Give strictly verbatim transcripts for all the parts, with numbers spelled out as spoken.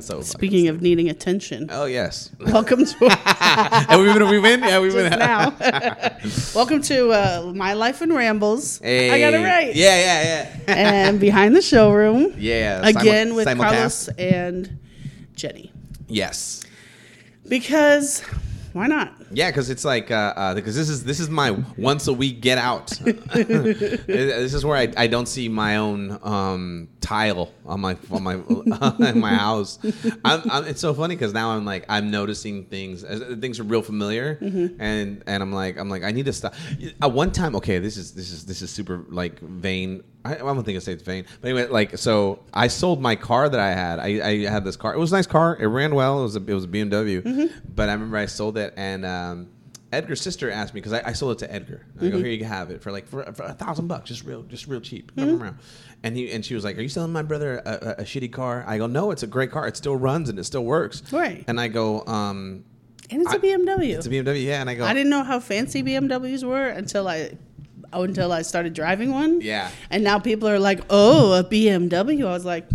So speaking of needing attention. Oh, yes. Welcome to... Have we been? Have we been? Yeah, we been. now. Welcome to uh, My Life in Rambles. Hey. I got it right. Yeah, yeah, yeah. And Behind the Showroom. Yeah. Again Simul- with Simulcast. Carlos and Jenny. Yes. Because... Why not? Yeah, because it's like uh, uh, because this is this is my once a week get out. This is where I, I don't see my own um, tile on my on my in my house. I'm, I'm, it's so funny because now I'm like I'm noticing things. Things are real familiar, mm-hmm. and and I'm like I'm like I need to stop. At one time, okay, this is this is this is super like vain. I, I don't think I say it's vain, but anyway, like so, I sold my car that I had. I, I had this car. It was a nice car. It ran well. It was a it was a B M W. Mm-hmm. But I remember I sold it, and um, Edgar's sister asked me because I, I sold it to Edgar. I mm-hmm. go, here you can have it for like for, for a thousand bucks, just real, just real cheap. Mm-hmm. And he and she was like, are you selling my brother a, a, a shitty car? I go, no, it's a great car. It still runs and it still works. Right. And I go, um, and it's I, a B M W. It's a B M W, yeah. And I go, I didn't know how fancy B M Ws were until I. Oh, until I started driving one. Yeah. And now people are like, oh, a B M W. I was like,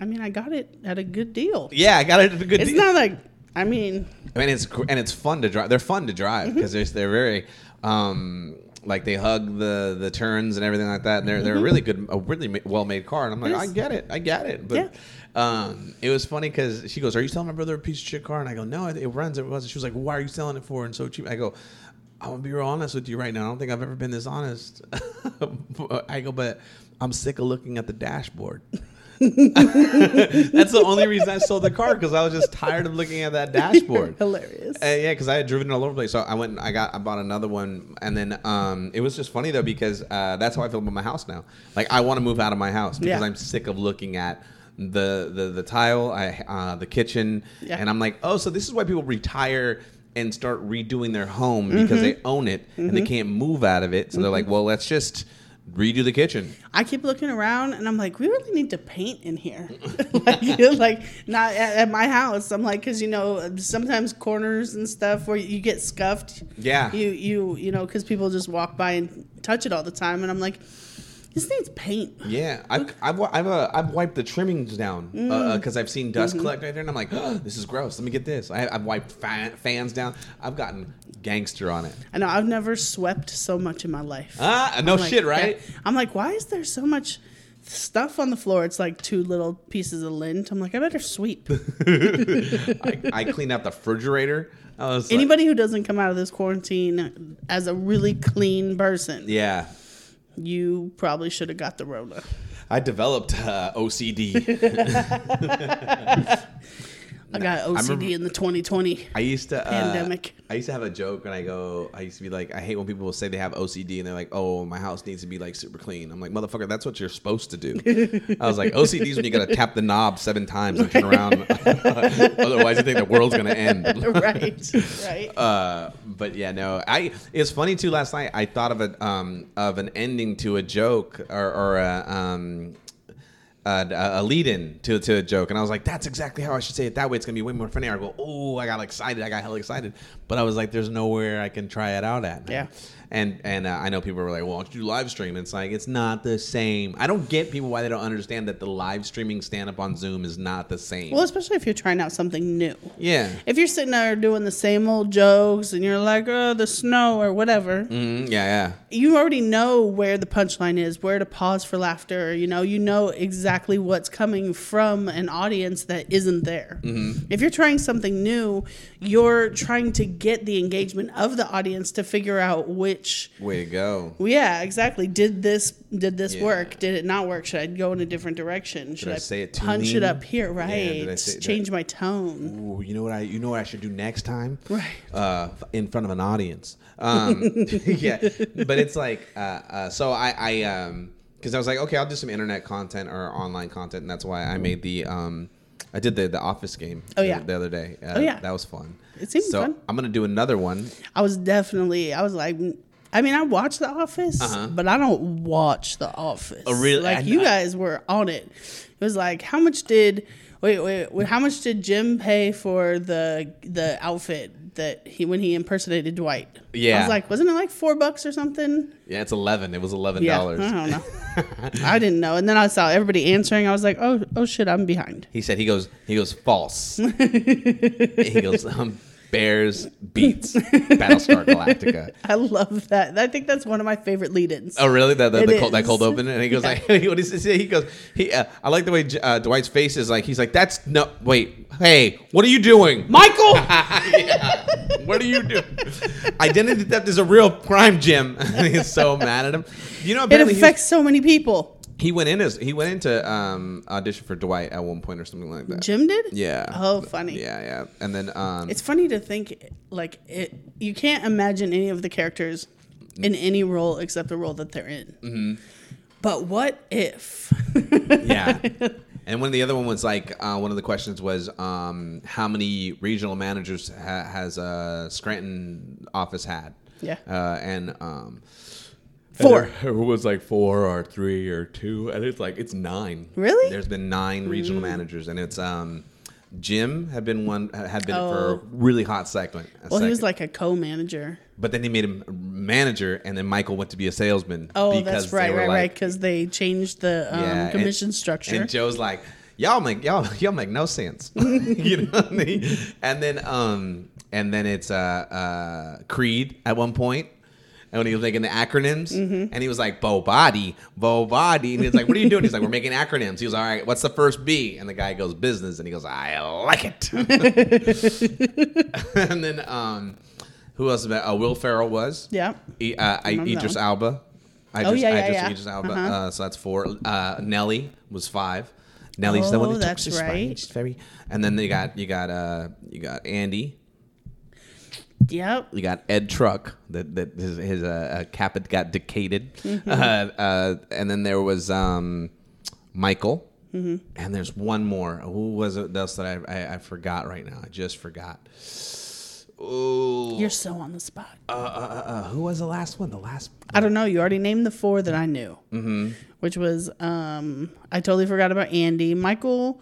I mean, I got it at a good deal. Yeah, I got it at a good it's deal. It's not like, I mean. I mean, it's and it's fun to drive. They're fun to drive because mm-hmm. they're, they're very, um, like they hug the, the turns and everything like that. And they're, mm-hmm. they're a really good, a really well-made car. And I'm like, yes. I get it. I get it. But yeah. Um, it was funny because she goes, are you selling my brother a piece of shit car? And I go, no, it runs. It runs. She was like, why are you selling it for and so cheap? I go, I'm going to be real honest with you right now. I don't think I've ever been this honest. I go, but I'm sick of looking at the dashboard. That's the only reason I sold the car, because I was just tired of looking at that dashboard. Hilarious. Uh, yeah, because I had driven it all over the place. So I went and I, got, I bought another one. And then um, it was just funny, though, because uh, that's how I feel about my house now. Like, I want to move out of my house because yeah. I'm sick of looking at the the, the tile, I, uh, the kitchen. Yeah. And I'm like, oh, so this is why people retire and start redoing their home because mm-hmm. they own it mm-hmm. and they can't move out of it. So mm-hmm. they're like, well, let's just redo the kitchen. I keep looking around and I'm like, we really need to paint in here. like, like, not at, at my house. I'm like, because, you know, sometimes corners and stuff where you get scuffed. Yeah. You, you, you know, because people just walk by and touch it all the time. And I'm like, this needs paint. Yeah, I've I've I've, uh, I've wiped the trimmings down because uh, I've seen dust mm-hmm. collect right there, and I'm like, oh, this is gross. Let me get this. I, I've wiped fan, fans down. I've gotten gangster on it. I know. I've never swept so much in my life. Ah, no like, shit, right? Yeah. I'm like, why is there so much stuff on the floor? It's like two little pieces of lint. I'm like, I better sweep. I, I cleaned out the refrigerator. I was Anybody like, who doesn't come out of this quarantine as a really clean person, yeah. You probably should have got the Rona. I developed uh, O C D. I got O C D I remember, in the twenty twenty I used to, pandemic. Uh, I used to have a joke when I go, I used to be like, I hate when people say they have O C D and they're like, oh, my house needs to be like super clean. I'm like, motherfucker, that's what you're supposed to do. I was like, O C D is when you got to tap the knob seven times and turn around. Otherwise, you think the world's going to end. Right, right. Uh, but yeah, no. I It's funny, too, last night I thought of a um, of an ending to a joke or, or a... Um, Uh, a lead-in to to a joke, and I was like, "That's exactly how I should say it. That way, it's gonna be way more funny." I go, "Oh, I got excited! I got hella excited!" But I was like, "There's nowhere I can try it out at." Yeah, and and uh, I know people were like, "Well, why don't you do live stream?" And it's like, it's not the same. I don't get people why they don't understand that the live streaming stand-up on Zoom is not the same. Well, especially if you're trying out something new. Yeah. If you're sitting there doing the same old jokes and you're like, "Oh, the snow" or whatever. Mm, yeah, yeah. You already know where the punchline is, where to pause for laughter. You know, you know exactly. Exactly what's coming from an audience that isn't there. Mm-hmm. If you're trying something new, you're trying to get the engagement of the audience to figure out which way to go. Yeah, exactly. Did this did this yeah. work? Did it not work? Should I go in a different direction? Should I, I say it punch mean? It up here? Right. Yeah, say, change I, my tone. Ooh, you know what I you know what I should do next time? Right. Uh, in front of an audience. Um, yeah. But it's like uh, uh, so I, I um because I was like, okay, I'll do some internet content or online content, and that's why I made the, um, I did the, the Office game oh, the, yeah. the other day. Uh, oh, yeah. That was fun. It seemed so fun. So I'm going to do another one. I was definitely, I was like, I mean, I watch The Office, uh-huh. but I don't watch The Office. Oh, really? Like, I, you guys were on it. It was like, how much did Wait, wait, wait. How much did Jim pay for the the outfit that he when he impersonated Dwight? Yeah, I was like, wasn't it like four bucks or something? Yeah, it's eleven. It was eleven dollars. Yeah, I don't know. I didn't know. And then I saw everybody answering. I was like, oh, oh shit, I'm behind. He said he goes, he goes false. He goes, um, Bears beats Battlestar Galactica. I love that. I think that's one of my favorite lead-ins. Oh, really? That that, the cold, that cold open, and he goes yeah. like, "What does he say?" He goes, "He." Uh, I like the way uh, Dwight's face is like. He's like, "That's no. Wait, hey, what are you doing, Michael? yeah. What are you doing? Identity theft is a real crime, Jim." And he's so mad at him. You know, it affects so many people. He went in as he went into um, audition for Dwight at one point or something like that. Jim did? Yeah. Oh, funny. Yeah, yeah. And then um, it's funny to think like it. You can't imagine any of the characters in any role except the role that they're in. Mm-hmm. But what if? yeah. And one of the other one was like uh, one of the questions was um, how many regional managers ha- has uh, Scranton office had? Yeah. Uh, and. Um, Four. It was like four or three or two, and it's like it's nine. Really? There's been nine regional mm. managers, and it's um, Jim had been one had been oh. for a really hot second. Well, second. He was like a co-manager. But then they made him manager, and then Michael went to be a salesman. Oh, that's right, right, like, right, because they changed the um, yeah, commission and, structure. And Joe's like, y'all make y'all y'all make no sense, you know. What I mean? And then um, and then it's uh, uh, Creed at one point. And when he was making the acronyms, mm-hmm. and he was like, Bo Body, Bo Body. And he's like, what are you doing? He's like, we're making acronyms. He was all right, what's the first B? And the guy goes, business. And he goes, I like it. And then um, who else? Uh, Will Ferrell was. Yeah. E- uh, I, Idris Elba. Idris, oh, yeah, yeah, Idris, yeah. Idris Elba. Uh-huh. Uh, so that's four. Uh, Nelly was five. Nelly's oh, the one that that's took right. She's very. And then you got you got uh, you got Andy. Yep. You got Ed Truck that that his, his uh, cap got decayed, mm-hmm. uh, uh, and then there was um, Michael, mm-hmm. and there's one more. Who was it else that I, I I forgot right now? I just forgot. Ooh. You're so on the spot. Uh, uh, uh, uh, who was the last one? The last. I don't know. You already named the four that I knew, mm-hmm. which was um, I totally forgot about Andy, Michael,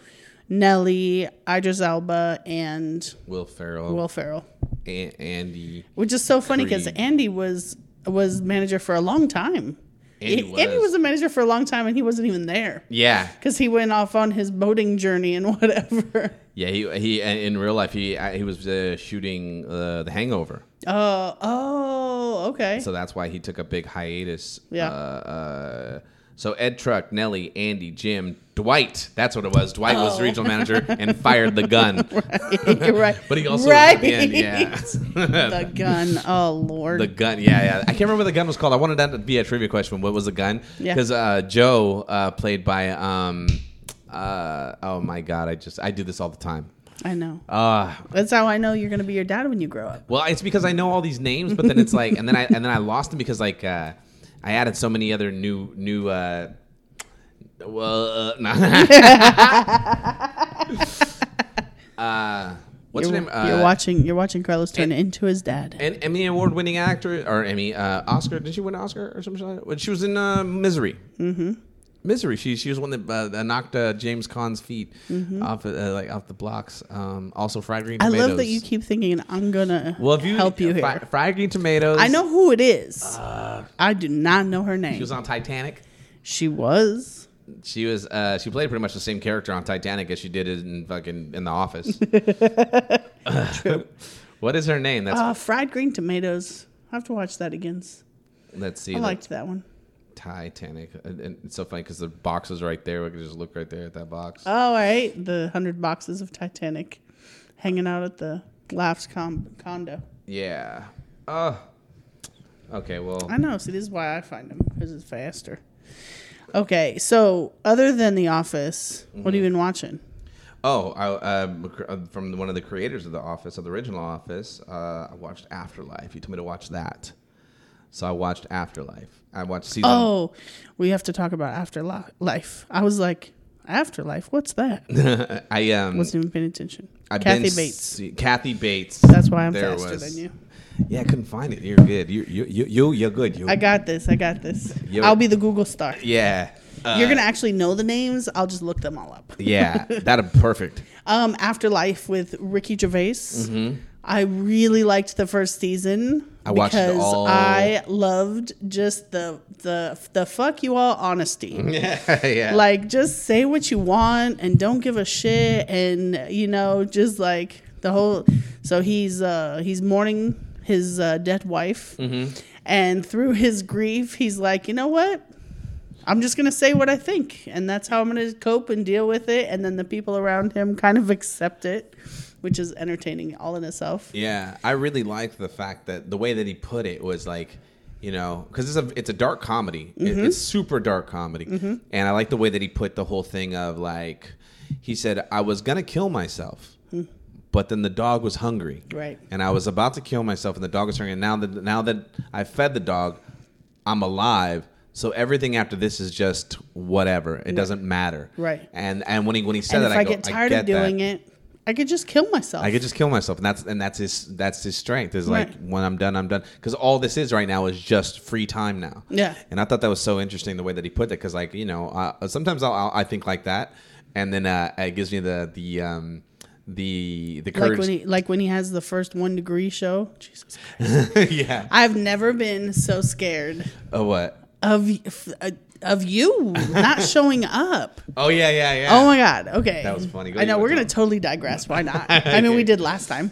Nelly, Idris Elba, and Will Ferrell. Will Ferrell. A- Andy. Which is so funny because Andy was was manager for a long time. Andy was. Andy was a manager for a long time and he wasn't even there. Yeah. Because he went off on his boating journey and whatever. Yeah, he he in real life he he was uh, shooting uh, The Hangover. Oh, uh, oh, okay. So that's why he took a big hiatus. Yeah. Uh, uh, so Ed Truck, Nelly, Andy, Jim, Dwight. That's what it was. Dwight oh. was the regional manager and fired the gun. right, right. But he also right. at the end, yeah. the gun. Oh, Lord. The gun. Yeah, yeah. I can't remember what the gun was called. I wanted that to be a trivia question. What was the gun? Yeah. Because uh, Joe, uh, played by, um, uh, oh, my God. I just, I do this all the time. I know. Uh, That's how I know you're going to be your dad when you grow up. Well, it's because I know all these names, but then it's like, and then I and then I lost them because, like, uh, I added so many other new, new, uh, well, uh, nah. uh what's you're, her name? Uh, you're watching, you're watching Carlos turn and, into his dad. And Emmy award winning actor, or Emmy, uh, Oscar, did she win an Oscar or something like that? She was in, uh, Misery. Mm-hmm. Misery. She she was one that, uh, that knocked uh, James Caan's feet mm-hmm. off uh, like off the blocks. Um, also, Fried Green Tomatoes. I love that you keep thinking I'm gonna well, if you, help you uh, here. Fri- fried Green Tomatoes. I know who it is. Uh, I do not know her name. She was on Titanic. She was. She was. Uh, she played pretty much the same character on Titanic as she did in fucking in The Office. True. What is her name? That's uh, Fried Green Tomatoes. I have to watch that again. Let's see. I liked that one. Titanic, and it's so funny because the box is right there. We can just look right there at that box. Oh, right, the hundred boxes of Titanic, hanging out at the Laughs com- condo. Yeah. Uh Okay. Well, I know. See, this is why I find them because it's faster. Okay. So, other than The Office, mm-hmm. what have you been watching? Oh, I, uh, from one of the creators of The Office, of the original Office, uh, I watched Afterlife. You told me to watch that. So I watched Afterlife. I watched season. Oh, we have to talk about Afterlife. I was like, Afterlife? What's that? I um, wasn't even paying attention. I've Kathy Bates. See, Kathy Bates. That's why I'm there faster was. than you. Yeah, I couldn't find it. You're good. You you you you you're good. You're I got this. I got this. You're, I'll be the Google star. Yeah. Uh, You're going to actually know the names. I'll just look them all up. Yeah, that'd be perfect. Um, Afterlife with Ricky Gervais. Mm-hmm. I really liked the first season. I watched it all. Because I loved just the the the fuck you all honesty. Yeah, yeah. Like, just say what you want and don't give a shit. And, you know, just like the whole... So he's uh, he's mourning his uh, dead wife. Mm-hmm. And through his grief, he's like, you know what? I'm just going to say what I think. And that's how I'm going to cope and deal with it. And then the people around him kind of accept it, which is entertaining all in itself. Yeah. I really like the fact that the way that he put it was like, you know, because it's a, it's a dark comedy. Mm-hmm. It, it's super dark comedy. Mm-hmm. And I like the way that he put the whole thing of like, he said, I was going to kill myself, mm-hmm. but then the dog was hungry. Right. And I was about to kill myself and the dog was hungry. And now that, now that I fed the dog, I'm alive. So everything after this is just whatever. It doesn't matter. Right. And and when he when he said that, I go, I get that. If I get tired of doing it, I could just kill myself. I could just kill myself, and that's and that's his that's his strength is like, when I'm done, I'm done. Because all this is right now is just free time now. Yeah. And I thought that was so interesting the way that he put that, because like, you know, uh, sometimes I'll, I'll I think like that, and then uh, it gives me the the. Um, The the courage. Like when he, like when he has the first One Degree show. Jesus Christ. Yeah. I've never been so scared. Of what? Of of you not showing up. Oh, yeah, yeah, yeah. Oh, my God. Okay. That was funny. Go I know. We're going to totally digress. Why not? Okay. I mean, we did last time.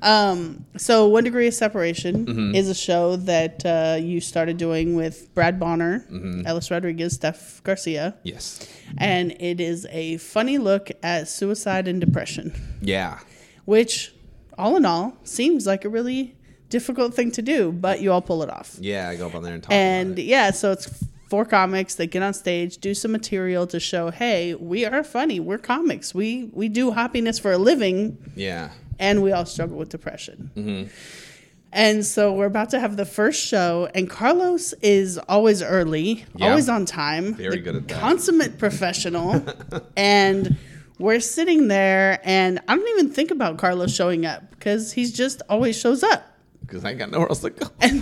Um, so One Degree of Separation mm-hmm. is a show that uh, you started doing with Brad Bonner, mm-hmm. Ellis Rodriguez, Steph Garcia. Yes. And it is a funny look at suicide and depression. Yeah. Which, all in all, seems like a really difficult thing to do, but you all pull it off. Yeah, I go up on there and talk and, about it. And, yeah, so it's four comics that get on stage, do some material to show, hey, we are funny. We're comics. We, we do happiness for a living. Yeah. And we all struggle with depression. Mm-hmm. And so we're about to have the first show. And Carlos is always early, yeah. always on time. Very good at that. Consummate professional. And we're sitting there. And I don't even think about Carlos showing up because he's just always shows up. Because I got nowhere else to go. I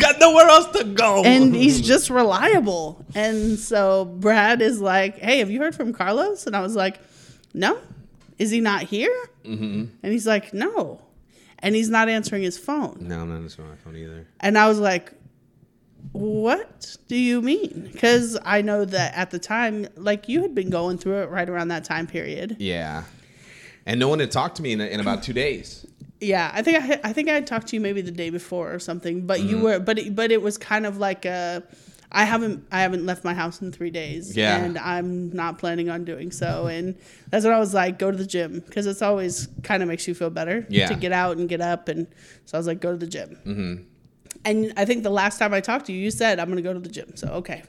got nowhere else to go. And he's just reliable. And so Brad is like, hey, have you heard from Carlos? And I was like, no. Is he not here? Mm-hmm. And he's like, no. And he's not answering his phone. No, I'm not answering my phone either. And I was like, what do you mean? Because I know that at the time, like, you had been going through it right around that time period. Yeah. And no one had talked to me in, in about two days. Yeah, I think I, I think I had talked to you maybe the day before or something, but mm-hmm. you were, but it, but it was kind of like a, I haven't I haven't left my house in three days, yeah. and I'm not planning on doing so, and that's what I was like, go to the gym, because it's always kind of makes you feel better yeah. to get out and get up, and so I was like, go to the gym, mm-hmm. and I think the last time I talked to you, you said I'm gonna go to the gym, so okay.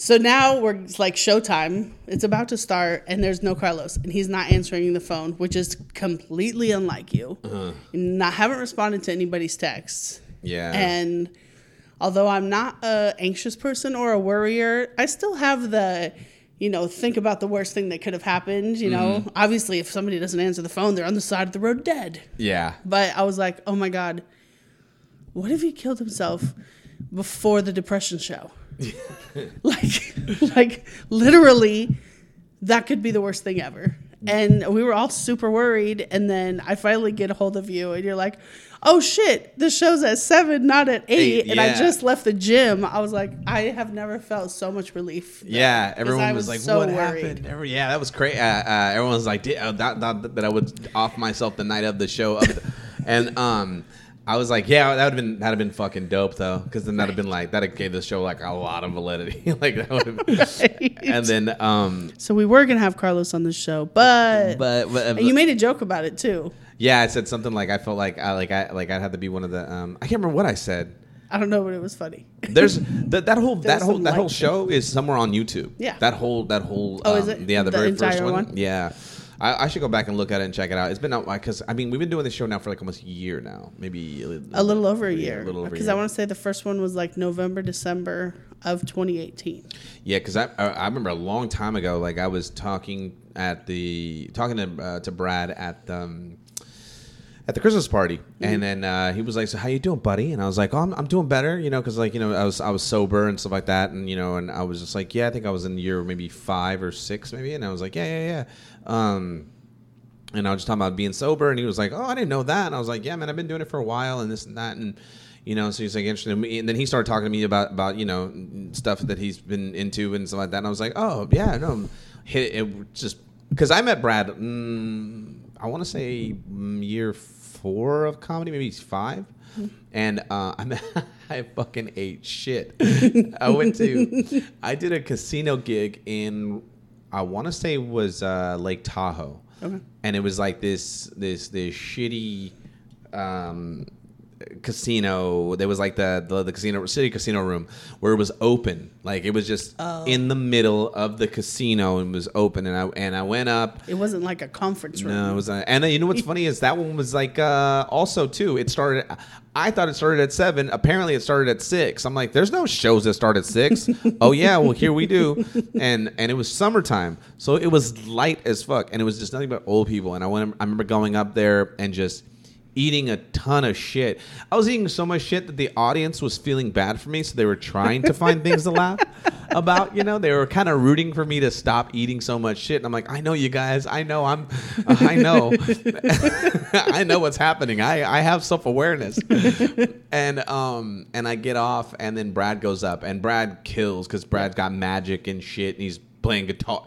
So now we're it's like showtime. It's about to start, and there's no Carlos, and he's not answering the phone, which is completely unlike you. Uh-huh. And I haven't responded to anybody's texts. Yeah. And although I'm not an anxious person or a worrier, I still have the, you know, think about the worst thing that could have happened. You mm-hmm. know, obviously, if somebody doesn't answer the phone, they're on the side of the road dead. Yeah. But I was like, oh my God, what if he killed himself before the depression show? like like literally that could be the worst thing ever, and we were all super worried, and then I finally get a hold of you and you're like, oh shit, this show's at seven, not at eight, eight and yeah. I just left the gym. I was like, I have never felt so much relief though, yeah everyone was, was like so what worried. happened Every, yeah that was crazy. Uh, uh, everyone was like that, that, that, that I would off myself the night of the show up the, and um I was like, yeah, that would have been that'd have been fucking dope though, because then that'd have been like that gave the show like a lot of validity, like that would have. Right. And then, um, so we were gonna have Carlos on the show, but but, but and you made a joke about it too. Yeah, I said something like I felt like I like I like I'd have to be one of the. Um, I can't remember what I said. I don't know, but it was funny. There's that that whole that whole that whole show is somewhere on YouTube. Yeah. That whole that whole. Oh, um, is it? Yeah, the, the very first one. one? Yeah. I, I should go back and look at it and check it out. It's been out because I mean we've been doing this show now for like almost a year now, maybe a, a little over a year. A little over because I want to say the first one was like November, December of twenty eighteen. Yeah, because I I remember a long time ago, like I was talking at the talking to uh, to Brad at um at the Christmas party. Mm-hmm. And then uh, he was like, so how you doing, buddy? And I was like, oh, I'm, I'm doing better, you know, because, like, you know, I was I was sober and stuff like that. And, you know, and I was just like, yeah, I think I was in year maybe five or six maybe. And I was like, yeah, yeah, yeah. Um, and I was just talking about being sober. And he was like, oh, I didn't know that. And I was like, yeah, man, I've been doing it for a while and this and that. And, you know, so he's like interested in me. And then he started talking to me about, about, you know, stuff that he's been into and stuff like that. And I was like, oh, yeah, no, hit it, it just. Because I met Brad, mm, I want to say year four of comedy, maybe five. And uh, I met, I fucking ate shit. I went to, I did a casino gig in, I want to say was uh, Lake Tahoe. Okay. And it was like this, this, this shitty um, casino. There was like the, the, the casino, city casino room where it was open. Like it was just oh. in the middle of the casino and was open. And I, and I went up. It wasn't like a conference room. No, it was. A, and you know what's funny is that one was like uh, also too. It started. I thought it started at seven. Apparently it started at six. I'm like, there's no shows that start at six. Oh yeah, well here we do. And and it was summertime, so it was light as fuck, and it was just nothing but old people. And I went. I remember going up there and just. Eating a ton of shit. I was eating so much shit that the audience was feeling bad for me, so they were trying to find things to laugh about. You know, they were kind of rooting for me to stop eating so much shit. And I'm like, I know you guys. I know. I'm. Uh, I know. I know what's happening. I, I have self awareness. And um and I get off, and then Brad goes up, and Brad kills because Brad's got magic and shit, and he's. Playing guitar.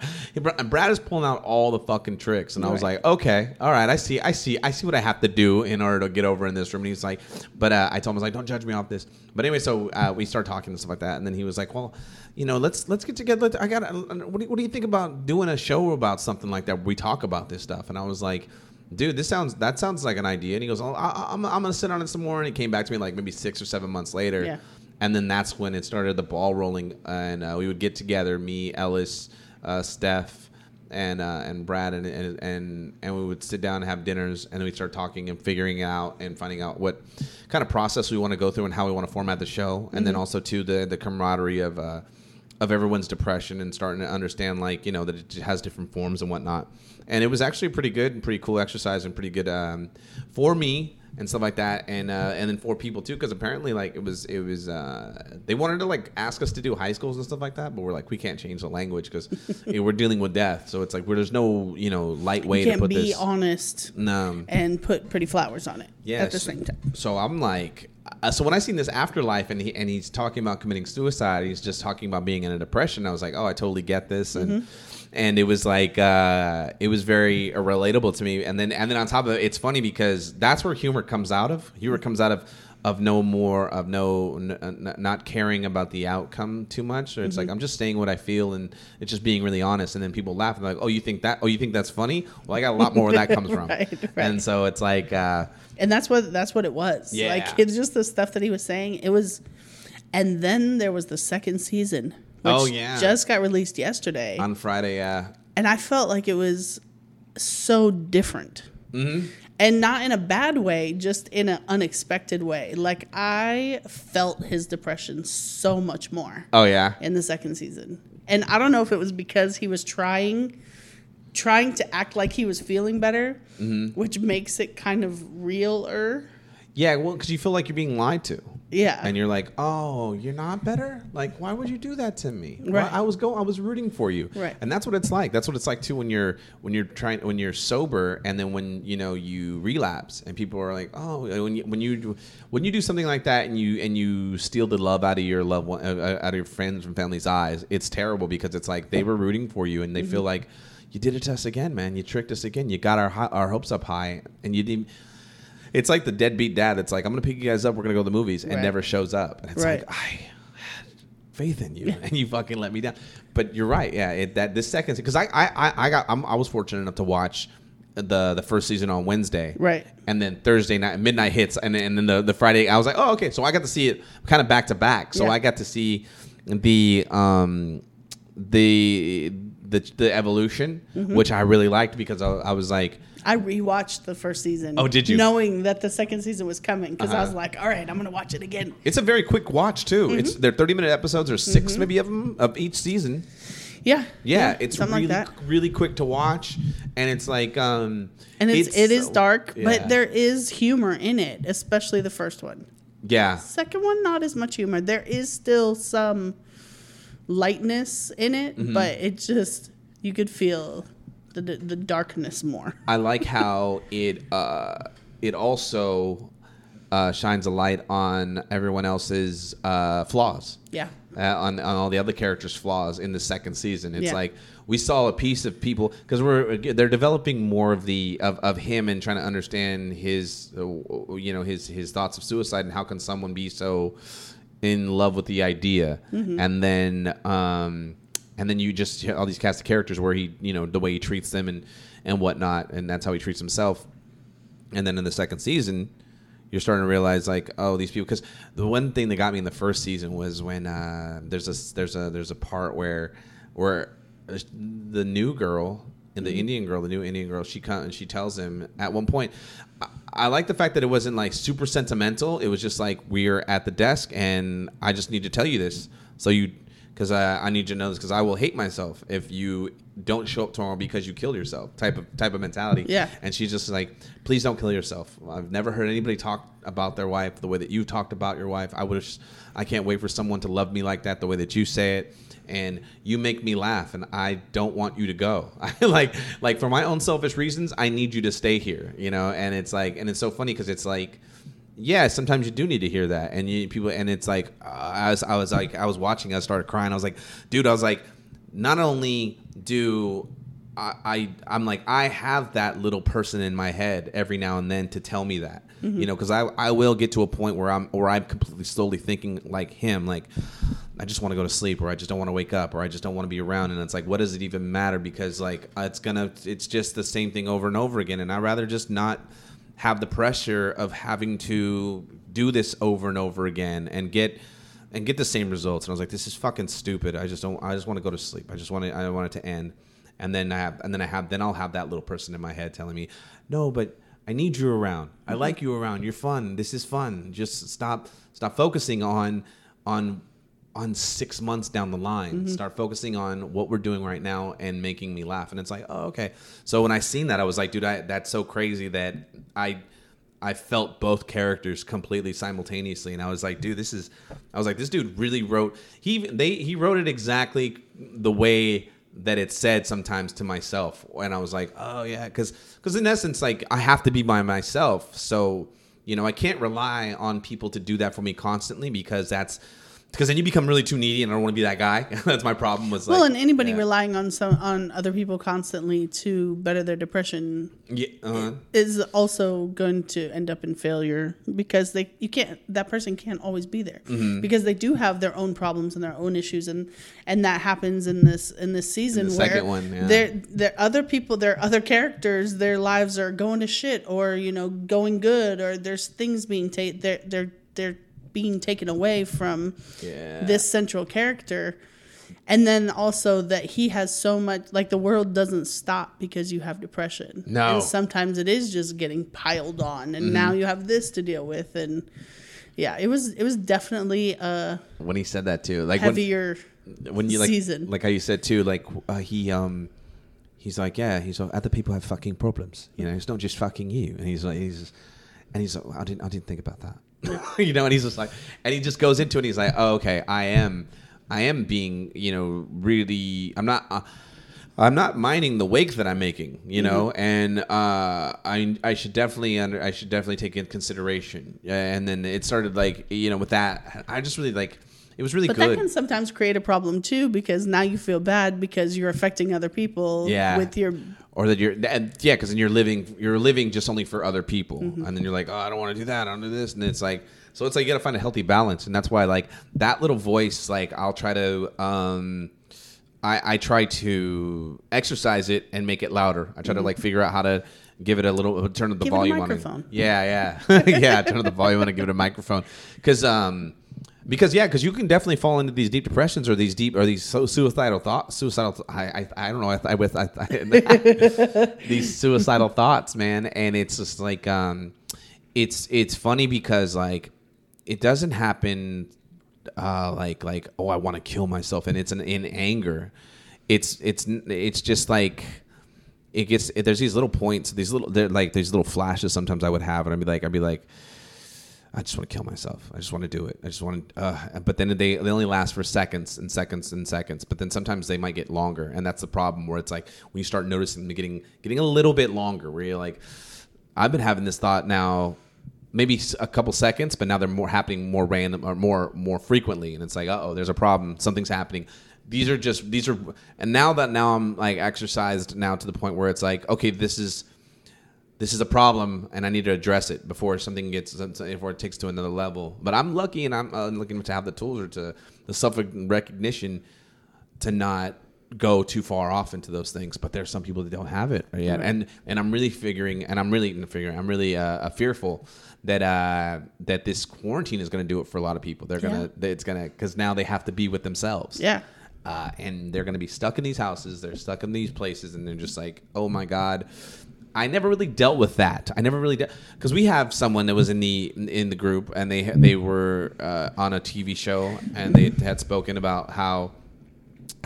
Brad is pulling out all the fucking tricks. And right. I was like, okay, all right, I see, I see, I see what I have to do in order to get over in this room. And he's like, but uh, I told him, I was like, don't judge me off this. But anyway, so uh, we start talking and stuff like that. And then he was like, well, you know, let's let's get together. I got, what do you, what do you think about doing a show about something like that where we talk about this stuff? And I was like, dude, this sounds that sounds like an idea. And he goes, oh, I, I'm, I'm going to sit on it some more. And it came back to me like maybe six or seven months later. Yeah. And then that's when it started the ball rolling, and uh, we would get together, me, Ellis, uh, Steph, and uh, and Brad, and, and and and we would sit down and have dinners, and we'd start talking and figuring out and finding out what kind of process we want to go through and how we want to format the show, and mm-hmm. then also too the the camaraderie of uh, of everyone's depression and starting to understand like you know that it has different forms and whatnot, and it was actually pretty good and pretty cool exercise and pretty good um, for me. And stuff like that, and uh, and then for people too, because apparently like it was it was uh, they wanted to like ask us to do high schools and stuff like that, but we're like we can't change the language because you know, we're dealing with death, so it's like where there's no you know light way to put this. You can't be honest no. and put pretty flowers on it yeah, at the so, same time. So I'm like, uh, so when I seen this Afterlife and he and he's talking about committing suicide, he's just talking about being in a depression. I was like, oh, I totally get this and. Mm-hmm. And it was like uh, it was very relatable to me. And then and then on top of it, it's funny because that's where humor comes out of. Humor comes out of, of no more of no n- not caring about the outcome too much. So it's mm-hmm. like I'm just saying what I feel and it's just being really honest. And then people laugh and they're like, oh, you think that? Oh, you think that's funny? Well, I got a lot more where that comes from. Right, right. And so it's like, uh, and that's what that's what it was. Yeah. Like it's just the stuff that he was saying. It was, and then there was the second season. Which oh, yeah. just got released yesterday. On Friday, yeah. Uh, and I felt like it was so different. Mm-hmm. And not in a bad way, just in an unexpected way. Like, I felt his depression so much more. Oh, yeah. In the second season. And I don't know if it was because he was trying trying to act like he was feeling better, mm-hmm. which makes it kind of realer. Yeah, well, because you feel like you're being lied to. Yeah, and you're like, oh, you're not better. Like, why would you do that to me? Right. Well, I was go, I was rooting for you. Right. And that's what it's like. That's what it's like too when you're when you're trying when you're sober, and then when you know you relapse, and people are like, oh, when you when you when you do something like that, and you and you steal the love out of your loved one, uh, out of your friends and family's eyes, it's terrible because it's like they were rooting for you, and they mm-hmm. feel like you did it to us again, man. You tricked us again. You got our our hopes up high, and you didn't. It's like the deadbeat dad. It's like, I'm going to pick you guys up. We're going to go to the movies and right. never shows up. And it's right. like, I had faith in you and you fucking let me down. But you're right. Yeah. It, that this second, because I, I, I got, I'm, I was fortunate enough to watch the, the first season on Wednesday. Right. And then Thursday night, midnight hits. And, and then the, the Friday, I was like, oh, okay. So I got to see it kind of back to back. So yeah. I got to see the, um, the, the, the evolution, mm-hmm. which I really liked because I, I was like, I rewatched the first season. Oh, did you? Knowing that the second season was coming because uh-huh. I was like, all right, I'm going to watch it again. It's a very quick watch, too. Mm-hmm. It's they're thirty-minute episodes or six mm-hmm. maybe of them of each season. Yeah, yeah, yeah it's really like really quick to watch, and it's like um, and it's, it's it is dark, yeah. but there is humor in it, especially the first one. Yeah, second one not as much humor. There is still some lightness in it, mm-hmm. but it just you could feel the the darkness more. I like how it uh, it also uh, shines a light on everyone else's uh, flaws. Yeah. Uh, on, on all the other characters' flaws in the second season, it's yeah. like we saw a piece of people because we're they're developing more of the of, of him and trying to understand his uh, you know his his thoughts of suicide and how can someone be so in love with the idea mm-hmm. and then um and then you just all these cast of characters where he you know the way he treats them and and whatnot and that's how he treats himself and then in the second season. You're starting to realize, like, oh, these people. Because the one thing that got me in the first season was when uh, there's a there's a there's a part where where the new girl and the mm-hmm. Indian girl, the new Indian girl, she comes and she tells him at one point. I, I like the fact that it wasn't like super sentimental. It was just like we're at the desk and I just need to tell you this, so you because I I need you to know this because I will hate myself if you don't show up tomorrow because you killed yourself type of type of mentality. Yeah. And she's just like, please don't kill yourself. I've never heard anybody talk about their wife the way that you talked about your wife. I would I can't wait for someone to love me like that, the way that you say it. And you make me laugh and I don't want you to go. I like like for my own selfish reasons, I need you to stay here, you know? And it's like, and it's so funny because it's like, yeah, sometimes you do need to hear that. And you people, and it's like, uh, I was I was like, I was watching, I started crying. I was like, dude, I was like, not only do I, I I'm like I have that little person in my head every now and then to tell me that mm-hmm. you know because I, I will get to a point where I'm or I'm completely slowly thinking like him like I just want to go to sleep or I just don't want to wake up or I just don't want to be around and it's like what does it even matter because like it's gonna it's just the same thing over and over again and I'd rather just not have the pressure of having to do this over and over again and get and get the same results and I was like this is fucking stupid I just don't I just want to go to sleep I just want to I want it to end. And then I have, and then I have, then I'll have that little person in my head telling me, "No, but I need you around. I like you around. You're fun. This is fun. Just stop, stop focusing on, on, on six months down the line. Mm-hmm. Start focusing on what we're doing right now and making me laugh." And it's like, oh, okay. So when I seen that, I was like, dude, I, that's so crazy that I, I felt both characters completely simultaneously. And I was like, dude, this is. I was like, this dude really wrote. He they he wrote it exactly the way that it said sometimes to myself. And I was like, oh yeah. Cause, cause in essence, like I have to be by myself. So, you know, I can't rely on people to do that for me constantly because that's, because then you become really too needy and I don't want to be that guy. That's my problem was like, well, and anybody yeah. relying on some, on other people constantly to better their depression yeah, uh-huh. is also going to end up in failure because they, you can't, that person can't always be there mm-hmm. because they do have their own problems and their own issues. And, and that happens in this, in this season in the where second one, yeah. there, there are other people, there are other characters, their lives are going to shit or, you know, going good, or there's things being taken, they're, they're, they're, being taken away from yeah. this central character. And then also that he has so much, like the world doesn't stop because you have depression. No. And sometimes it is just getting piled on and mm-hmm. now you have this to deal with. And yeah, it was, it was definitely a when he said that too, like heavier when, when you like, season. Like how you said too, like uh, he, um, he's like, yeah, he's like, other people have fucking problems. You know, it's not just fucking you. And he's like, he's, and he's like, I didn't, I didn't think about that. You know, and he's just like, and he just goes into it and he's like, oh, okay, I am, I am being, you know, really, I'm not, uh, I'm not minding the wake that I'm making, you know, mm-hmm. and uh, I, I should definitely under, I should definitely take into consideration. And then it started like, you know, with that, I just really like, it was really but good. But that can sometimes create a problem too, because now you feel bad because you're affecting other people yeah. with your. Or that you're, and yeah, because then you're living, you're living just only for other people, mm-hmm. and then you're like, oh, I don't want to do that, I don't do this, and it's like, so it's like you got to find a healthy balance, and that's why like that little voice, like I'll try to, um, I I try to exercise it and make it louder. I try mm-hmm. to like figure out how to give it a little, turn up the give volume it a microphone. On it. Yeah, yeah, yeah. Turn up the volume on and give it a microphone, because um. Because yeah, because you can definitely fall into these deep depressions or these deep or these so suicidal thoughts. Suicidal, th- I, I, I don't know. I, I with I, I, these suicidal thoughts, man, and it's just like, um, it's it's funny because like, it doesn't happen, uh, like like oh I want to kill myself, and it's an in anger. it's it's it's just like it gets. It, there's these little points, these little like these little flashes. Sometimes I would have, and I'd be like, I'd be like, I just want to kill myself. I just want to do it. I just want to. Uh, but then they they only last for seconds and seconds and seconds. But then sometimes they might get longer, and that's the problem where it's like when you start noticing them getting getting a little bit longer, where you're like, I've been having this thought now, maybe a couple seconds, but now they're more happening more random or more more frequently, and it's like, uh oh, there's a problem. Something's happening. These are just these are, and now that now I'm like exercised now to the point where it's like, okay, this is. This is a problem, and I need to address it before something gets before it takes to another level. But I'm lucky, and I'm uh, looking to have the tools or to the self recognition to not go too far off into those things. But there are some people that don't have it yet, right. and and I'm really figuring, and I'm really figuring, I'm really uh, fearful that uh, that this quarantine is going to do it for a lot of people. They're gonna, yeah. it's gonna, because now they have to be with themselves. Yeah. Uh, and they're going to be stuck in these houses. They're stuck in these places, and they're just like, oh my God. I never really dealt with that. I never really dealt because we have someone that was in the in the group, and they they were uh, on a T V show, and they had spoken about how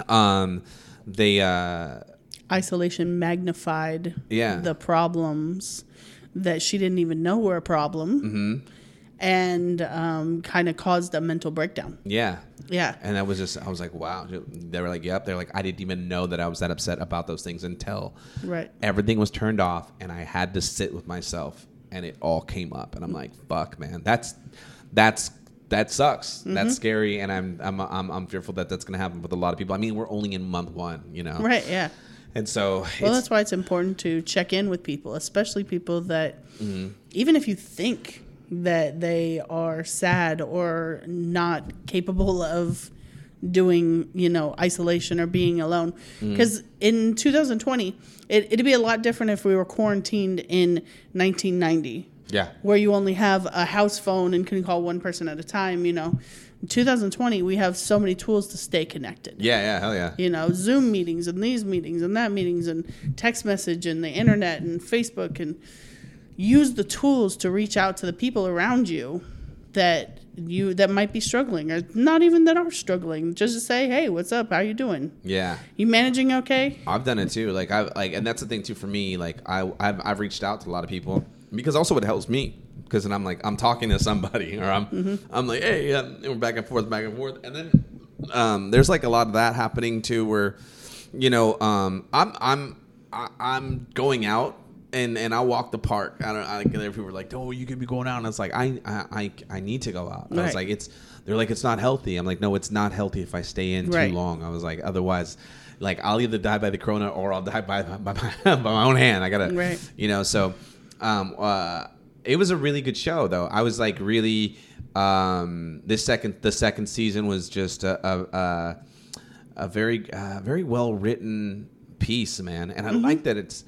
um they uh, isolation magnified yeah. the problems that she didn't even know were a problem, mm-hmm. and um, kind of caused a mental breakdown. Yeah, yeah. And that was just I was like, wow. They were like, yep. They're like, I didn't even know that I was that upset about those things until right. everything was turned off, and I had to sit with myself, and it all came up. And I'm like, fuck, man, that's that's that sucks. Mm-hmm. That's scary, and I'm I'm I'm I'm fearful that that's gonna happen with a lot of people. I mean, we're only in month one, you know? Right. Yeah. And so, well, that's why it's important to check in with people, especially people that mm-hmm. even if you think. That they are sad or not capable of doing, you know, isolation or being alone. Because mm. in two thousand twenty, it, it'd be a lot different if we were quarantined in nineteen ninety. Yeah. Where you only have a house phone and can call one person at a time, you know. In two thousand twenty, we have so many tools to stay connected. Yeah, yeah, hell yeah. You know, Zoom meetings and these meetings and that meetings and text message and the internet and Facebook and... Use the tools to reach out to the people around you that you that might be struggling or not even that are struggling. Just to say, hey, what's up? How you doing? Yeah. You managing okay? I've done it too. Like I like, and that's the thing too for me. Like I I've, I've reached out to a lot of people because also it helps me because then I'm like I'm talking to somebody or I'm mm-hmm. I'm like hey yeah, and we're back and forth back and forth and then um, there's like a lot of that happening too where you know um, I'm I'm I, I'm going out. And and I walk the park. I don't. I there people were like, "Oh, you could be going out," and I was like, "I I I need to go out." And right. I was like, "It's." They're like, "It's not healthy." I'm like, "No, it's not healthy if I stay in right. too long." I was like, "Otherwise, like I'll either die by the corona or I'll die by by, by, by my own hand." I gotta, right. you know. So, um, uh, it was a really good show though. I was like really, um, this second the second season was just a a, a, a very uh, very well written piece, man, and I mm-hmm. like that it's.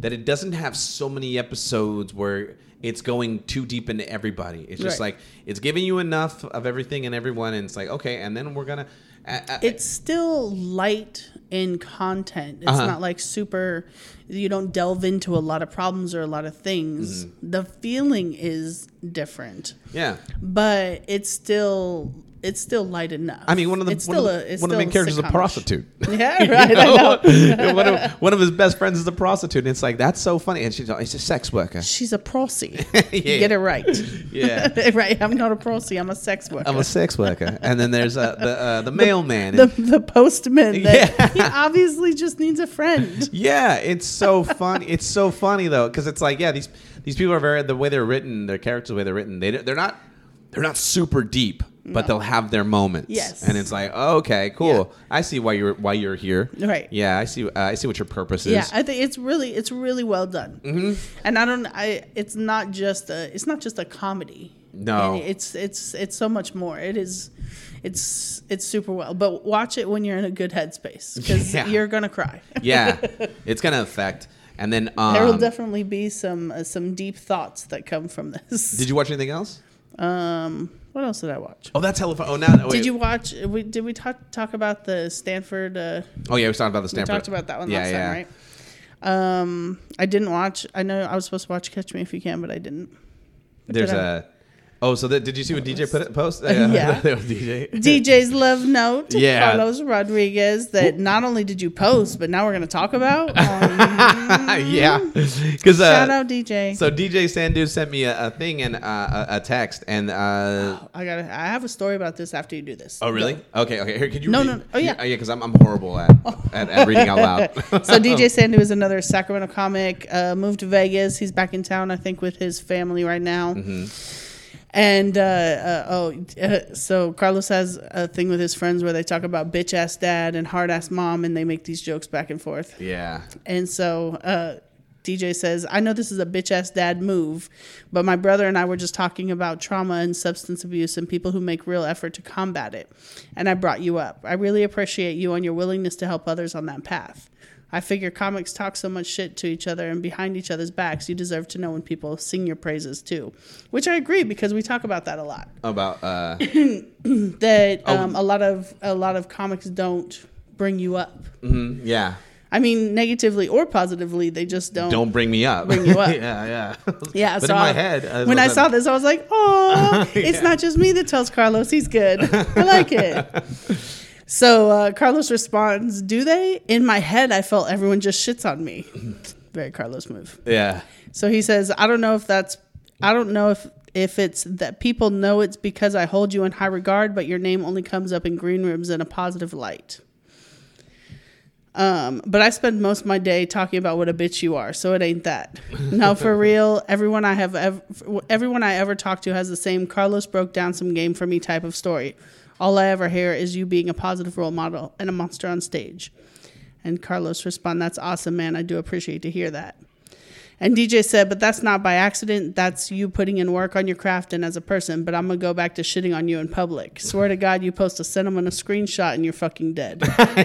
That it doesn't have so many episodes where it's going too deep into everybody. It's just right. like it's giving you enough of everything and everyone, and it's like okay, and then we're gonna. Uh, uh, it's still light in content. It's uh-huh. not like super. You don't delve into a lot of problems or a lot of things. Mm-hmm. The feeling is different. Yeah, but it's still. It's still light enough. I mean, one of the it's one, of, a, one of the main characters is a prostitute. Yeah, right. You know? I know. one, of, one of his best friends is a prostitute. And it's like, that's so funny. And she's it's a sex worker. She's a prosy. yeah. Get it right. Yeah. right. I'm not a prosy. I'm a sex worker. I'm a sex worker. And then there's uh, the uh, the mailman. The, the, the postman. That yeah. He obviously just needs a friend. Yeah. It's so funny. It's so funny, though, because it's like, yeah, these these people are very, the way they're written, their characters, the way they're written, they, they're not they're not super deep. But no. they'll have their moments, yes. and it's like, oh, okay, cool. Yeah. I see why you're why you're here, right? Yeah, I see. Uh, I see what your purpose is. Yeah, I think it's really it's really well done, mm-hmm. and I don't. I it's not just a it's not just a comedy. No, it, it's it's it's so much more. It is, it's it's super well. But watch it when you're in a good headspace because yeah. you're gonna cry. yeah, it's gonna affect. And then um, there will definitely be some uh, some deep thoughts that come from this. Did you watch anything else? Um. What else did I watch? Oh, that's telephone. Oh, now. Wait. Did you watch? We, did we talk talk about the Stanford? Uh, oh yeah, we talked about the Stanford. We talked about that one yeah, last yeah. time, right? Um, I didn't watch. I know I was supposed to watch Catch Me If You Can, but I didn't. There's did I? a. Oh, so that, did you see what D J put it, post? Yeah. yeah. D J. D J's love note to yeah. Carlos Rodriguez that not only did you post, but now we're going to talk about. Um, yeah. Shout uh, out D J. So D J Sandu sent me a, a thing and uh, a text. And uh, oh, I got. I have a story about this after you do this. Oh, really? Go. Okay. Okay. Here, could you no, read? No, no. Oh, yeah. Oh, yeah, because I'm, I'm horrible at, at, at reading out loud. So D J Sandu is another Sacramento comic. Uh, moved to Vegas. He's back in town, I think, with his family right now. Mm-hmm. And, uh, uh, oh, uh, so Carlos has a thing with his friends where they talk about bitch-ass dad and hard-ass mom, and they make these jokes back and forth. Yeah. And so uh, D J says, I know this is a bitch-ass dad move, but my brother and I were just talking about trauma and substance abuse and people who make real effort to combat it, and I brought you up. I really appreciate you and your willingness to help others on that path. I figure comics talk so much shit to each other and behind each other's backs, you deserve to know when people sing your praises too. Which I agree, because we talk about that a lot. About uh that um oh. a lot of a lot of comics don't bring you up. Mm-hmm. Yeah. I mean, negatively or positively, they just don't don't bring me up. Bring you up. yeah, yeah, yeah. But so in my I, head, I when I saw this, I was like, "Oh, yeah. It's not just me that tells Carlos he's good. I like it." So uh, Carlos responds, do they? In my head, I felt everyone just shits on me. Very Carlos move. Yeah. So he says, I don't know if that's, I don't know if, if it's that people know it's because I hold you in high regard, but your name only comes up in green rooms in a positive light. Um, but I spend most of my day talking about what a bitch you are, so it ain't that. No, for real, everyone I have, ever, everyone I ever talked to has the same Carlos broke down some game for me type of story. All I ever hear is you being a positive role model and a monster on stage. And Carlos responded, that's awesome, man. I do appreciate to hear that. And D J said, but that's not by accident. That's you putting in work on your craft and as a person, but I'm going to go back to shitting on you in public. Swear to God, you post a sentiment, a screenshot, and you're fucking dead.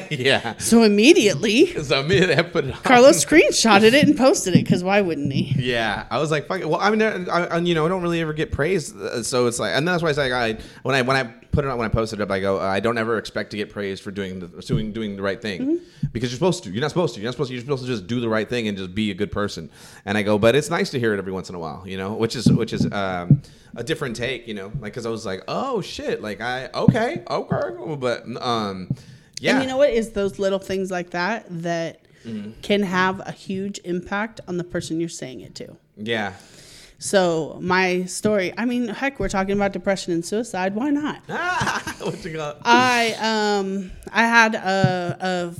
yeah. So immediately, so immediately I put it on. Carlos screenshotted it and posted it, because why wouldn't he? Yeah. I was like, fuck it. Well, I mean, I, I, you know, I don't really ever get praised. So it's like, and that's why it's like, I, when I, when I, put it on, when I posted it up, I go, uh, I don't ever expect to get praised for doing the, doing, doing the right thing, mm-hmm. because you're supposed to. You're not supposed to. You're not supposed to. You're supposed to just do the right thing and just be a good person. And I go, but it's nice to hear it every once in a while, you know, which is which is um, a different take, you know, like because I was like, oh shit, like I okay, okay, but um, yeah. And you know what is those little things like that that mm-hmm. can have a huge impact on the person you're saying it to. Yeah. So my story, I mean, heck, we're talking about depression and suicide. Why not? Ah, what you got? I, um, I had a, a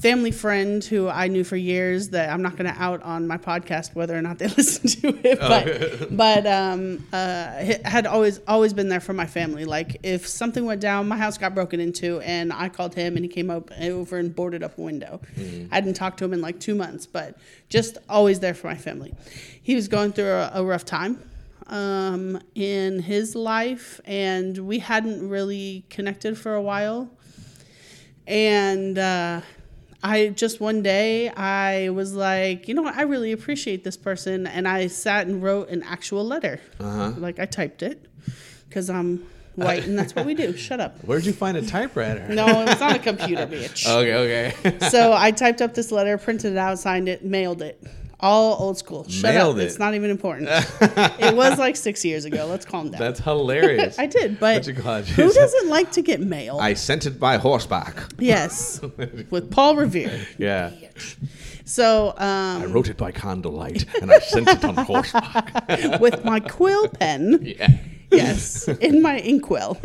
family friend who I knew for years that I'm not going to out on my podcast, whether or not they listen to it, but, oh. but, um, uh, had always, always been there for my family. Like if something went down, my house got broken into and I called him and he came up over and boarded up a window. Mm-hmm. I hadn't talked to him in like two months, but just always there for my family. He was going through a, a rough time um, in his life, and we hadn't really connected for a while. And uh, I just one day I was like, you know what? I really appreciate this person. And I sat and wrote an actual letter. Uh-huh. Like I typed it because I'm white and that's what we do. Shut up. Where'd you find a typewriter? No, it was on a computer, bitch. Okay, okay. So I typed up this letter, printed it out, signed it, mailed it. All old school. Shut Nailed up. It. It's not even important. It was like six years ago. Let's calm down. That's hilarious. I did, but who doesn't like to get mail? I sent it by horseback. Yes. With Paul Revere. Yeah. So um, I wrote it by candlelight and I sent it on horseback. With my quill pen. Yeah. Yes. In my inkwell.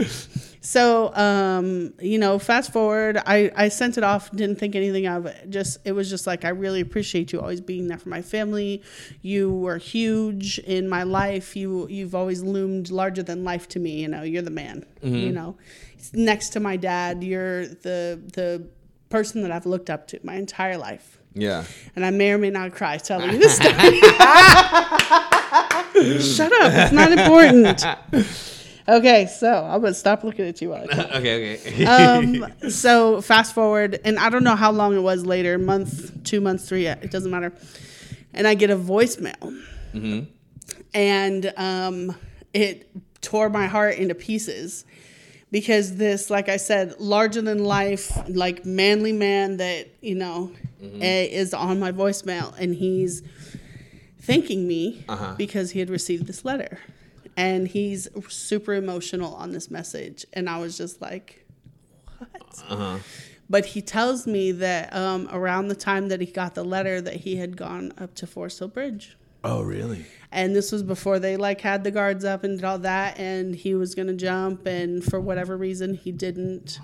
So, um, you know, fast forward, I, I sent it off, didn't think anything of it. Just, it was just like, I really appreciate you always being there for my family. You were huge in my life. You, you've always loomed larger than life to me. You know, you're the man, mm-hmm. you know, next to my dad, you're the, the person that I've looked up to my entire life. Yeah. And I may or may not cry telling you this story. Shut up. It's not important. Okay, so I'm going to stop looking at you while I talk. Okay, okay. um, so fast forward, and I don't know how long it was later, month, two months, three, it doesn't matter. And I get a voicemail. Mm-hmm. And um, it tore my heart into pieces because this, like I said, larger than life, like manly man that, you know, mm-hmm. is on my voicemail. And he's thanking me uh-huh. because he had received this letter. and he's super emotional on this message. And I was just like, what? Uh-huh. But he tells me that um, around the time that he got the letter that he had gone up to Forest Hill Bridge. Oh, really? And this was before they like had the guards up and did all that. And he was going to jump. And for whatever reason, he didn't.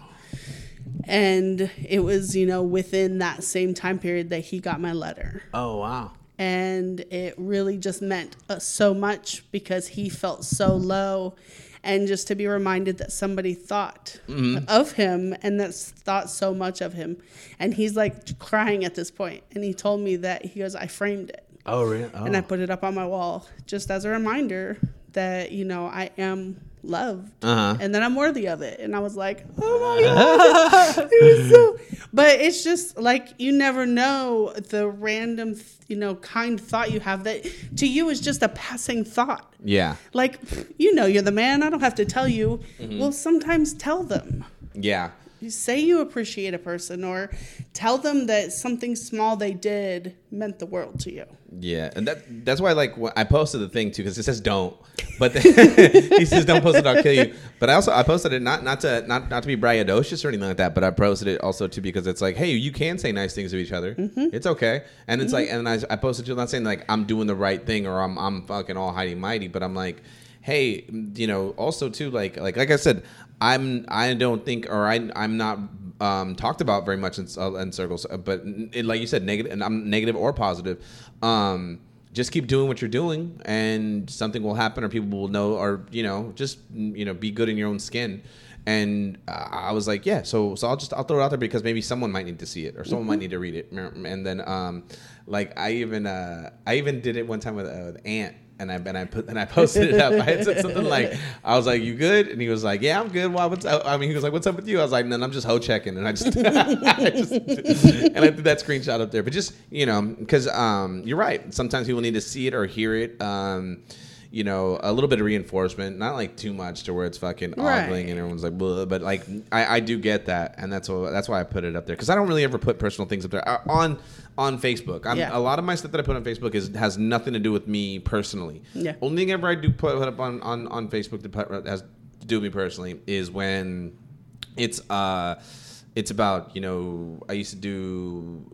And it was, you know, within that same time period that he got my letter. Oh, wow. And it really just meant uh, so much because he felt so low. And just to be reminded that somebody thought mm-hmm. of him and that thought so much of him. And he's like crying at this point. And he told me that, he goes, I framed it. Oh, really? Oh. And I put it up on my wall just as a reminder that, you know, I am loved uh-huh. and that I'm worthy of it. And I was like, oh, my God. It was so... But it's just like you never know the random, you know, kind thought you have that to you is just a passing thought. Yeah. Like, you know, you're the man. I don't have to tell you. Mm-hmm. Well, sometimes tell them. Yeah. You say you appreciate a person or tell them that something small they did meant the world to you. Yeah. And that that's why, like, I posted the thing, too, because it says don't. But the, he says, don't post it, I'll kill you. But I also I posted it not not to not, not to be braggadocious or anything like that, but I posted it also, too, because it's like, hey, you can say nice things to each other. Mm-hmm. It's okay. And it's mm-hmm. like, and I, I posted it, not saying, like, I'm doing the right thing or I'm I'm fucking all hidey mighty, but I'm like, hey, you know, also, too, like like like I said, I'm I don't think or I I'm not um, talked about very much in, uh, in circles, but it, like you said, negative and I'm negative or positive. Um, just keep doing what you're doing, and something will happen, or people will know, or you know, just you know, be good in your own skin. And uh, I was like, yeah, so so I'll just I'll throw it out there because maybe someone might need to see it or someone mm-hmm. might need to read it. And then um, like I even uh, I even did it one time with uh, an aunt. And I and I put and I posted it up. I had said something like, "I was like, you good?" And he was like, "Yeah, I'm good. Why? What's up?" I mean, he was like, "What's up with you?" I was like, "No, I'm just hoe checking." And I just, I just and I threw that screenshot up there. But just you know, because um, you're right. Sometimes people need to see it or hear it. Um, you know, a little bit of reinforcement, not like too much to where it's fucking right. ogling and everyone's like, blah, but like I, I do get that, and that's what, that's why I put it up there because I don't really ever put personal things up there I, on on Facebook. I'm, yeah. A lot of my stuff that I put on Facebook is has nothing to do with me personally. Yeah. Only thing ever I do put up on on, on Facebook that put, has to do with me personally is when it's uh it's about you know I used to do.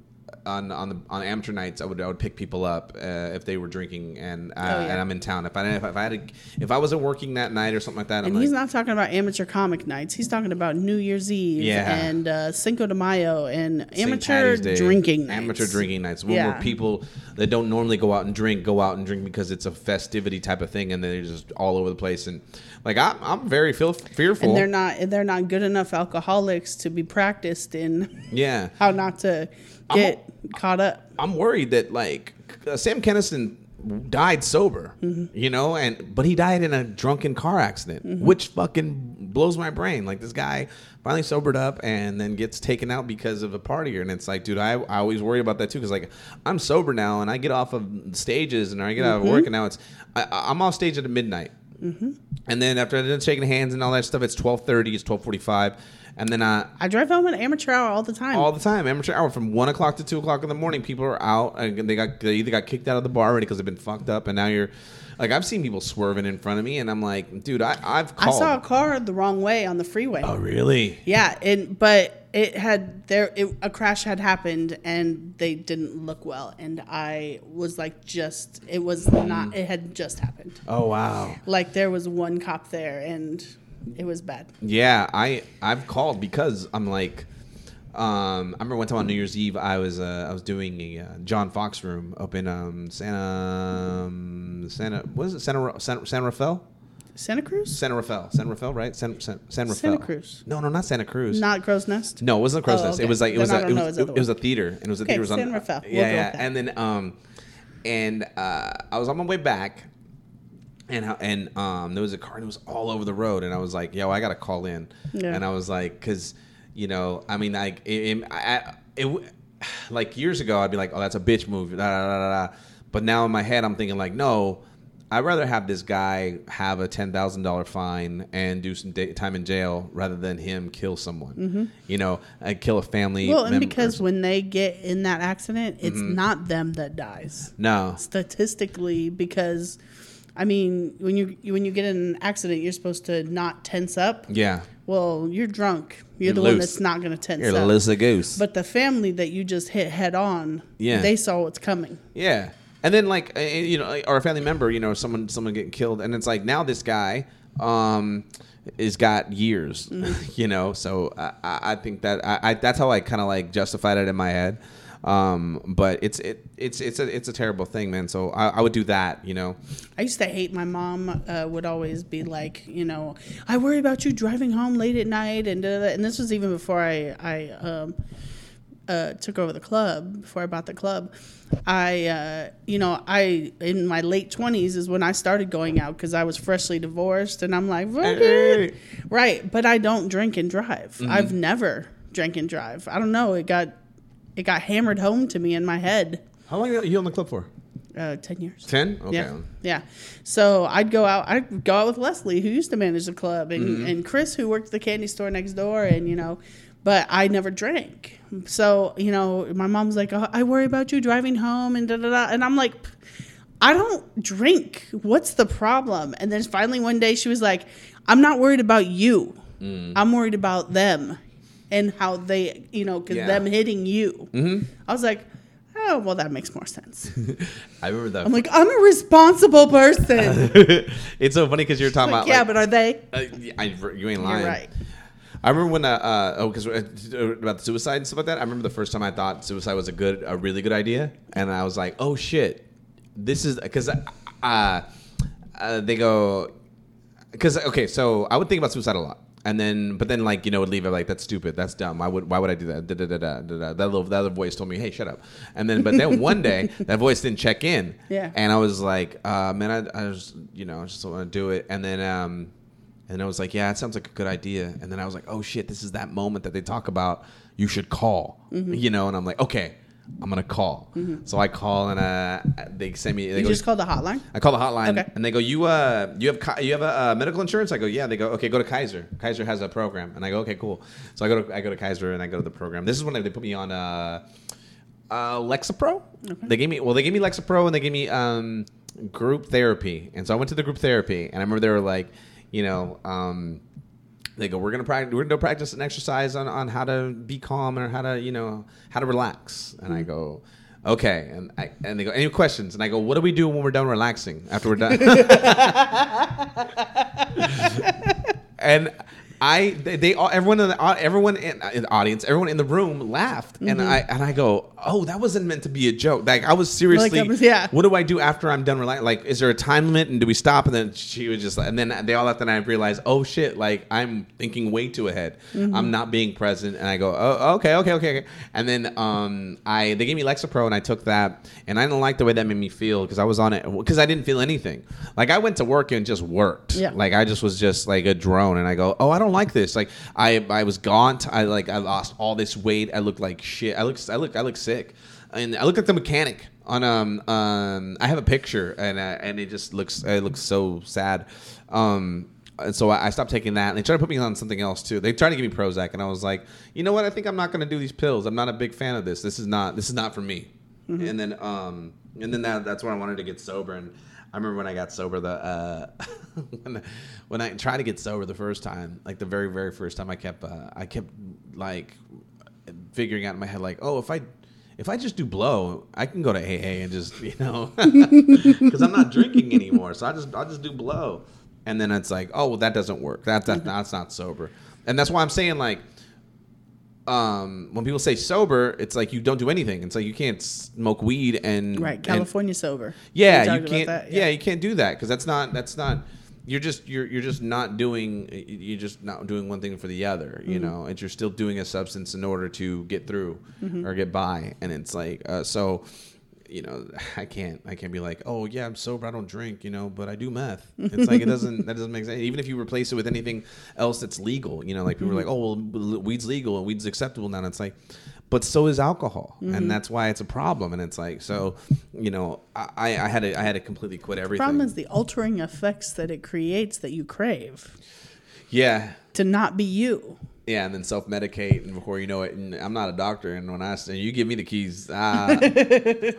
On on the on amateur nights, I would I would pick people up uh, if they were drinking and uh, oh, yeah. and I'm in town. If I if, if I had a, if I wasn't working that night or something like that. I'm and like, he's not talking about amateur comic nights. He's talking about New Year's Eve yeah. and uh, Cinco de Mayo and amateur drinking nights. Amateur drinking nights, where yeah. people that don't normally go out and drink go out and drink because it's a festivity type of thing, and they're just all over the place. And like I'm I'm very feel, fearful. And they're not they're not good enough alcoholics to be practiced in. Yeah. How not to get. I'm, caught up. I'm worried that like uh, Sam Kinison died sober, mm-hmm. you know, and but he died in a drunken car accident, mm-hmm. which fucking blows my brain. Like this guy finally sobered up and then gets taken out because of a partier, and it's like, dude, I, I always worry about that too because like I'm sober now and I get off of stages and I get out mm-hmm. of work and now it's I, I'm off stage at midnight, mm-hmm. and then after I'm done shaking hands and all that stuff, it's twelve thirty, it's twelve forty-five. And then I... I drive home at amateur hour all the time. All the time. Amateur hour from one o'clock to two o'clock in the morning. People are out. And they got they either got kicked out of the bar already because they've been fucked up. And now you're... Like, I've seen people swerving in front of me. And I'm like, dude, I, I've called. I saw a car the wrong way on the freeway. Oh, really? Yeah. And, but it had... there it, a crash had happened. And they didn't look well. And I was like, just... It was not... It had just happened. Oh, wow. Like, there was one cop there. And... It was bad. Yeah, I, I've called because I'm like, um, I remember one time on New Year's Eve, I was uh, I was doing a uh, John Fox room up in um, Santa, um, Santa, what is it, Santa, Santa, Santa Rafael? Santa Cruz? Santa Rafael. Santa Rafael, right? San, San, San Rafael. Santa Cruz. No, no, not Santa Cruz. Not Crow's Nest? No, it wasn't Crow's oh, Nest. Okay. It was like, it was, a, it, was, it, it was a theater. And it was a okay, theater. Santa on, Rafael. Yeah, we'll yeah. Go with that. And then, um, and uh, I was on my way back. And and um, there was a car and it was all over the road. And I was like, yo, I got to call in. Yeah. And I was like, because, you know, I mean, like, it, it, I, it, like years ago, I'd be like, oh, that's a bitch move. Da, da, da, da. But now in my head, I'm thinking like, no, I'd rather have this guy have a ten thousand dollars fine and do some day, time in jail rather than him kill someone. Mm-hmm. You know, I'd kill a family member. Well, and because when they get in that accident, it's mm-hmm. not them that dies. No. Statistically, because... I mean, when you when you get in an accident, you're supposed to not tense up. Yeah. Well, you're drunk. You're, you're the loose. one that's not going to tense you're up. You're loose as goose. But the family that you just hit head on, yeah. they saw what's coming. Yeah. And then, like, you know, or a family member, you know, someone someone getting killed. And it's like, now this guy um, is got years, mm-hmm. you know. So I, I think that I, I that's how I kind of, like, justified it in my head. Um, but it's it it's it's a it's a terrible thing, man. So I, I would do that, you know. I used to hate my mom. Uh, would always be like, you know, I worry about you driving home late at night, and da, da, da. And this was even before I I um, uh, took over the club, before I bought the club. I uh, you know I in my late twenties is when I started going out because I was freshly divorced, and I'm like, hey. Right, but I don't drink and drive. Mm-hmm. I've never drank and drive. I don't know. It got. It got hammered home to me in my head. How long are you on the club for? Uh, ten years. Ten? Okay. Yeah. yeah. So I'd go out. I'd go out with Leslie, who used to manage the club, and, mm-hmm. and Chris, who worked at the candy store next door, and, you know, but I never drank. So, you know, my mom's like, oh, I worry about you driving home, and da-da-da. And I'm like, I don't drink. What's the problem? And then finally one day she was like, I'm not worried about you. Mm. I'm worried about them. And how they, you know, because yeah. them hitting you. Mm-hmm. I was like, oh, well, that makes more sense. I remember that. I'm like, I'm a responsible person. It's so funny because you're talking like, about. Yeah, like, but are they? Uh, I, you ain't lying. You're right. I remember when, uh, uh, oh, because uh, about the suicide and stuff like that. I remember the first time I thought suicide was a good, a really good idea. And I was like, oh, shit. This is, because uh, uh, they go, because, okay, so I would think about suicide a lot. And then, but then, like, you know, would leave it like, that's stupid, that's dumb. Why would, why would I do that? Da, da, da, da, da. That little, that little voice told me, hey, shut up. And then, but then one day, that voice didn't check in. Yeah. And I was like, uh, man, I, I just, you know, I just don't want to do it. And then, um, and I was like, yeah, it sounds like a good idea. And then I was like, oh shit, this is that moment that they talk about. You should call, mm-hmm. you know. And I'm like, okay, I'm gonna call. Mm-hmm. So I call and uh, they send me. They you go, just call the hotline. I call the hotline, okay. And they go, "You uh, you have you have a uh, medical insurance?" I go, "Yeah." They go, "Okay, go to Kaiser. Kaiser has a program." And I go, "Okay, cool." So I go to I go to Kaiser and I go to the program. This is when they put me on uh, uh, Lexapro. Okay. They gave me well, they gave me Lexapro and they gave me um, group therapy. And so I went to the group therapy and I remember they were like, you know. Um, They go, we're gonna practice. We're gonna practice an exercise on, on how to be calm or how to, you know, how to relax. And I go, okay. And I, and they go, any questions? And I go, what do we do when we're done relaxing? After we're done. And I, they, they all, everyone in the everyone in, in the audience, everyone in the room laughed. Mm-hmm. And I and I go, oh, that wasn't meant to be a joke. Like I was seriously. Like, yeah. What do I do after I'm done relaxing? Like, is there a time limit? And do we stop? And then she was just, and then they all left, and I realized, oh shit, like I'm thinking way too ahead. Mm-hmm. I'm not being present. And I go, oh, okay, okay, okay, okay. And then um, I they gave me Lexapro, and I took that, and I didn't like the way that made me feel because I was on it because I didn't feel anything. Like I went to work and just worked. Yeah. Like I just was just like a drone, and I go, oh, I don't. Don't like this. Like I, I was gaunt. I like I lost all this weight. I looked like shit. I look, I look, I look sick, and I look like the mechanic on um um. I have a picture, and uh, and it just looks, it looks so sad. Um, and so I, I stopped taking that. And they tried to put me on something else too. They tried to give me Prozac, and I was like, you know what? I think I'm not gonna do these pills. I'm not a big fan of this. This is not, this is not for me. Mm-hmm. And then um, and then that, that's when I wanted to get sober. And I remember when I got sober, the uh, when, the, when I tried to get sober the first time, like the very, very first time, I kept uh, I kept like figuring out in my head, like, oh, if I if I just do blow, I can go to A A and just, you know, because I'm not drinking anymore, so I just I just do blow, and then it's like, oh, well, that doesn't work. That, that that's not sober, and that's why I'm saying, like. Um, when people say sober, it's like you don't do anything. It's like you can't smoke weed and right California and, sober. Yeah, you can't. That, yeah. yeah, you can't do that because that's not that's not. You're just you're you're just not doing. You're just not doing one thing for the other. You mm-hmm. know, and you're still doing a substance in order to get through mm-hmm. or get by. And it's like uh, so. You know, I can't. I can't be like, oh yeah, I'm sober. I don't drink. You know, but I do meth. It's like it doesn't. That doesn't make sense. Even if you replace it with anything else that's legal, you know, like people mm-hmm. are like, oh well, weed's legal and weed's acceptable now. And it's like, but so is alcohol, mm-hmm. and that's why it's a problem. And it's like, so, you know, I, I had to. I had to completely quit everything. The problem is the altering effects that it creates that you crave. Yeah. To not be you. Yeah, and then self-medicate, and before you know it, and I'm not a doctor, and when I say, you give me the keys, uh,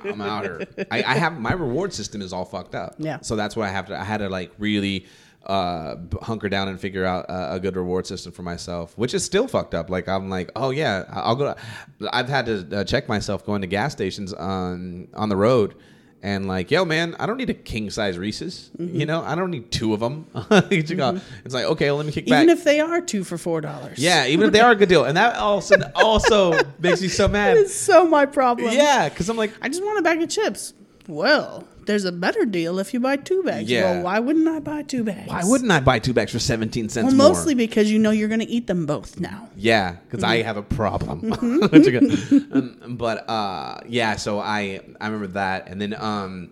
I'm out here. I, I have, my reward system is all fucked up. Yeah. So that's what I have to, I had to like really uh, hunker down and figure out a, a good reward system for myself, which is still fucked up. Like, I'm like, oh yeah, I'll go to, I've had to uh, check myself going to gas stations on on the road. And like, yo, man, I don't need a king-size Reese's. Mm-hmm. You know, I don't need two of them. Mm-hmm. It's like, okay, well, let me kick even back. Even if they are two for four dollars. Yeah, even if they are a good deal. And that also, also makes you so mad. That is so my problem. Yeah, because I'm like, I just want a bag of chips. Well, there's a better deal if you buy two bags. Yeah. Well, why wouldn't I buy two bags? Why wouldn't I buy two bags for seventeen cents well, more? Well, mostly because you know you're going to eat them both now. Yeah, because mm-hmm. I have a problem. Mm-hmm. um, but, uh, yeah, so I I remember that. And then um,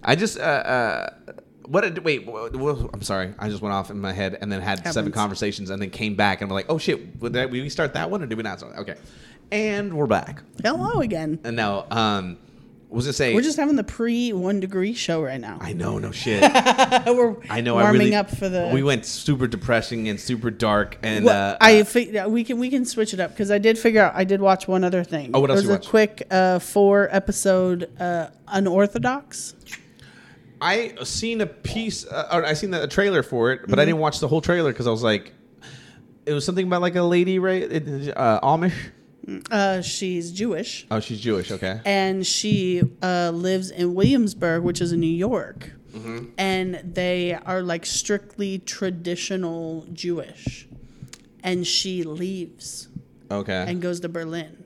I just... Uh, uh, what? A, wait, I'm sorry. I just went off in my head and then had Happens. seven conversations and then came back and we're like, oh, shit, would that, we start that one or did we not start that? Okay. And we're back. Hello again. And now... Um, was it say we're just having the pre one degree show right now? I know, no shit. we're I know, warming I really, up for the. We went super depressing and super dark, and well, uh, I fi- we can we can switch it up because I did figure out I did watch one other thing. Oh, what else? It was you a watch? quick uh, four episode uh, Unorthodox. I seen a piece, uh, or I seen the, a trailer for it, but mm-hmm. I didn't watch the whole trailer because I was like, it was something about like a lady, right? Uh, Amish. Uh, she's Jewish. Oh, she's Jewish. Okay. And she uh, lives in Williamsburg, which is in New York. Mm-hmm. And they are like strictly traditional Jewish. And she leaves. Okay. And goes to Berlin.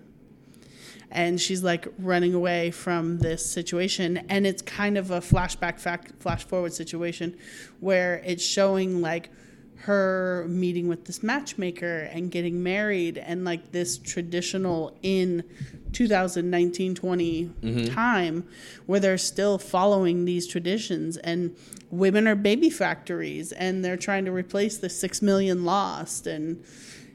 And she's like running away from this situation. And it's kind of a flashback, fact, flash forward situation where it's showing like her meeting with this matchmaker and getting married and like this traditional in two thousand nineteen twenty mm-hmm. time where they're still following these traditions and women are baby factories and they're trying to replace the six million lost and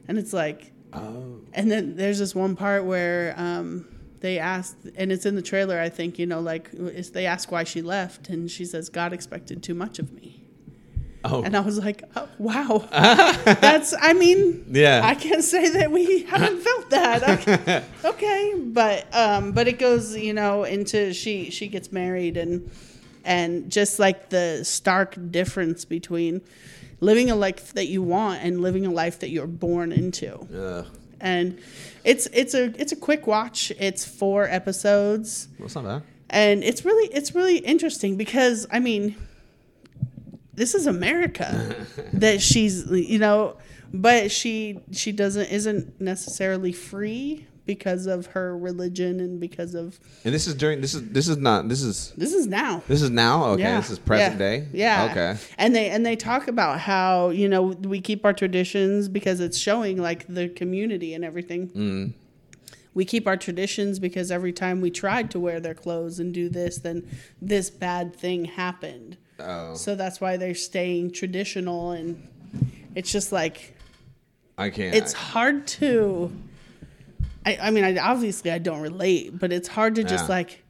and it's like oh. And then there's this one part where um they asked, and it's in the trailer I think, you know, like they ask why she left and she says God expected too much of me. Oh. And I was like, oh, wow, that's, I mean, yeah. I can't say that we haven't felt that. Okay. But, um, but it goes, you know, into she, she gets married and, and just like the stark difference between living a life that you want and living a life that you're born into. Yeah. And it's, it's a, it's a quick watch. It's four episodes. Well, it's not bad. And it's really, it's really interesting because I mean, this is America that she's, you know, but she she doesn't isn't necessarily free because of her religion and because of. And this is during this is this is not this is this is now this is now. OK, yeah. This is present yeah. day. Yeah. OK. And they and they talk about how, you know, we keep our traditions because it's showing like the community and everything. Mm. We keep our traditions because every time we tried to wear their clothes and do this, then this bad thing happened. Oh. So that's why they're staying traditional, and it's just like I can't. It's hard to. I, I mean, I, obviously, I don't relate, but it's hard to just yeah. like.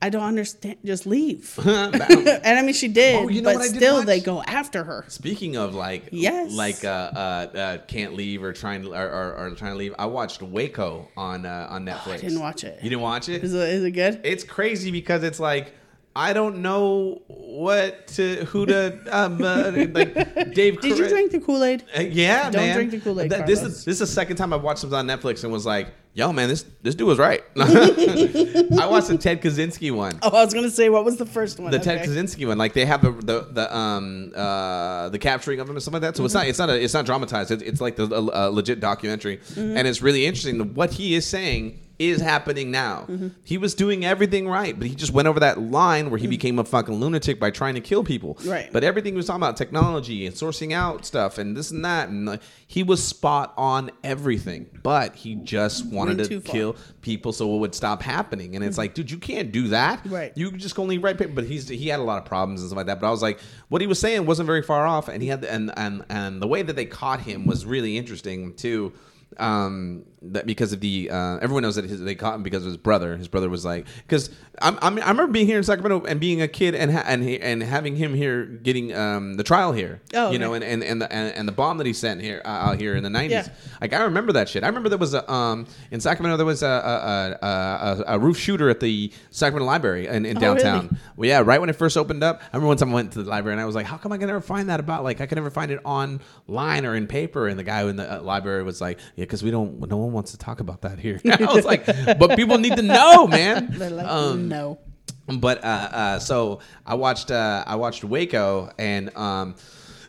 I don't understand. Just leave. And I mean, she did, oh, you know but still watch? They go after her. Speaking of like, yes. like uh, uh, uh, can't leave or trying or, or, or trying to leave. I watched Waco on uh, on Netflix. Oh, I didn't watch it. You didn't watch it? Is it, is it good? It's crazy because it's like. I don't know what to, who to, um, uh, like Dave. Did Car- you drink the Kool-Aid? Uh, yeah, don't man. Don't drink the Kool-Aid, Th- this is This is the second time I've watched something on Netflix and was like, yo, man, this this dude was right. I watched the Ted Kaczynski one. Oh, I was going to say, what was the first one? The okay. Ted Kaczynski one. Like, they have the the the um uh the capturing of him and stuff like that. So mm-hmm. it's not it's not a, it's not dramatized. It's, it's like the uh, legit documentary. Mm-hmm. And it's really interesting. What he is saying is happening now. Mm-hmm. He was doing everything right, but he just went over that line where he mm-hmm. became a fucking lunatic by trying to kill people. Right. But everything he was talking about, technology and sourcing out stuff and this and that, and like, he was spot on everything, but he just wanted to far. kill people so it would stop happening. And it's mm-hmm. like, dude, you can't do that. Right. You just only write paper. But he's he had a lot of problems and stuff like that. But I was like, what he was saying wasn't very far off, and he had and and, and the way that they caught him was really interesting too. Um, that because of the uh, everyone knows that his, they caught him because of his brother. His brother was like, because I'm, I'm I remember being here in Sacramento and being a kid and ha- and and having him here getting um, the trial here. Oh, you okay. know, and and and the and, and the bomb that he sent here uh, out here in the nineties. Yeah. Like I remember that shit. I remember there was a um in Sacramento there was a a a, a, a roof shooter at the Sacramento Library in, in downtown. Oh, really? Well, yeah, right when it first opened up. I remember one time I went to the library and I was like, how come I can never find that about like I can never find it online or in paper? And the guy in the uh, library was like, yeah, because we don't no one wants to talk about that here. I was like, but people need to know, man. They're like, um, no. But uh, uh, so I watched uh, I watched Waco, and um,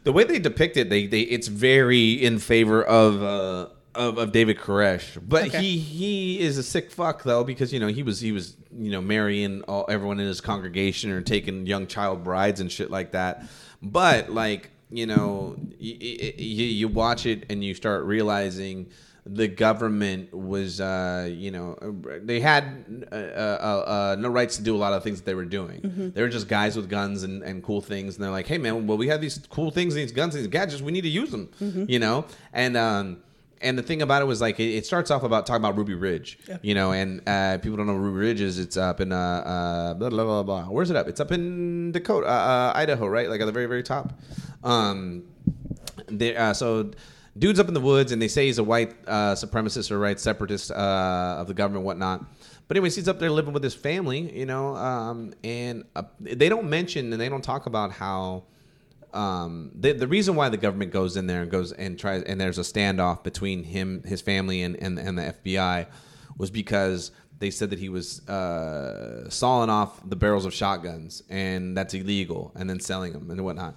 the way they depict it, they, they it's very in favor of. Uh, Of, of David Koresh, but okay. he he is a sick fuck though, because you know he was he was you know marrying all, everyone in his congregation or taking young child brides and shit like that. But like you know you you, you watch it and you start realizing the government was uh, you know they had uh, uh, uh, no rights to do a lot of things that they were doing. Mm-hmm. They were just guys with guns and, and cool things, and they're like, hey man, well we have these cool things, these guns, these gadgets, we need to use them, mm-hmm. you know, and. um And the thing about it was like it starts off about talking about Ruby Ridge, yeah. you know, and uh, people don't know Ruby Ridge is. It's up in uh, uh, blah, blah, blah, blah. Where's it up? It's up in Dakota, uh, uh, Idaho, right? Like at the very, very top. Um, they, uh, so dude's up in the woods, and they say he's a white uh, supremacist or right separatist uh, of the government, and whatnot. But anyways, he's up there living with his family, you know, um, and uh, they don't mention and they don't talk about how. Um, the the reason why the government goes in there and goes and tries and there's a standoff between him, his family, and, and, and the F B I was because they said that he was uh, sawing off the barrels of shotguns, and that's illegal, and then selling them and whatnot.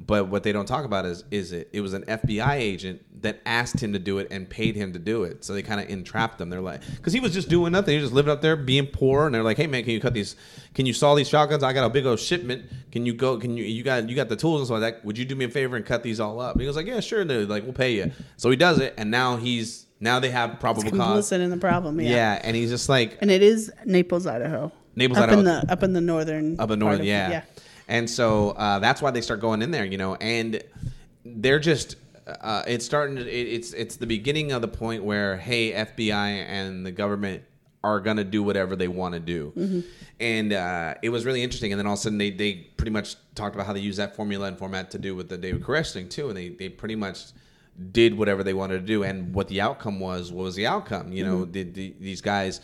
But what they don't talk about is is it it was an F B I agent that asked him to do it and paid him to do it. So they kind of entrapped him. They're like, because he was just doing nothing. He was just living up there, being poor. And they're like, hey man, can you cut these? Can you saw these shotguns? I got a big old shipment. Can you go? Can you? You got you got the tools and stuff like that. Would you do me a favor and cut these all up? And he was like, yeah, sure. And they're like, we'll pay you. So he does it, and now he's now they have probable cause. Complicit in the problem. Yeah. Yeah, and he's just like, and it is Naples, Idaho. Naples, up Idaho. In the, up in the northern. Up in northern, yeah. It, yeah. And so uh, that's why they start going in there, you know, and they're just uh, it's starting to it, it's it's the beginning of the point where, hey, F B I and the government are going to do whatever they want to do. Mm-hmm. And uh, it was really interesting. And then all of a sudden they, they pretty much talked about how they use that formula and format to do with the David Koresh thing, too. And they, they pretty much did whatever they wanted to do. And what the outcome was, what was the outcome? You know, mm-hmm. the, the, these guys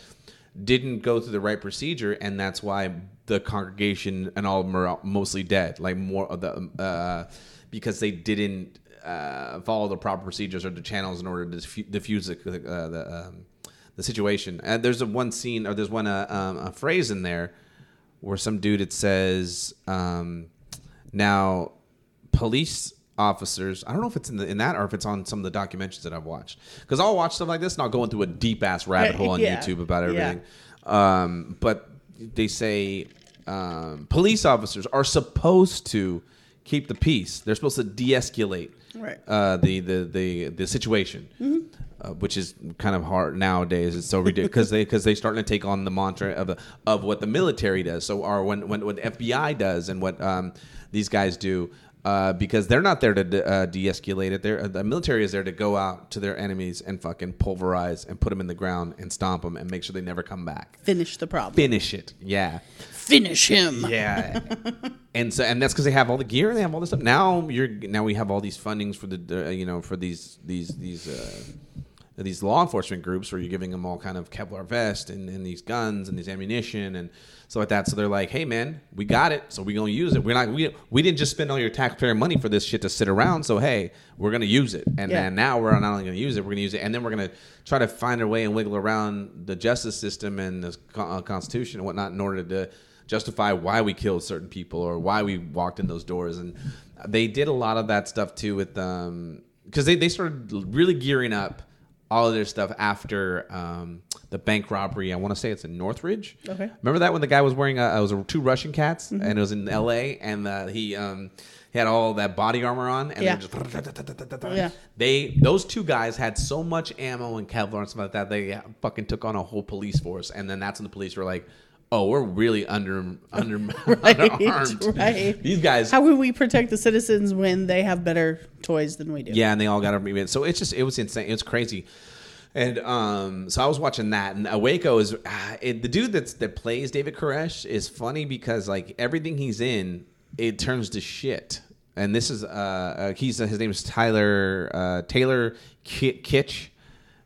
didn't go through the right procedure, and that's why the congregation and all of them are mostly dead, like more of the uh, because they didn't uh, follow the proper procedures or the channels in order to diffu- diffuse the uh, the, um, the situation. And there's a one scene or there's one uh, um, a phrase in there where some dude it says um, now police officers. I don't know if it's in, the, in that or if it's on some of the documentaries that I've watched, because I'll watch stuff like this and I'll go into a deep ass rabbit hole on yeah. YouTube about everything. Yeah. Um, but they say um, police officers are supposed to keep the peace. They're supposed to de-escalate right. uh, the, the the the situation, mm-hmm. uh, which is kind of hard nowadays. It's so ridiculous because they because they starting to take on the mantra of the, of what the military does. So or when when what the F B I does and what um, these guys do. Uh, because they're not there to de- uh, de-escalate it. They're, the military is there to go out to their enemies and fucking pulverize and put them in the ground and stomp them and make sure they never come back. Finish the problem. Finish it. Yeah. Finish him. Yeah. and so and that's because they have all the gear. They have all this stuff. Now you're now we have all these fundings for the uh, you know for these these these uh, these law enforcement groups where you're giving them all kind of Kevlar vest and, and these guns and these ammunition and. So like that, so they're like, "Hey man, we got it. So we're gonna use it. We're not. We we didn't just spend all your taxpayer money for this shit to sit around. So hey, we're gonna use it. And yeah. then now we're not only gonna use it, we're gonna use it, and then we're gonna try to find a way and wiggle around the justice system and the Constitution and whatnot in order to justify why we killed certain people or why we walked in those doors. And they did a lot of that stuff too with um because they they started really gearing up all of their stuff after. Um, The bank robbery, I want to say it's in Northridge. Okay. Remember that when the guy was wearing, uh, it was two Russian cats, mm-hmm. and it was in L A, and uh, he um, he had all that body armor on, and yeah. they were just yeah. they those two guys had so much ammo and Kevlar and stuff like that, they fucking took on a whole police force, and then that's when the police were like, oh, we're really under under right, underarmed. Right. These guys. How would we protect the citizens when they have better toys than we do? Yeah, and they all got to be so it's just it was insane. It's crazy. And um, so I was watching that, and Waco is uh, it, the dude that's that plays David Koresh is funny because like everything he's in, it turns to shit. And this is uh, uh he's uh, his name is Tyler uh, Taylor K- Kitsch.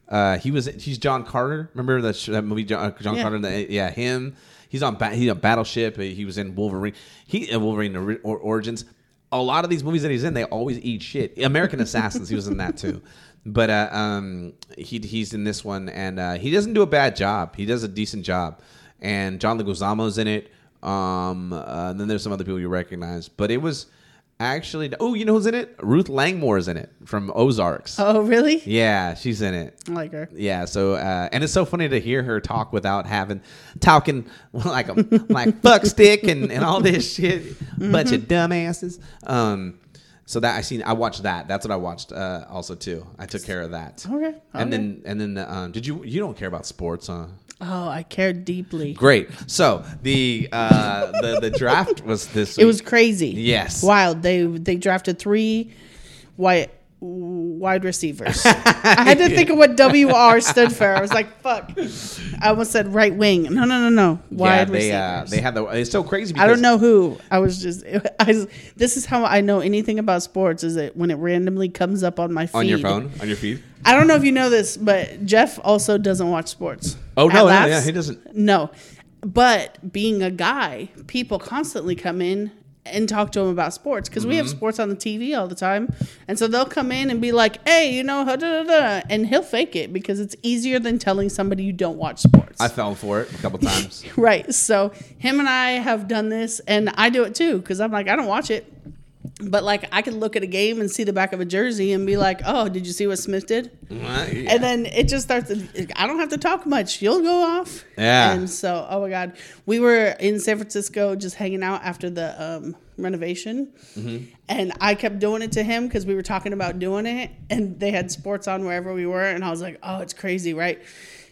Uh, he was he's John Carter. Remember that sh- that movie John, John yeah. Carter? The, yeah, him. He's on ba- he's on Battleship. He was in Wolverine. He uh, Wolverine or, or Origins. A lot of these movies that he's in, they always eat shit. American Assassins. He was in that too. But uh, um, he he's in this one, and uh, he doesn't do a bad job. He does a decent job. And John Leguizamo's in it. Um, uh, and then there's some other people you recognize. But it was actually... Oh, you know who's in it? Ruth Langmore's in it from Ozarks. Oh, really? Yeah, she's in it. I like her. Yeah, so... Uh, and it's so funny to hear her talk without having... Talking like a like fuck stick and, and all this shit. Mm-hmm. Bunch of dumbasses. Um... So that I seen, I watched that. That's what I watched uh, also too. I took care of that. Okay. okay. And then, and then, the, um, did you? You don't care about sports, huh? Oh, I care deeply. Great. So the uh, the the draft was this week. It was crazy. Yes. Wild. They they drafted three wide wide receivers. I had to think of what W R stood for. I was like, fuck. I almost said right wing. No, no, no, no. Wide yeah, they, receivers. Uh, they had the. It's so crazy. Because I don't know who. I was just. I was, this is how I know anything about sports. Is it when it randomly comes up on my feed? On your phone? On your feed? I don't know if you know this, but Jeff also doesn't watch sports. Oh no, yeah, yeah, he doesn't. No, but being a guy, people constantly come in and talk to them about sports because mm-hmm. we have sports on the T V all the time, and so they'll come in and be like, "Hey, you know," and he'll fake it because it's easier than telling somebody you don't watch sports. I fell for it a couple times. Right. So him and I have done this, and I do it too because I'm like, I don't watch it, but like I can look at a game and see the back of a jersey and be like, "Oh, did you see what Smith did?" Right, yeah. And then it just starts. I don't have to talk much. You'll go off. Yeah. And so, oh my God, we were in San Francisco just hanging out after the um, renovation, mm-hmm. and I kept doing it to him because we were talking about doing it, and they had sports on wherever we were, and I was like, "Oh, it's crazy, right?"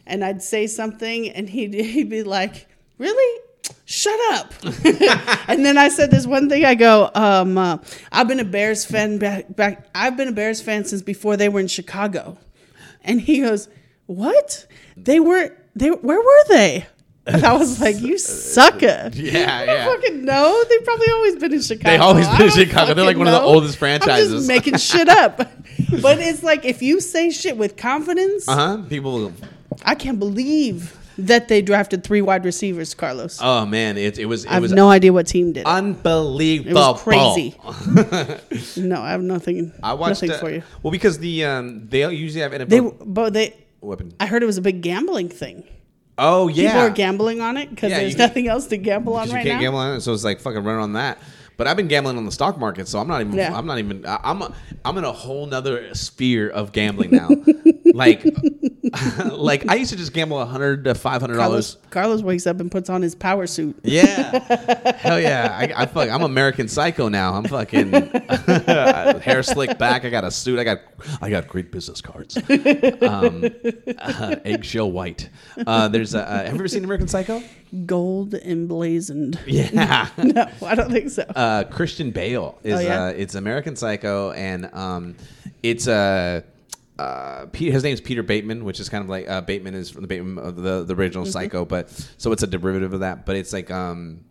And I'd say something, and he'd he'd be like, "Really? Shut up." And then I said this one thing. I go, um, uh, I've been a Bears fan back, back. I've been a Bears fan since before they were in Chicago. And he goes, what? They weren't, they, where were they? And I was like, you sucker. Yeah, I don't yeah. fucking know. They've probably always been in Chicago. They've always been in Chicago. They're like one know. of the oldest franchises. I'm just making shit up. But it's like, if you say shit with confidence, uh-huh. people will. I can't believe that they drafted three wide receivers, Carlos. Oh man, it it was. It I have was no idea what team did it. Unbelievable, it was crazy. No, I have nothing. I watched nothing uh, for you. Well, because the um, they usually have N F L. They but they. Weapon. I heard it was a big gambling thing. Oh yeah, people are gambling on it because yeah, there's nothing can, else to gamble on right now. You can't now. gamble on it, so it's like fucking run on that. But I've been gambling on the stock market, so I'm not even. Yeah. I'm not even. I'm. A, I'm in a whole nother sphere of gambling now. Like, like I used to just gamble a hundred to five hundred dollars. Carlos, Carlos wakes up and puts on his power suit. Yeah, hell yeah! I, I fuck. I'm American Psycho now. I'm fucking hair slicked back. I got a suit. I got, I got great business cards. Um, uh, eggshell white. Uh, there's. A, uh, have you ever seen American Psycho? Gold emblazoned. Yeah. No, I don't think so. Uh, Christian Bale is. Oh, yeah? uh, it's American Psycho, and um, it's a. Uh, Uh, Pete, his name is Peter Bateman, which is kind of like uh, Bateman is from the Bateman of the, the original mm-hmm. Psycho, but so it's a derivative of that. But it's like um,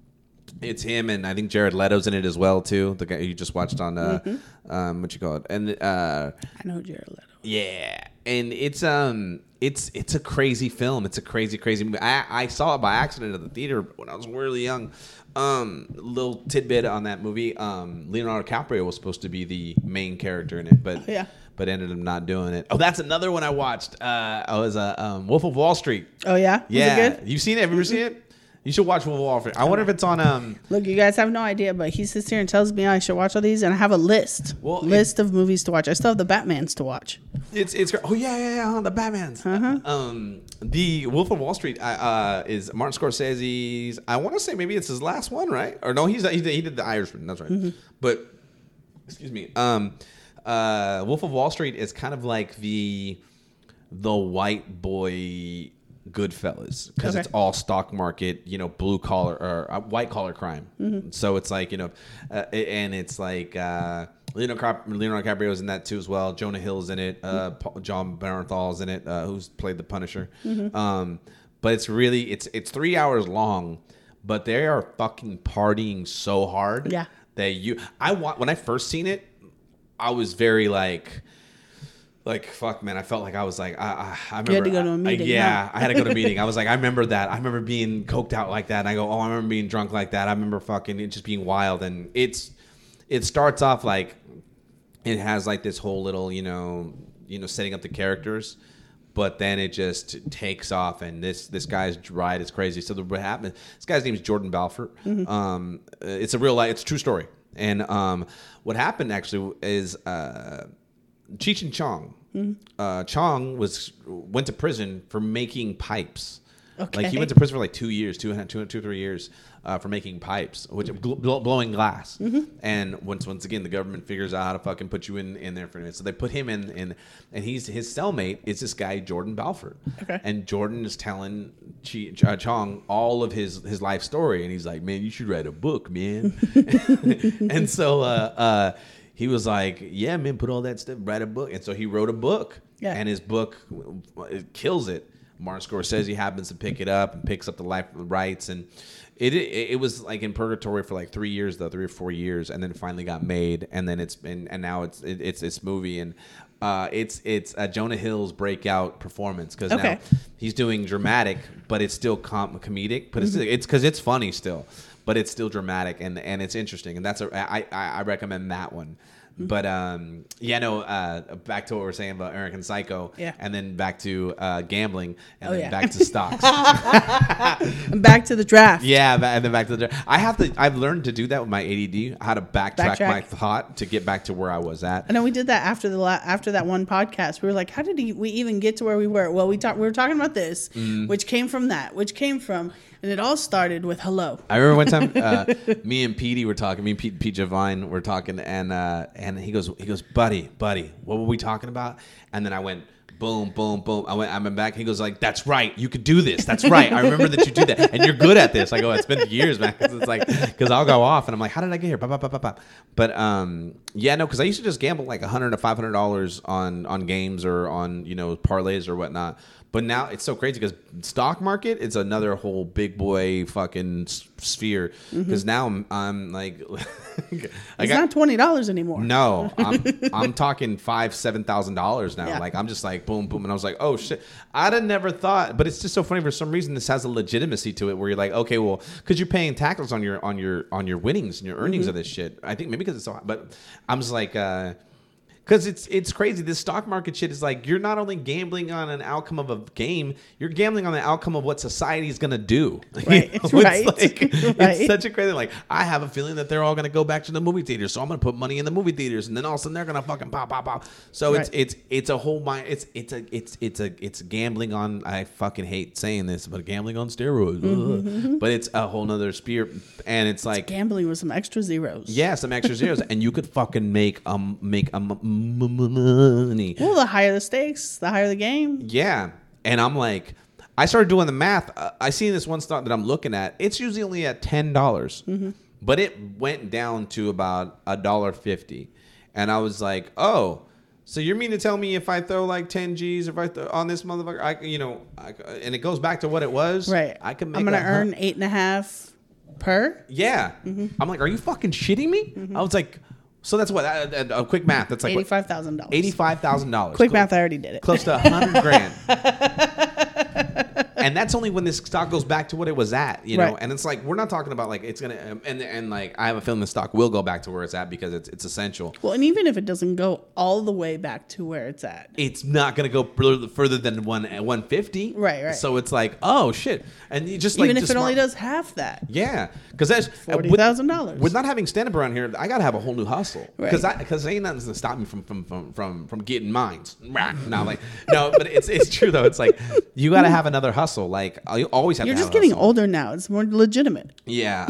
it's him, and I think Jared Leto's in it as well too. The guy you just watched on uh, mm-hmm. um, what you call it, and uh, I know Jared Leto. Yeah, and it's um, it's it's a crazy film. It's a crazy, crazy movie. I, I saw it by accident at the theater when I was really young. Um, little tidbit on that movie. Um, Leonardo DiCaprio was supposed to be the main character in it, but oh, yeah. but ended up not doing it. Oh, that's another one I watched. Uh, I was uh, um, Wolf of Wall Street. Oh yeah, yeah. Was it good? You've seen it? Have you ever seen it? You should watch Wolf of Wall Street. I wonder if it's on. Um, Look, you guys have no idea, but he sits here and tells me I should watch all these, and I have a list well, list it, of movies to watch. I still have the Batmans to watch. It's it's oh yeah yeah yeah the Batmans. Uh-huh. Um, the Wolf of Wall Street uh, is Martin Scorsese's. I want to say maybe it's his last one, right? Or no, he's he did, he did The Irishman. That's right. Mm-hmm. But excuse me. Um. Uh, Wolf of Wall Street is kind of like the the white boy Goodfellas because okay. it's all stock market, you know, blue collar or uh, white collar crime. Mm-hmm. So it's like, you know, uh, and it's like uh, Leonardo DiCaprio is in that too as well. Jonah Hill's in it. Uh, Paul, John Bernthal's in it, uh, who's played the Punisher. Mm-hmm. Um, but it's really it's it's three hours long, but they are fucking partying so hard. Yeah. That you I want when I first seen it, I was very like. Like, fuck, man, I felt like I was like, I, I, I remember. You had to go to a meeting. I, yeah, huh? I had to go to a meeting. I was like, I remember that. I remember being coked out like that. And I go, oh, I remember being drunk like that. I remember fucking it just being wild. And it's it starts off like it has like this whole little, you know, you know, setting up the characters. But then it just takes off, and this this guy's ride is crazy. So the, what happened, this guy's name is Jordan Balfour. Mm-hmm. Um, it's a real life, it's a true story. And um, what happened actually is... Uh, Cheech and Chong. Mm-hmm. Uh, Chong was went to prison for making pipes. Okay. Like he went to prison for like two years, two and two, two, three years uh, for making pipes, which gl- bl- blowing glass. Mm-hmm. And once, once again, the government figures out how to fucking put you in, in there for a minute. So they put him in, in and he's his cellmate is this guy Jordan Balfour. Okay. And Jordan is telling Che- Ch- Chong all of his his life story, and he's like, "Man, you should write a book, man." And so. Uh, uh, He was like, yeah, man, put all that stuff, write a book. And so he wrote a book. Yeah. And his book it kills it. Martin Scorsese happens to pick it up and picks up the life rights. And it, it it was like in purgatory for like three years, though, three or four years. And then it finally got made. And then it's been, and now it's it, it's this movie. And uh, it's it's uh, Jonah Hill's breakout performance because okay. now he's doing dramatic, but it's still com- comedic. But mm-hmm. it's because it's, it's funny still. But it's still dramatic and, and it's interesting. And that's a, I, I recommend that one. Mm-hmm. But, um, yeah, no, uh, back to what we were saying about American Psycho. Yeah. And then back to uh, gambling. And oh, then yeah. back to stocks. And back to the draft. Yeah, and then back to the draft. I have to, I've learned to do that with my A D D, how to backtrack, backtrack. my thought to get back to where I was at. I know we did that after the la- after that one podcast. We were like, how did he, we even get to where we were? Well, we, talk, we were talking about this, mm. which came from that, which came from... And it all started with hello. I remember one time uh, me and Petey were talking. Me and Pete, Pete Javine were talking, and uh, and he goes, he goes, buddy, buddy, what were we talking about? And then I went, boom, boom, boom. I went, I went back. He goes like, that's right, you could do this. That's right. I remember that you do that, and you're good at this. I go, it's been years, man. Cause it's like, because I'll go off, and I'm like, how did I get here? Pop, pop, pop, pop, pop. But um, yeah, no, because I used to just gamble like one hundred dollars to five hundred dollars on on games or on you know parlays or whatnot. But now it's so crazy because stock market, it's another whole big boy fucking sphere. Because mm-hmm. now I'm, I'm like, it's I got, not twenty dollars anymore. No, I'm I'm talking five seven thousand dollars now. Yeah. Like I'm just like boom boom, and I was like, oh shit, I'd have never thought. But it's just so funny for some reason this has a legitimacy to it where you're like, okay, well, because you're paying taxes on your on your on your winnings and your earnings mm-hmm. of this shit. I think maybe because it's so high, but I'm just like. Uh, Because it's it's crazy. This stock market shit is like you're not only gambling on an outcome of a game, you're gambling on the outcome of what society is going to do. Right. You know? It's, right. Like, right. It's such a crazy like I have a feeling that they're all going to go back to the movie theaters. So I'm going to put money in the movie theaters and then all of a sudden they're going to fucking pop, pop, pop. So right. it's it's it's a whole mind. It's it's a it's it's a it's gambling on. I fucking hate saying this, but gambling on steroids. Mm-hmm. But it's a whole nother sphere. And it's, it's like gambling with some extra zeros. Yeah, some extra zeros. And you could fucking make um make a um, money. Well, the higher the stakes, the higher the game. Yeah. And I'm like, I started doing the math. Uh, I seen this one stock that I'm looking at. It's usually only at ten dollars. Mm-hmm. But it went down to about one dollar fifty. And I was like, oh, so you're mean to tell me if I throw like ten G's if I throw on this motherfucker, I, you know, I, and it goes back to what it was. Right. I can make I'm going to earn hun- eight and a half per. Yeah. Mm-hmm. I'm like, are you fucking shitting me? Mm-hmm. I was like, so that's what a uh, uh, quick math. That's like eighty-five thousand dollars. Eighty-five thousand dollars. Quick close, math. I already did it. Close to a hundred grand. And that's only when this stock goes back to what it was at, you right. know. And it's like we're not talking about like it's gonna um, and and like I have a feeling the stock will go back to where it's at because it's it's essential. Well, and even if it doesn't go all the way back to where it's at, it's not gonna go further than one one fifty. Right, right. So it's like oh shit, and you just like even if it smart, only does half that. Yeah, because that's forty thousand dollars. With not having stand up around here, I gotta have a whole new hustle. Because right. because ain't nothing's gonna stop me from from from from, from getting mines. No, like no, but it's it's true though. It's like you gotta have another hustle. Like you always have. You're to have just a getting hustle. Older now. It's more legitimate. Yeah.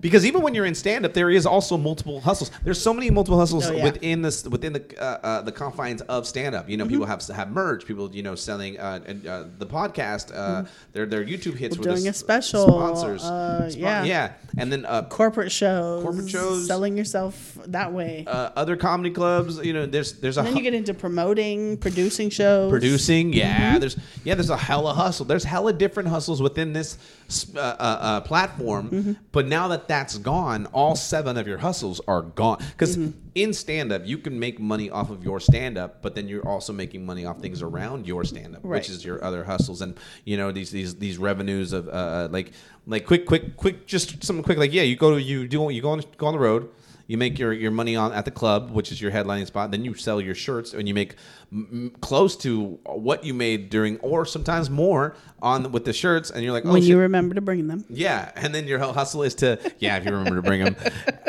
Because even when you're in stand-up, there is also multiple hustles. There's so many multiple hustles oh, yeah. within this within the uh, uh, the confines of stand-up. You know, mm-hmm. people have have merch. People, you know, selling uh, and, uh, the podcast. Uh, mm-hmm. Their their YouTube hits. We're with doing a special sponsors. Uh, Spon- yeah, yeah, and then uh, corporate shows. Corporate shows. Selling yourself that way. Uh, other comedy clubs. You know, there's there's a. And then hu- you get into promoting, producing shows. Producing, yeah. Mm-hmm. There's yeah. There's a hella hustle. There's hella different hustles within this uh, uh, platform. Mm-hmm. But now that that's gone, all seven of your hustles are gone. Because mm-hmm. in stand-up, you can make money off of your stand-up, but then you're also making money off things around your stand-up, right. which is your other hustles. And, you know, these these these revenues of, uh, like, like quick, quick, quick, just something quick. Like, yeah, you go to, you do, you go on, go on the road. You make your, your money on at the club, which is your headlining spot. Then you sell your shirts, and you make m- close to what you made during, or sometimes more, on with the shirts. And you're like, oh, when shit. you remember to bring them. Yeah, and then your whole hustle is to yeah, if you remember to bring them.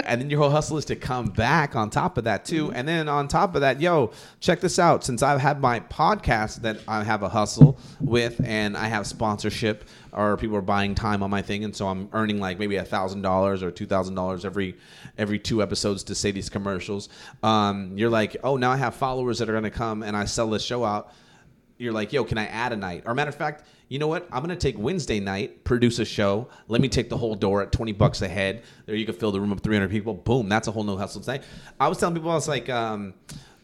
And then your whole hustle is to come back on top of that too. Mm-hmm. And then on top of that, yo, check this out. Since I've had my podcast that I have a hustle with, and I have sponsorship, or people are buying time on my thing, and so I'm earning like maybe one thousand dollars or two thousand dollars every every two episodes to say these commercials. Um, you're like, oh, now I have followers that are going to come, and I sell this show out. You're like, yo, can I add a night? Or matter of fact, you know what? I'm going to take Wednesday night, produce a show. Let me take the whole door at twenty bucks a head. There you can fill the room up three hundred people. Boom, that's a whole new hustle tonight. I was telling people, I was like... Um,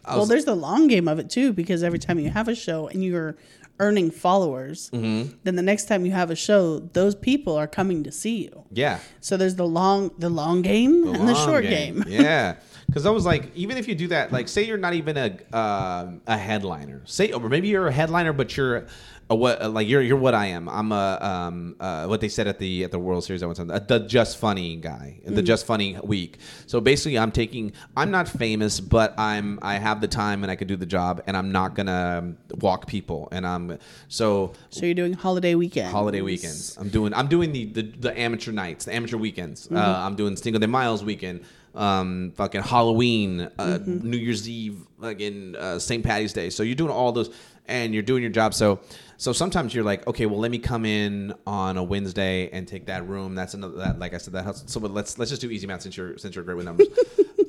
I was, well, there's the long game of it, too, because every time you have a show and you're... earning followers, mm-hmm. then the next time you have a show, those people are coming to see you. Yeah. So there's the long, the long game the and long the short game. game. Yeah. Because I was like, even if you do that, like, say you're not even a uh, a headliner. Say, or maybe you're a headliner, but you're a, what? A, like you're you're what I am. I'm a um uh, what they said at the at the World Series. I went to the Just Funny guy, the mm-hmm. Just Funny week. So basically, I'm taking. I'm not famous, but I'm I have the time and I could do the job, and I'm not gonna walk people. And I'm so. So you're doing holiday weekends. Holiday weekends. I'm doing I'm doing the the, the amateur nights, the amateur weekends. Mm-hmm. Uh, I'm doing Cinco de Miles weekend. Um, fucking Halloween, uh, mm-hmm. New Year's Eve, again, uh, Saint Patty's Day. So you're doing all those, and you're doing your job. So, so sometimes you're like, okay, well, let me come in on a Wednesday and take that room. That's another, that, like I said, that helps. So, but let's let's just do easy math since you're since you're great with numbers.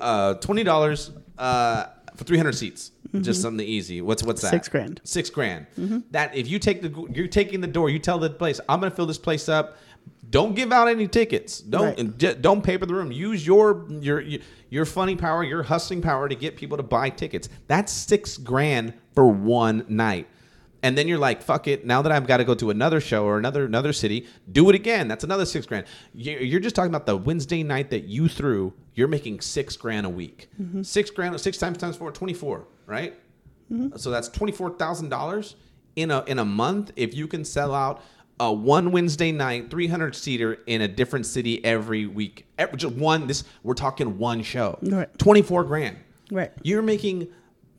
uh, twenty dollars uh, for three hundred seats, mm-hmm. just something easy. What's what's that? Six grand. Six grand. Mm-hmm. That if you take the you're taking the door, you tell the place, I'm gonna fill this place up. Don't give out any tickets. Don't right. j- don't paper the room. Use your your your funny power, your hustling power to get people to buy tickets. That's six grand for one night. And then you're like, fuck it. Now that I've got to go to another show or another another city, do it again. That's another six grand. You're just talking about the Wednesday night that you threw. You're making six grand a week. Mm-hmm. Six grand, six times times four, twenty-four, right? Mm-hmm. So that's twenty-four thousand dollars in a in a month if you can sell out a one Wednesday night, three hundred seater in a different city every week. Every, just one. This we're talking one show. Right. twenty-four grand. Right. You're making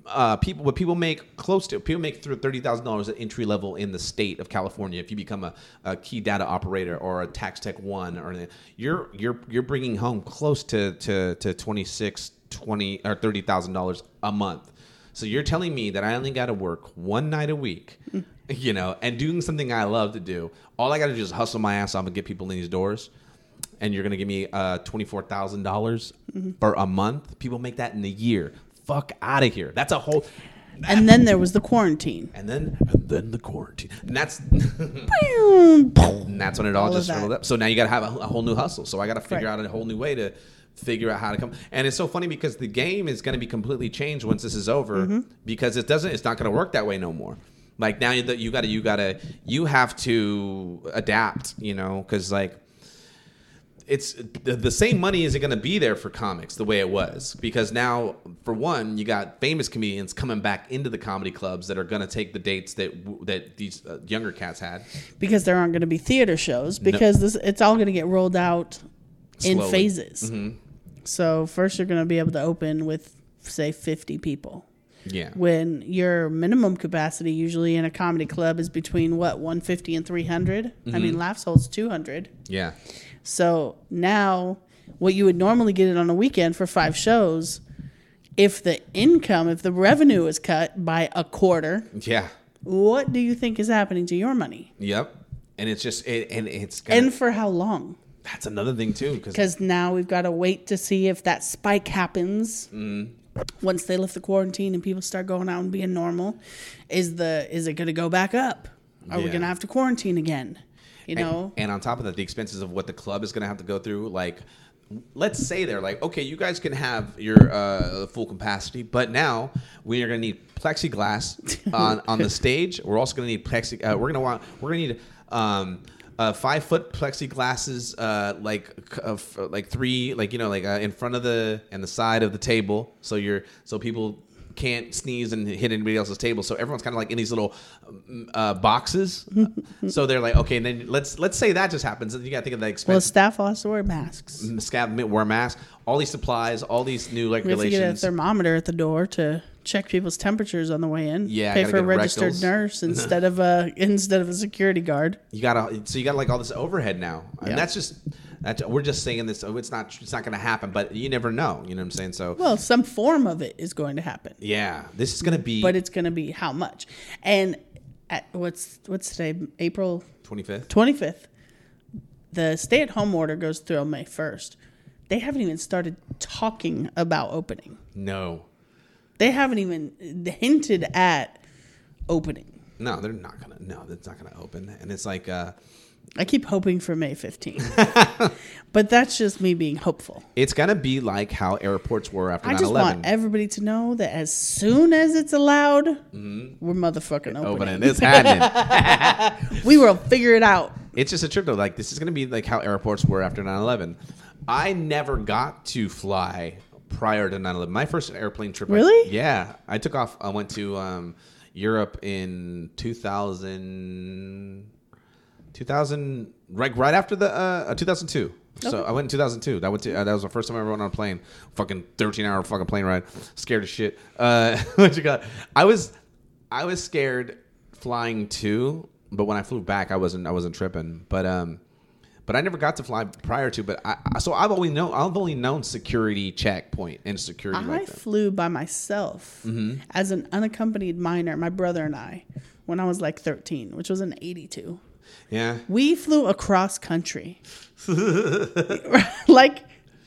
uh, people what people make close to people make thirty thousand dollars at entry level in the state of California. If you become a, a key data operator or a tax tech one or anything, you're you're you're bringing home close to to to twenty-six, twenty or thirty thousand dollars a month. So you're telling me that I only got to work one night a week, you know, and doing something I love to do. All I got to do is hustle my ass off and get people in these doors. And you're going to give me uh, twenty-four thousand dollars mm-hmm. for a month. People make that in a year. Fuck out of here. That's a whole. And then there was the quarantine. And then and then the quarantine. And that's and that's when it all, all just rolled up. So now you got to have a, a whole new hustle. So I got to figure right. out a whole new way to figure out how to come. And it's so funny because the game is going to be completely changed once this is over mm-hmm. because it doesn't it's not going to work that way no more. Like now you you got to you got to you have to adapt, you know, cuz like it's the, the same money isn't going to be there for comics the way it was because now for one you got famous comedians coming back into the comedy clubs that are going to take the dates that that these uh, younger cats had because there aren't going to be theater shows because no. this it's all going to get rolled out slowly. In phases. Mm-hmm. So first you're going to be able to open with, say, fifty people. Yeah. When your minimum capacity usually in a comedy club is between, what, one fifty and three hundred? Mm-hmm. I mean, Laughs holds two hundred. Yeah. So now what you would normally get it on a weekend for five shows, if the income, if the revenue is cut by a quarter, yeah. what do you think is happening to your money? Yep. And it's just, it, and it's got and for how long? That's another thing, too. Because now we've got to wait to see if that spike happens mm. once they lift the quarantine and people start going out and being normal. Is the is it going to go back up? Are yeah. we going to have to quarantine again? You and, know? And on top of that, the expenses of what the club is going to have to go through, like... Let's say they're like, okay, you guys can have your uh, full capacity, but now we are going to need plexiglass on, on the stage. We're also going to need plexi. Uh, we're going to want. We're going to need um, uh, five foot plexiglasses, uh, like uh, like three, like you know, like uh, in front of the and the side of the table, so you're so people can't sneeze and hit anybody else's table. So everyone's kind of like in these little uh, boxes. So they're like, okay, and then let's let's say that just happens. You got to think of the expense. Well, staff also wear masks. Staff wear masks. All these supplies, all these new regulations. We have to get a thermometer at the door to check people's temperatures on the way in. Yeah, pay for a registered rectals. nurse instead of a instead of a security guard. You gotta so you got like all this overhead now, and yeah. that's just. That's, we're just saying this. It's not. It's not going to happen. But you never know. You know what I'm saying? So well, some form of it is going to happen. Yeah, this is going to be. But it's going to be how much? And at, what's what's today? April twenty-fifth. twenty-fifth. The stay-at-home order goes through on May first. They haven't even started talking about opening. No. They haven't even hinted at opening. No, they're not gonna. No, it's not gonna open. And it's like. Uh, I keep hoping for May fifteenth, but that's just me being hopeful. It's going to be like how airports were after nine eleven. I just want everybody to know that as soon as it's allowed, mm-hmm. we're motherfucking opening. opening. It's happening. We will figure it out. It's just a trip, though. Like, this is going to be like how airports were after nine eleven. I never got to fly prior to nine eleven. My first airplane trip. Really? I, yeah. I took off. I went to um, Europe in two thousand... two thousand, right, right after the uh, two thousand two. Okay. So I went in two thousand two. That, went to, uh, that was the first time I ever went on a plane. Fucking thirteen hour fucking plane ride. Scared as shit. Uh, what you got? I was, I was scared flying too. But when I flew back, I wasn't. I wasn't tripping. But um, but I never got to fly prior to. But I so I've only known. I've only known security checkpoint and security. I like flew by myself mm-hmm. as an unaccompanied minor. My brother and I, when I was like thirteen, which was in eighty-two. Yeah, we flew across country. Like,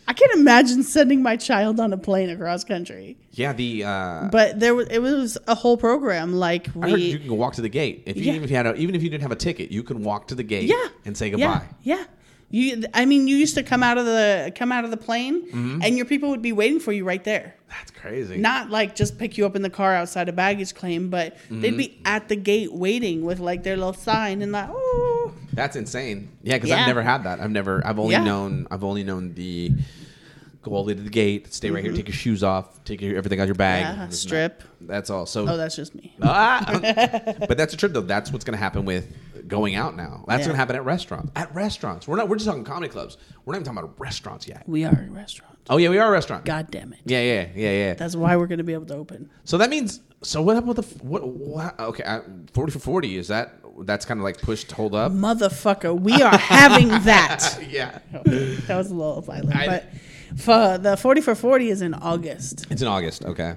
I can't imagine sending my child on a plane across country. Yeah, the uh, but there was it was a whole program. Like we, I heard you can walk to the gate if you yeah. even if you had a, even if you didn't have a ticket, you can walk to the gate. Yeah. And say goodbye. Yeah. yeah. You, I mean, you used to come out of the come out of the plane, mm-hmm. and your people would be waiting for you right there. That's crazy. Not like just pick you up in the car outside a baggage claim, but mm-hmm. they'd be at the gate waiting with like their little sign and like, oh. That's insane. Yeah, because yeah. I've never had that. I've never. I've only yeah. known. I've only known the go all the way to the gate, stay right mm-hmm. here, take your shoes off, take your, everything out of your bag, yeah, strip. Not, that's all. So oh, that's just me. Ah, but that's a trip though. That's what's gonna happen with. Going out now. That's yeah. gonna happen at restaurants. At restaurants. We're not we're just talking comedy clubs. We're not even talking about restaurants yet. We are a restaurant. Oh yeah, we are a restaurant. God damn it. Yeah, yeah, yeah, yeah. That's why we're gonna be able to open. So that means so what about the what, what okay, I, forty for forty is that that's kind of like pushed hold up. Motherfucker, we are having that. Yeah. That was a little violent. I, but for the forty for forty is in August. It's in August, okay.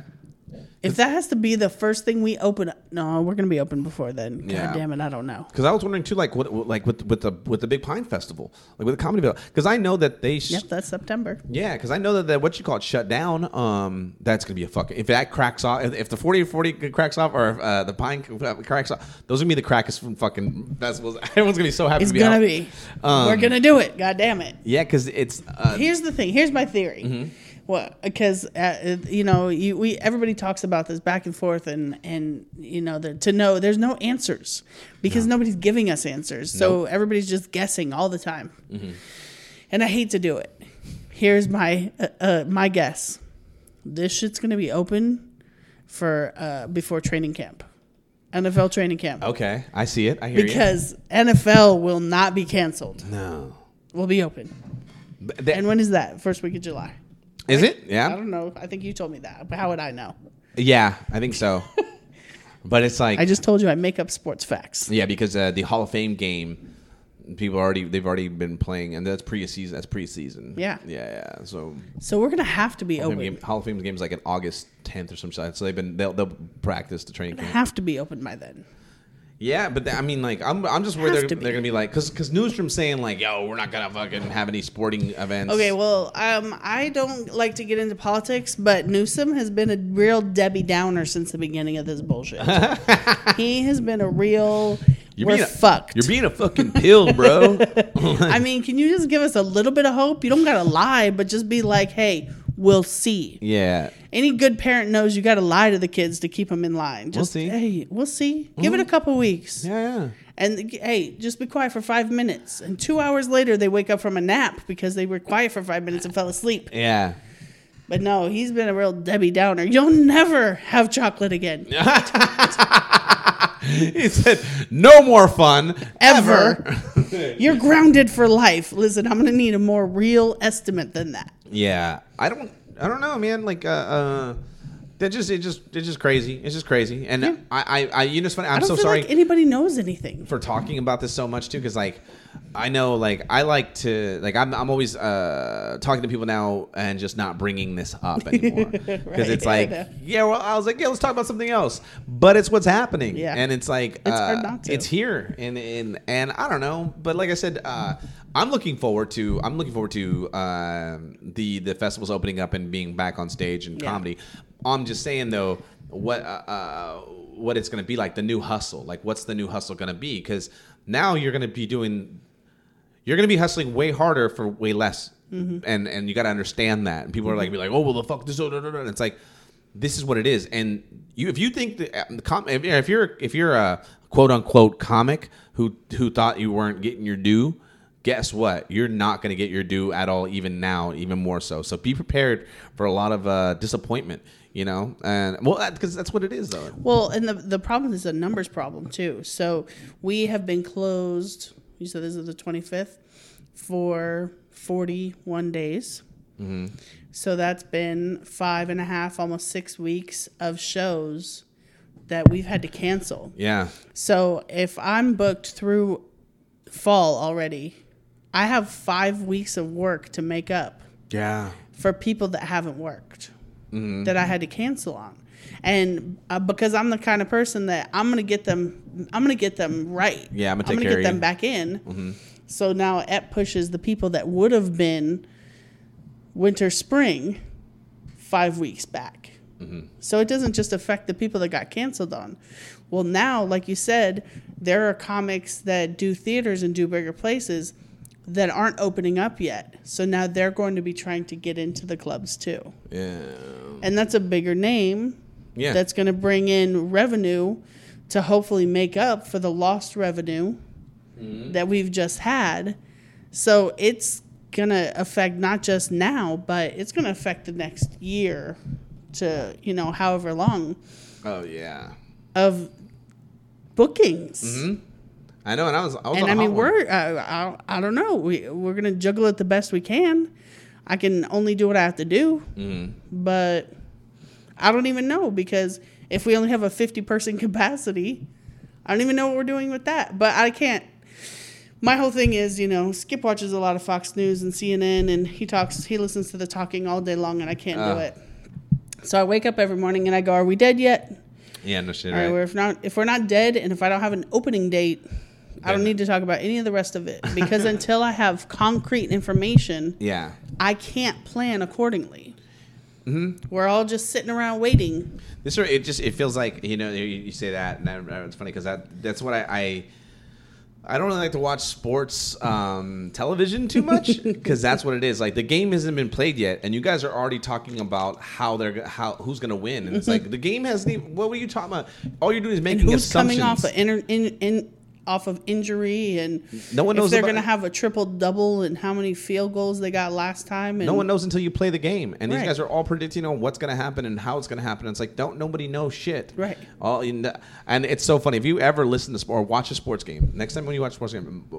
If that has to be the first thing we open up, no, we're going to be open before then. God yeah. damn it, I don't know. Because I was wondering too, like what, like with with the with the Big Pine Festival, like with the comedy bill, because I know that they. Sh- yep, that's September. Yeah, because I know that, that what you call it shut down. Um, that's going to be a fucking if that cracks off, if, if the forty or forty cracks off, or if, uh, the Pine cracks off, those are going to be the crackers from fucking festivals. Everyone's going to be so happy. It's to be gonna out. be. Um, we're going to do it. God damn it. Yeah, because it's. Uh, Here's the thing. Here's my theory. Mm-hmm. Well, because, uh, you know, you, we everybody talks about this back and forth and, and you know, the, to know there's no answers because no. nobody's giving us answers. So nope. everybody's just guessing all the time. Mm-hmm. And I hate to do it. Here's my uh, uh, my guess. This shit's going to be open for uh, before training camp. N F L training camp. Okay. I see it. I hear because you. Because N F L will not be canceled. No. We'll be open. That- and when is that? First week of July. Is like, it? Yeah. I don't know. I think you told me that. But how would I know? Yeah, I think so. But it's like I just told you I make up sports facts. Yeah, because uh, the Hall of Fame game, people already they've already been playing, and that's pre-season. That's preseason. Yeah. Yeah. Yeah. So. So we're gonna have to be Hall open. Game, Hall of Fame game is like an August tenth or some shit. So they've been they'll they'll practice the training. We're gonna have to be open by then. Yeah, but th- I mean, like, I'm I'm just worried they're, they're going to be like, because because Newstrom's saying, like, yo, we're not going to fucking have any sporting events. Okay, well, um, I don't like to get into politics, but Newsom has been a real Debbie Downer since the beginning of this bullshit. He has been a real, you're we're being a, fucked. You're being a fucking pill, bro. I mean, can you just give us a little bit of hope? You don't got to lie, but just be like, hey, we'll see. Yeah. Any good parent knows you got to lie to the kids to keep them in line. Just, we'll see. Hey, we'll see. Mm-hmm. Give it a couple weeks. Yeah, yeah. And hey, just be quiet for five minutes. And two hours later, they wake up from a nap because they were quiet for five minutes and fell asleep. Yeah. But no, he's been a real Debbie Downer. You'll never have chocolate again. He said, no more fun. Ever. ever. You're grounded for life. Listen, I'm going to need a more real estimate than that. Yeah, I don't, I don't know, man. Like, uh, uh that just, it just, it's just crazy. It's just crazy. And yeah. I, I, I, you know, it's funny. I'm I don't so feel sorry. Like anybody knows anything for talking about this so much too, because like, I know, like, I like to, like, I'm, I'm always uh talking to people now and just not bringing this up anymore because right. It's like, yeah, well, I was like, yeah, let's talk about something else, but it's what's happening, yeah, and it's like, it's, uh, hard not to. It's here, and and and I don't know, but like I said, uh. I'm looking forward to I'm looking forward to uh, the the festivals opening up and being back on stage and yeah. comedy. I'm just saying though, what uh, uh, what it's going to be like, the new hustle. Like, what's the new hustle going to be? Because now you're going to be doing, you're going to be hustling way harder for way less, mm-hmm. and and you got to understand that. And people mm-hmm. are like be like, oh well, the fuck this, and it's like, this is what it is. And you if you think that the com- if you're if you're a quote unquote comic who who thought you weren't getting your due. Guess what? You're not going to get your due at all, even now, even more so. So be prepared for a lot of uh, disappointment, you know? And well, because that, that's what it is, though. Well, and the the problem is a numbers problem, too. So we have been closed, you said this is the twenty-fifth, for forty-one days. Mm-hmm. So that's been five and a half, almost six weeks of shows that we've had to cancel. Yeah. So if I'm booked through fall already... I have five weeks of work to make up yeah. for people that haven't worked, mm-hmm. that I had to cancel on. And uh, because I'm the kind of person that I'm going to get them, I'm going to get them right. Yeah, I'm going to get them back in. Mm-hmm. So now it pushes the people that would have been winter, spring, five weeks back. Mm-hmm. So it doesn't just affect the people that got canceled on. Well, now, like you said, there are comics that do theaters and do bigger places that aren't opening up yet. So now they're going to be trying to get into the clubs too. Yeah. And that's a bigger name. Yeah. That's going to bring in revenue to hopefully make up for the lost revenue mm-hmm. that we've just had. So it's going to affect not just now, but it's going to affect the next year to, you know, however long. Oh yeah. Of bookings. Mm-hmm. I know, and I was. I was and on I mean, we're. Uh, I, I don't know. We we're gonna juggle it the best we can. I can only do what I have to do, mm. but I don't even know because if we only have a fifty person capacity, I don't even know what we're doing with that. But I can't. My whole thing is, you know, Skip watches a lot of Fox News and C N N, and he talks. He listens to the talking all day long, and I can't uh. do it. So I wake up every morning and I go, "Are we dead yet?" Yeah, no shit. All right, right. Well, if not, if we're not dead, and if I don't have an opening date. I don't need to talk about any of the rest of it because until I have concrete information, yeah, I can't plan accordingly. Mm-hmm. We're all just sitting around waiting. This it just it feels like you know you, you say that and I, it's funny because that that's what I, I I don't really like to watch sports um, television too much because that's what it is. Like the game hasn't been played yet, and you guys are already talking about how they're how who's going to win, and it's like the game hasn't. Even, what were you talking about? All you're doing is making and who's assumptions. Coming off of inner in. in off of injury and no one knows if they're going to have a triple-double and how many field goals they got last time. And no one knows until you play the game. And right. These guys are all predicting on what's going to happen and how it's going to happen. And it's like, don't nobody know shit. Right. All in the, and it's so funny. If you ever listen to sport or watch a sports game, next time when you watch a sports game,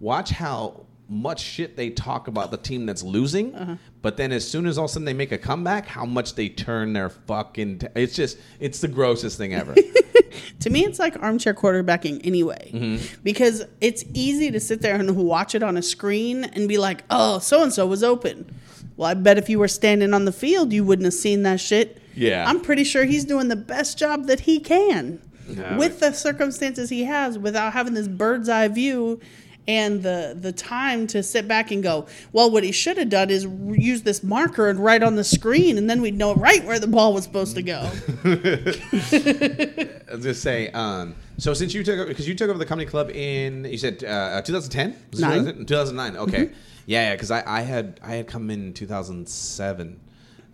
watch how much shit they talk about the team that's losing. Uh-huh. But then as soon as all of a sudden they make a comeback, how much they turn their fucking... T- it's just... It's the grossest thing ever. To me, it's like armchair quarterbacking anyway. Mm-hmm. Because it's easy to sit there and watch it on a screen and be like, oh, so-and-so was open. Well, I bet if you were standing on the field, you wouldn't have seen that shit. Yeah. I'm pretty sure he's doing the best job that he can. no. with the circumstances he has, without having this bird's eye view and the the time to sit back and go, well, what he should have done is use this marker and write on the screen, and then we'd know right where the ball was supposed to go. I was just say, um, so since you took, because you took over the comedy club in, you said uh, twenty ten? Nine. two thousand nine, okay. Mm-hmm. Yeah, because yeah, I, I had I had come in two thousand seven.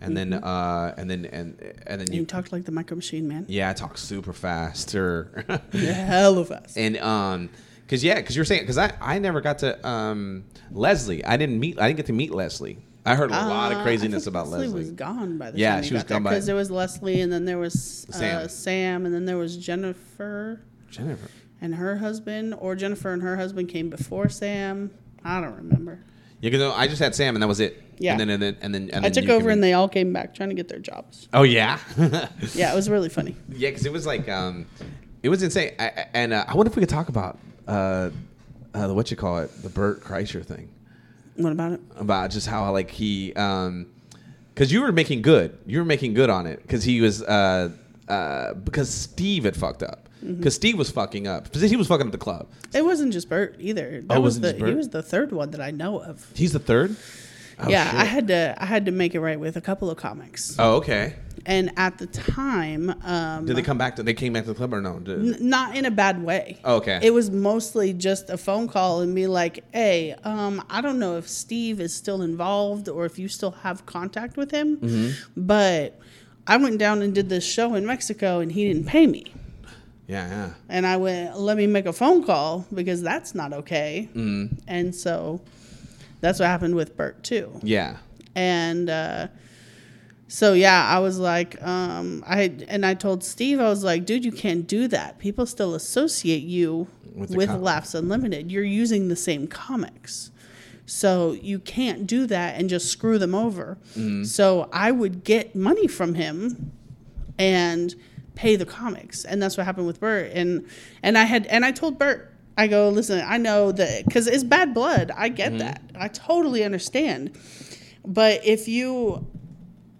And then, mm-hmm. uh, and then, and and then you, you talked like the Micro Machine Man. Yeah, I talk super fast, or yeah, hella fast. And um, cause yeah, cause you were saying, cause I, I never got to um Leslie. I didn't meet. I didn't get to meet Leslie. I heard a uh, lot of craziness about Leslie. Leslie was gone by the yeah, time she was gone by. Because there was Leslie, and then there was uh, Sam. Sam, and then there was Jennifer. Jennifer and her husband, or Jennifer and her husband came before Sam. I don't remember. Yeah, because I just had Sam, and that was it. Yeah, and then and then and then, and then I took over, can... and they all came back trying to get their jobs. Oh yeah, yeah, it was really funny. Yeah, because it was like, um, it was insane. I, and uh, I wonder if we could talk about uh, uh, the what you call it, the Bert Kreischer thing. What about it? About just how like he, um, because you were making good, you were making good on it, because he was, uh, uh, because Steve had fucked up. Because Steve was fucking up. Because he was fucking up the club. It wasn't just Bert either. That oh, was the, Bert? He was the third one that I know of. He's the third? Oh, yeah, shit. I had to I had to make it right with a couple of comics. Oh, okay. And at the time... Um, Did they come back? To, they came back to the club or no? N- not in a bad way. Oh, okay. It was mostly just a phone call and be like, hey, um, I don't know if Steve is still involved or if you still have contact with him, mm-hmm. but I went down and did this show in Mexico and he didn't pay me. Yeah, yeah. And I went, let me make a phone call because that's not okay. Mm. And so that's what happened with Bert, too. Yeah. And uh, so, yeah, I was like, um, I and I told Steve, I was like, dude, you can't do that. People still associate you with, with Laughs Unlimited. You're using the same comics. So you can't do that and just screw them over. Mm. So I would get money from him and... pay the comics, and that's what happened with Bert. And and I had and I told Bert, I go, listen, I know that because it's bad blood. I get mm-hmm. that. I totally understand. But if you,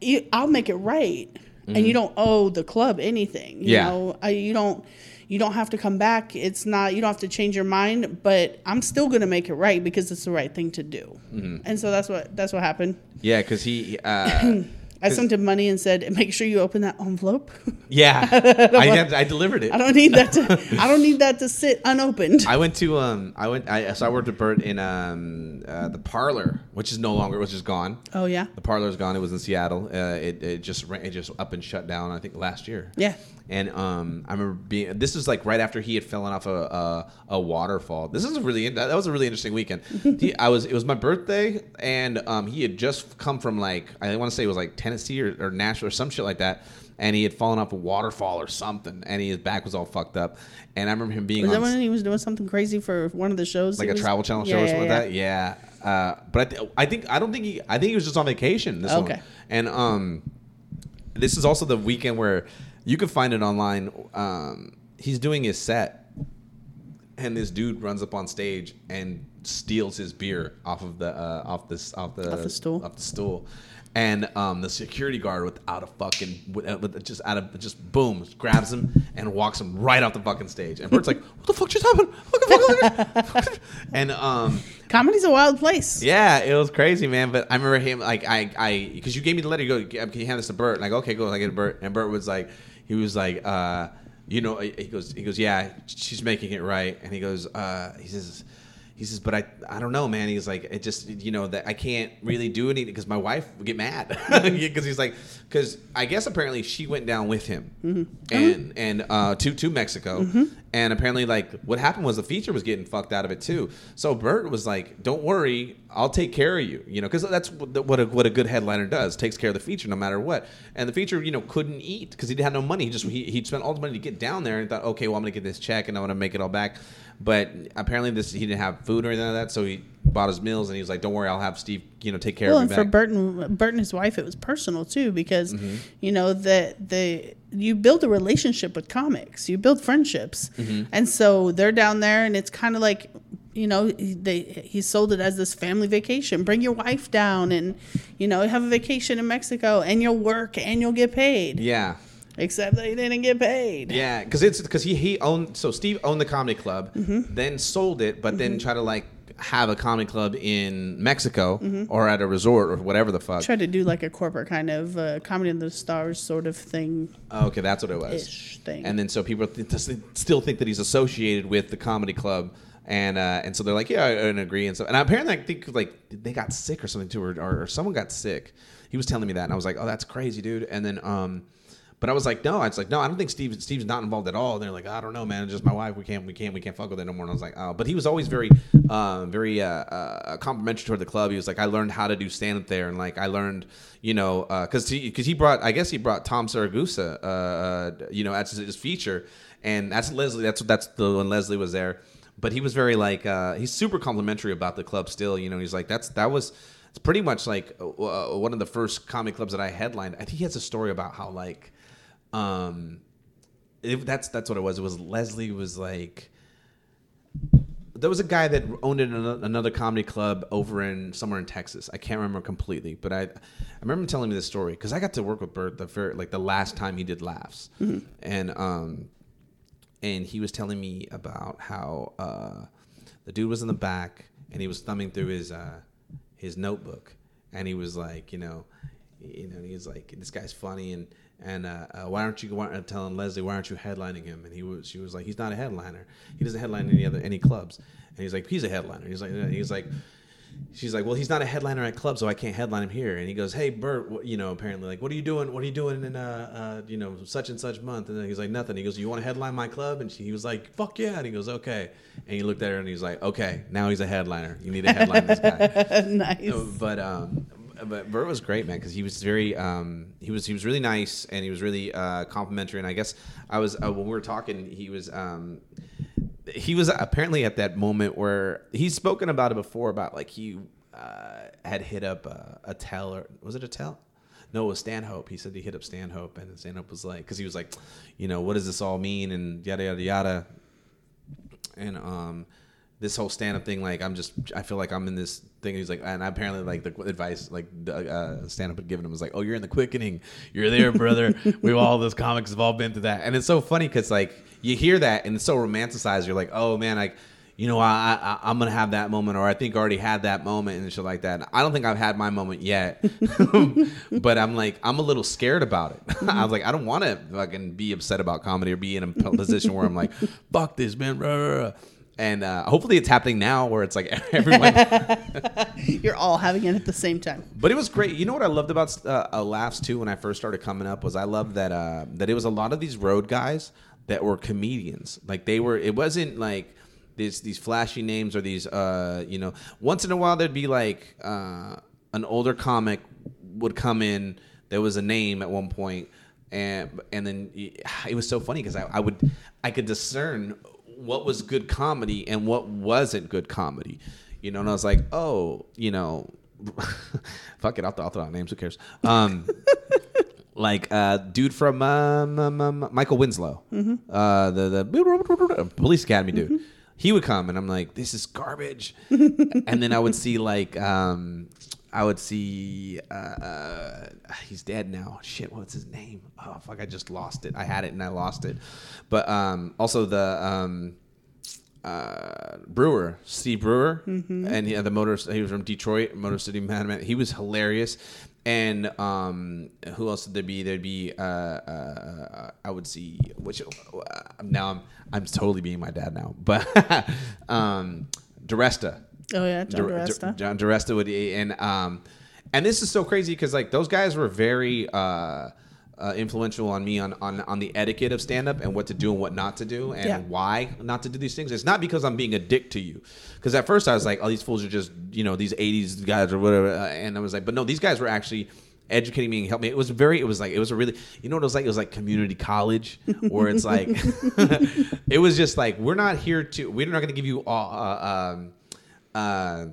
you I'll make it right, mm-hmm. and you don't owe the club anything. You yeah. know, I, you don't you don't have to come back. It's not you don't have to change your mind. But I'm still gonna make it right because it's the right thing to do. Mm-hmm. And so that's what that's what happened. Yeah, because he. Uh... I sent him money and said, "Make sure you open that envelope." Yeah, I, I, to, I delivered it. I don't need that. To, I don't need that to sit unopened. I went to um, I went. I so I worked with Bert in um, uh, the Parlor, which is no longer, which is gone. Oh yeah, the Parlor is gone. It was in Seattle. Uh, it it just it just up and shut down. I think last year. Yeah. And um, I remember being. This was like right after he had fallen off a a, a waterfall. This is a really that was a really interesting weekend. he, I was it was my birthday, and um, he had just come from like I want to say it was like Tennessee or, or Nashville or some shit like that, and he had fallen off a waterfall or something, and his back was all fucked up. And I remember him being. Was on, that when he was doing something crazy for one of the shows? Like a was, Travel Channel show yeah, or something yeah, yeah. like that. Yeah, uh, but I, th- I think I don't think he I think he was just on vacation. This okay. One. And um, this is also the weekend where. You can find it online. Um, he's doing his set, and this dude runs up on stage and steals his beer off of the uh, off this off the off the stool off the stool, and um, the security guard without a fucking with, with just out of just boom grabs him and walks him right off the fucking stage. And Bert's like, "What the fuck just happened?" And um, comedy's a wild place. Yeah, it was crazy, man. But I remember him like I I because you gave me the letter. You go, can you hand this to Bert? And I go, okay, go. And I get Bert, and Bert was like. He was like, uh, you know, he goes, he goes, yeah, she's making it right. And he goes, uh, he says, he says, but I, I don't know, man. He's like, it just, you know, that I can't really do anything because my wife would get mad. Because he's like, because I guess apparently she went down with him mm-hmm. and mm-hmm. and uh, to to Mexico, mm-hmm. and apparently like what happened was the feature was getting fucked out of it too. So Bert was like, don't worry, I'll take care of you, you know, because that's what a what a good headliner does, takes care of the feature no matter what. And the feature, you know, couldn't eat because he had no money. He just he he spent all the money to get down there and thought, okay, well I'm gonna get this check and I'm gonna make it all back. But apparently this he didn't have food or anything like that, so he bought his meals and he was like, don't worry, I'll have Steve, you know, take care well, of him. Well, and for Bert and, Bert and his wife, it was personal too because, mm-hmm. you know, that the you build a relationship with comics. You build friendships. Mm-hmm. And so they're down there and it's kind of like, you know, they he sold it as this family vacation. Bring your wife down and, you know, have a vacation in Mexico and you'll work and you'll get paid. Yeah. Except that he didn't get paid. Yeah, because it's because he, he owned... So Steve owned the comedy club, mm-hmm. then sold it, but mm-hmm. then tried to, like, have a comedy club in Mexico mm-hmm. or at a resort or whatever the fuck. Tried to do, like, a corporate kind of uh, Comedy in the Stars sort of thing. Okay, that's what it was. Ish thing. And then so people th- still think that he's associated with the comedy club. And uh, and so they're like, yeah, I, I don't agree. And so, and apparently I think, like, they got sick or something, too, or, or, or someone got sick. He was telling me that, and I was like, oh, that's crazy, dude. And then... um. But I was like, no, I was like, no, I don't think Steve, Steve's not involved at all. And they're like, I don't know, man, it's just my wife. We can't, we can't, we can't fuck with it no more. And I was like, oh, but he was always very, uh, very uh, uh, complimentary toward the club. He was like, I learned how to do stand up there, and like I learned, you know, because uh, because he, he brought, I guess he brought Tom Siragusa, uh, you know, as his feature, and that's Leslie. That's that's the when Leslie was there. But he was very like, uh, he's super complimentary about the club still. You know, he's like, that's that was it's pretty much like uh, one of the first comedy clubs that I headlined. I think he has a story about how like. Um, it, that's that's what it was. It was Leslie was like, there was a guy that owned it in another comedy club over in somewhere in Texas. I can't remember completely, but I, I remember him telling me this story because I got to work with Bert the very, like the last time he did laughs, mm-hmm. and um, and he was telling me about how uh, the dude was in the back and he was thumbing through his uh, his notebook, and he was like, you know, you know, he was like, this guy's funny and. And uh, uh, why aren't you why, telling Leslie, why aren't you headlining him? And he was, she was like, he's not a headliner. He doesn't headline any other any clubs. And he's like, he's a headliner. He's like, he's like, she's like, well, he's not a headliner at clubs, so I can't headline him here. And he goes, hey, Bert, you know, apparently, like, what are you doing? What are you doing in uh, uh, you know, such and such month? And then he's like, nothing. He goes, you want to headline my club? And she, he was like, fuck yeah. And he goes, okay. And he looked at her and he's like, okay, now he's a headliner. You need to headline this guy. Nice. But um. But Bert was great, man, because he was very, um, he was he was really nice, and he was really uh, complimentary. And I guess I was uh, when we were talking, he was um, he was apparently at that moment where he's spoken about it before, about like he uh, had hit up a, a tell or was it a tell? No, it was Stanhope. He said he hit up Stanhope, and Stanhope was like, because he was like, you know, what does this all mean? And yada yada yada, and um. This whole stand-up thing, like, I'm just, I feel like I'm in this thing. And he's like, and apparently, like, the advice, like, uh, stand-up had given him was like, oh, you're in the quickening. You're there, brother. We've all, those comics have all been through that. And it's so funny because, like, you hear that and it's so romanticized. You're like, oh, man, like, you know, I, I, I'm going to have that moment, or I think I already had that moment and shit like that. And I don't think I've had my moment yet, but I'm like, I'm a little scared about it. Mm-hmm. I was like, I don't want to fucking be upset about comedy or be in a position where I'm like, fuck this, man, blah, blah, blah. And uh, hopefully it's happening now where it's like everyone. You're all having it at the same time. But it was great. You know what I loved about uh, Laughs, too, when I first started coming up was I loved that uh, that it was a lot of these road guys that were comedians. Like they were – it wasn't like these, these flashy names or these, uh, you know. Once in a while there'd be like uh, an older comic would come in. There was a name at one point. And, and then it was so funny because I, I would – I could discern – what was good comedy and what wasn't good comedy, you know? And I was like, oh, you know, fuck it, I'll, I'll throw out names. Who cares? Um, like uh, dude from um, um, Michael Winslow, mm-hmm. uh, the the Police Academy dude. Mm-hmm. He would come, and I'm like, this is garbage. And then I would see like um, I would see uh, uh, he's dead now. Shit, what's his name? Oh fuck, I just lost it. I had it and I lost it. But um, also the um, uh, Brewer, Steve Brewer, mm-hmm. and he had the motor. He was from Detroit, Motor City Madman. He was hilarious. And um, who else did there be? There'd be uh, uh, I would see which uh, now I'm I'm totally being my dad now, but um, Diresta. Oh yeah, John Di- Diresta. Di- John Diresta would and um, and this is so crazy because like those guys were very uh, uh, influential on me on, on on the etiquette of stand up and what to do and what not to do and yeah. why not to do these things. It's not because I'm being a dick to you. Because at first I was like, oh, these fools are just, you know, these eighties guys or whatever. And I was like, but no, these guys were actually educating me and helping me. It was very, it was like, it was a really, you know what it was like? It was like community college where it's like, it was just like, we're not here to, we're not going to give you all, uh, um, uh,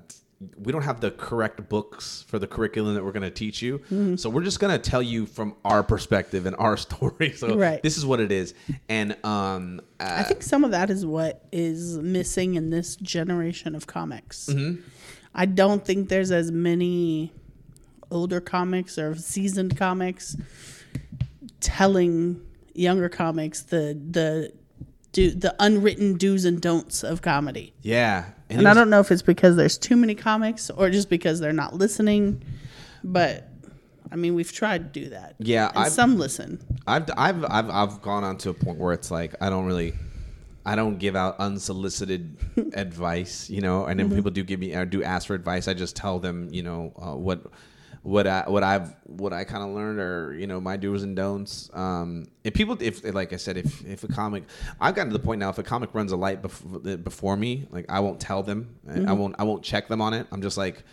we don't have the correct books for the curriculum that we're going to teach you. Mm-hmm. So we're just going to tell you from our perspective and our story. So right. This is what it is. And um, uh, I think some of that is what is missing in this generation of comics. Mm-hmm. I don't think there's as many older comics or seasoned comics telling younger comics the the do the unwritten do's and don'ts of comedy. Yeah, and, and was, I don't know if it's because there's too many comics or just because they're not listening, but I mean we've tried to do that. Yeah, and I've, some listen. I've I've I've I've gone on to a point where it's like I don't really. I don't give out unsolicited advice, you know, and then mm-hmm. people do give me or do ask for advice. I just tell them, you know, uh, what what I what I've what I kind of learned or, you know, my do's and don'ts. Um, if people if like I said, if, if a comic I've gotten to the point now, if a comic runs a light bef- before me, like I won't tell them. Mm-hmm. I won't I won't check them on it. I'm just like,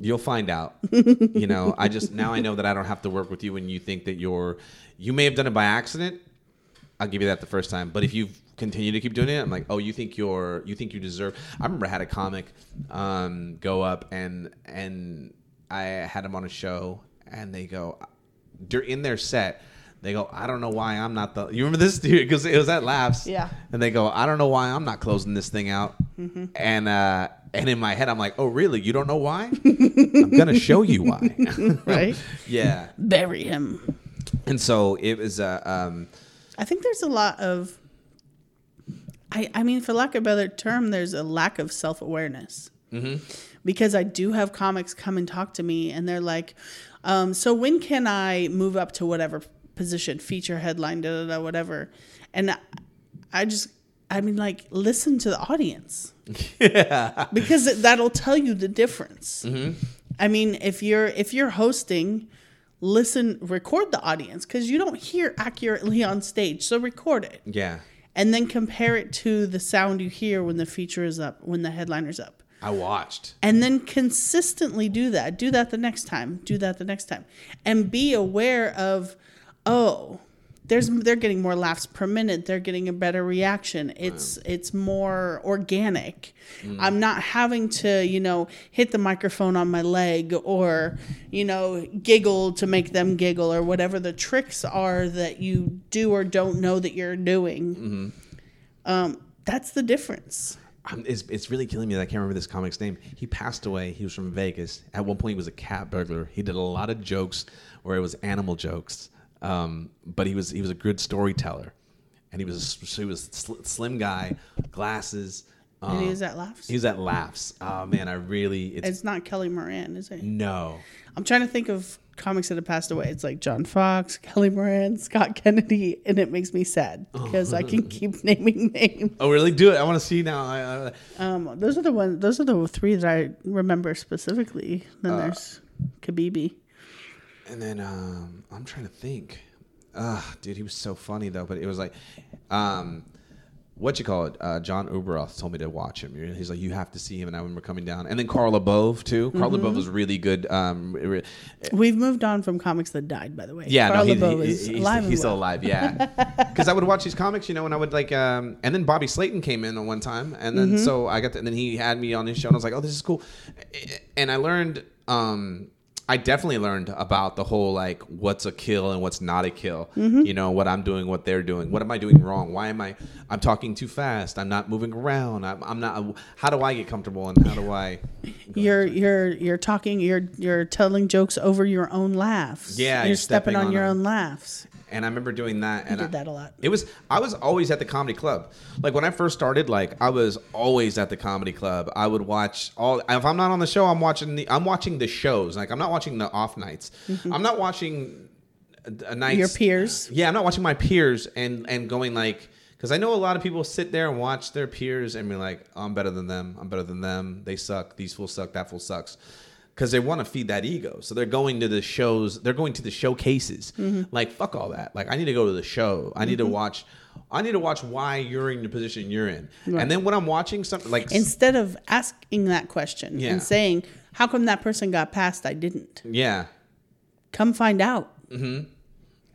you'll find out, you know, I just now I know that I don't have to work with you and you think that you're you may have done it by accident. I'll give you that the first time. But if you've continue to keep doing it. I'm like, oh, you think you're, you think you deserve. I remember I had a comic um, go up and and I had him on a show, and they go, they're in their set. They go, I don't know why I'm not the. You remember this dude? Because it was at Laughs. Yeah. And they go, I don't know why I'm not closing this thing out. Mm-hmm. And uh, and in my head, I'm like, oh, really? You don't know why? I'm gonna show you why. Right? Yeah. Bury him. And so it was. Uh, um, I think there's a lot of. I, I mean, for lack of a better term, there's a lack of self-awareness mm-hmm. because I do have comics come and talk to me and they're like, um, so when can I move up to whatever position, feature, headline, da, da, da, whatever. And I, I just, I mean, like, listen to the audience yeah. because it, that'll tell you the difference. Mm-hmm. I mean, if you're, if you're hosting, listen, record the audience because you don't hear accurately on stage. So record it. Yeah. And then compare it to the sound you hear when the feature is up, when the headliner's up. I watched. And then consistently do that. Do that the next time. Do that the next time. And be aware of, oh, there's they're getting more laughs per minute. They're getting a better reaction. It's wow. it's more organic. Mm. I'm not having to, you know, hit the microphone on my leg or, you know, giggle to make them giggle or whatever the tricks are that you do or don't know that you're doing. Mm-hmm. Um, that's the difference. I'm, it's, it's really killing me that I can't remember this comic's name. He passed away. He was from Vegas. At one point, he was a cat burglar. He did a lot of jokes where it was animal jokes. Um, but he was he was a good storyteller, and he was a, he was a sl- slim guy, glasses. Um, and he was at Laughs. He was at Laughs. Oh man, I really it's, it's not Kelly Moran, is it? No, I'm trying to think of comics that have passed away. It's like John Fox, Kelly Moran, Scott Kennedy, and it makes me sad because I can keep naming names. Oh really? Do it. I want to see now. I, I, um, those are the one. Those are the three that I remember specifically. Then uh, there's Khabibi. And then um, I'm trying to think. Ah, dude, he was so funny though. But it was like, um, what you call it? Uh, John Uberoth told me to watch him. He's like, you have to see him. And I remember coming down. And then Carl LeBove too. Mm-hmm. Carl LeBove was really good. Um, re- We've moved on from comics that died, by the way. Yeah, Carl no, he, LeBove he, he, is he's, alive. He's still well. alive. Yeah, because I would watch these comics, you know, and I would like. Um, and then Bobby Slayton came in one time, and then mm-hmm. so I got, to, and then he had me on his show, and I was like, oh, this is cool. And I learned. Um, I definitely learned about the whole, like, what's a kill and what's not a kill. Mm-hmm. You know, what I'm doing, what they're doing. What am I doing wrong? Why am I – I'm talking too fast. I'm not moving around. I'm, I'm not – how do I get comfortable and how do I – You're you're you're talking – you're you're telling jokes over your own laughs. Yeah. You're, you're stepping, stepping on, on your own laughs. And I remember doing that. And I did that a lot. It was I was always at the comedy club. Like when I first started, like I was always at the comedy club. I would watch all. If I'm not on the show, I'm watching the. I'm watching the shows. Like I'm not watching the off nights. Mm-hmm. I'm not watching a nights. Your peers. Yeah, I'm not watching my peers and and going like because I know a lot of people sit there and watch their peers and be like, oh, I'm better than them. I'm better than them. They suck. These fools suck. That fool sucks. Because they want to feed that ego. So they're going to the shows. They're going to the showcases. Mm-hmm. Like, fuck all that. Like, I need to go to the show. I need mm-hmm. to watch. I need to watch why you're in the position you're in. Right. And then when I'm watching something like. Instead of asking that question yeah. and saying, how come that person got past? I didn't. Yeah. Come find out. Mm-hmm.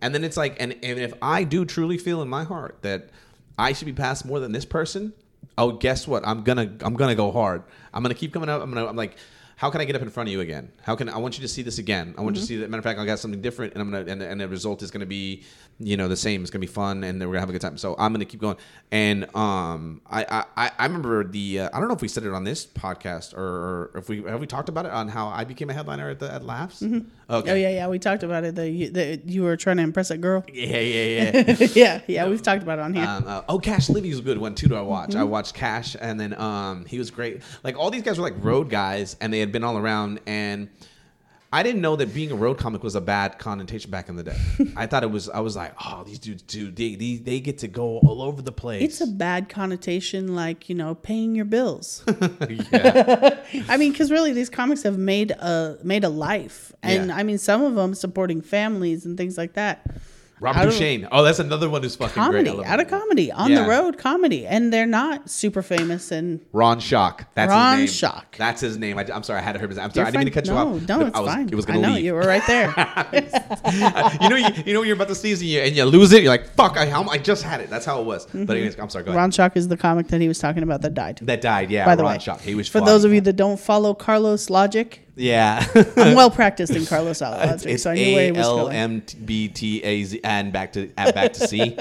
And then it's like, and, and if I do truly feel in my heart that I should be passed more than this person. Oh, guess what? I'm going to I'm going to go hard. I'm going to keep coming up. I'm going to I'm like. how can I get up in front of you again? How can I want you to see this again? I want mm-hmm. you to see that. Matter of fact, I got something different, and I'm gonna and, and the result is gonna be, you know, the same. It's gonna be fun, and we're gonna have a good time. So I'm gonna keep going. And um, I I, I remember the uh, I don't know if we said it on this podcast or, or if we have we talked about it on how I became a headliner at the at Laughs. Mm-hmm. Okay. Oh yeah, yeah, we talked about it. That you, that you were trying to impress a girl. Yeah, yeah, yeah, yeah, yeah. We've talked about it on here. Um, uh, oh, Cash Livy was a good one too. To watch, mm-hmm. I watched Cash, and then um, he was great. Like all these guys were like road guys, and they had been all around, and I didn't know that being a road comic was a bad connotation back in the day. I thought it was. I was like, oh, these dudes do they, they they get to go all over the place. It's a bad connotation, like, you know, paying your bills. Yeah, I mean, because really, these comics have made a made a life, and yeah. I mean, some of them supporting families and things like that. Robert Duchesne. Oh, that's another one who's fucking comedy, great. Out of comedy. On yeah. the road, comedy. And they're not super famous. And Ron Schock. That's Ron his name. Ron Schock. That's his name. I, I'm sorry. I had to hear his name. I'm sorry. Your I didn't mean to cut no, you off. No, no, it's I was, fine. It was going to leave. I know. You were right there. you know, you, you know when you're about to sneeze and you, and you lose it. You're like, fuck, I, I just had it. That's how it was. Mm-hmm. But anyways, I'm sorry. Go ahead. Ron Schock is the comic that he was talking about that died. That died, yeah. By the Ron way. Schock. He was For those of you that don't follow Carlos Logic. Yeah. I'm well practiced in Carlos Logic, it's so I knew where he was going. A L M B T A Z and back to back to C.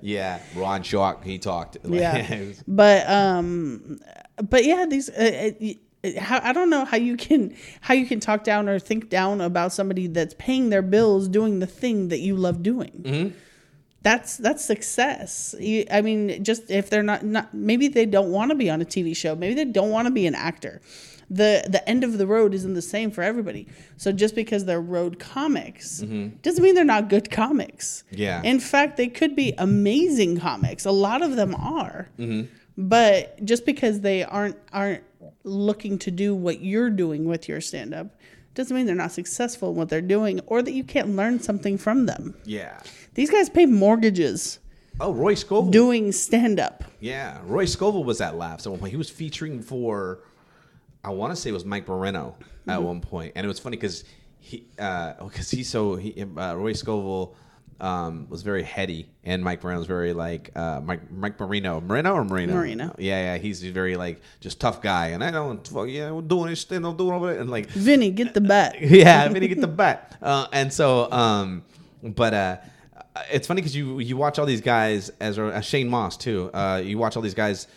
Yeah, Ron Schock, he talked. Yeah. But um but yeah, these uh, it, it, how, I don't know how you can how you can talk down or think down about somebody that's paying their bills doing the thing that you love doing. Mm-hmm. That's that's success. You, I mean, just if they're not, not maybe they don't want to be on a T V show, maybe they don't want to be an actor. The the end of the road isn't the same for everybody. So just because they're road comics mm-hmm. doesn't mean they're not good comics. Yeah. In fact, they could be amazing comics. A lot of them are. Mm-hmm. But just because they aren't aren't looking to do what you're doing with your stand-up doesn't mean they're not successful in what they're doing or that you can't learn something from them. Yeah. These guys pay mortgages. Oh, Roy Scovel. Doing stand-up. Yeah. Roy Scovel was at Laughs at one point. He was featuring for... I want to say it was Mike Moreno at mm-hmm. one point. And it was funny because he, uh, because he's so, he, uh, Roy Scovel um, was very heady, and Mike Moreno was very like, uh, Mike Mike Moreno. Moreno or Moreno? Moreno. Yeah, yeah. He's very like, just tough guy. And I don't, fuck, yeah, we're doing this thing, I'm doing over there. And like, Vinny, get the bat. Yeah, Vinny, get the bat. Uh, and so, um, but, uh, it's funny because you, you watch all these guys, as, as Shane Moss too, uh, you watch all these guys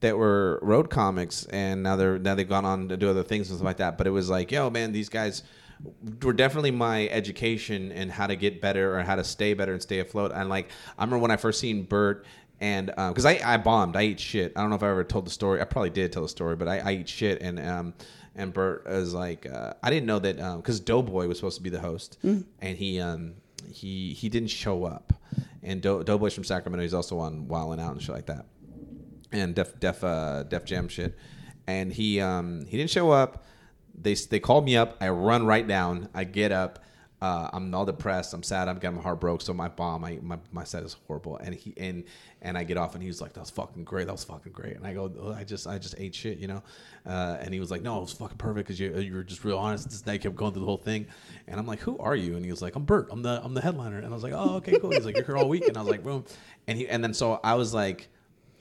that were road comics, and now they're now they've gone on to do other things and stuff like that. But it was like, yo, man, these guys were definitely my education in how to get better or how to stay better and stay afloat. And like, I remember when I first seen Bert, and because um, I, I bombed, I ate shit. I don't know if I ever told the story. I probably did tell the story, but I, I ate shit, and um, and Bert was like, uh, I didn't know that because um, Doughboy was supposed to be the host, mm. and he um he he didn't show up. And Do- Doughboy's from Sacramento. He's also on Wild 'N Out and shit like that. And Def Def uh, Def Jam shit, and he um, he didn't show up. They they called me up. I run right down. I get up. Uh, I'm all depressed. I'm sad. I'm getting my heart broke. So my bomb. I, my my set is horrible. And he and and I get off, and he was like, "That was fucking great. That was fucking great." And I go, oh, "I just I just ate shit, you know." Uh, and he was like, "No, it was fucking perfect because you you were just real honest." This guy kept going through the whole thing, and I'm like, "Who are you?" And he was like, "I'm Bert. I'm the I'm the headliner." And I was like, "Oh, okay, cool." He's like, "You're here all week," and I was like, "Boom." And he and then so I was like.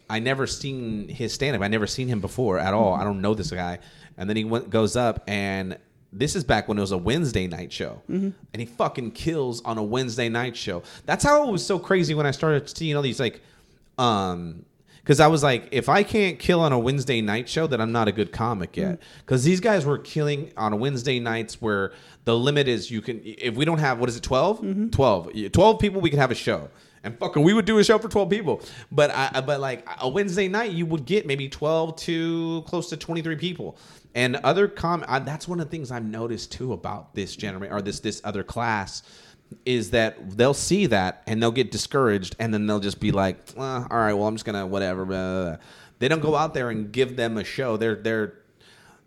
I never seen his stand-up. I never seen him before at all. I don't know this guy. And then he went, goes up, and this is back when it was a Wednesday night show. Mm-hmm. And he fucking kills on a Wednesday night show. That's how it was so crazy when I started seeing all these, like, um, because I was like, if I can't kill on a Wednesday night show, then I'm not a good comic yet. Because mm-hmm. these guys were killing on Wednesday nights where the limit is you can, if we don't have, what is it, twelve? Mm-hmm. twelve. twelve people, we can have a show. And fucking, we would do a show for twelve people, but I, but like a Wednesday night, you would get maybe twelve to close to twenty-three people, and other com. I, that's one of the things I've noticed too about this generation or this this other class, is that they'll see that and they'll get discouraged, and then they'll just be like, well, all right, well, I'm just gonna whatever. Blah, blah, blah. They don't go out there and give them a show. They're they're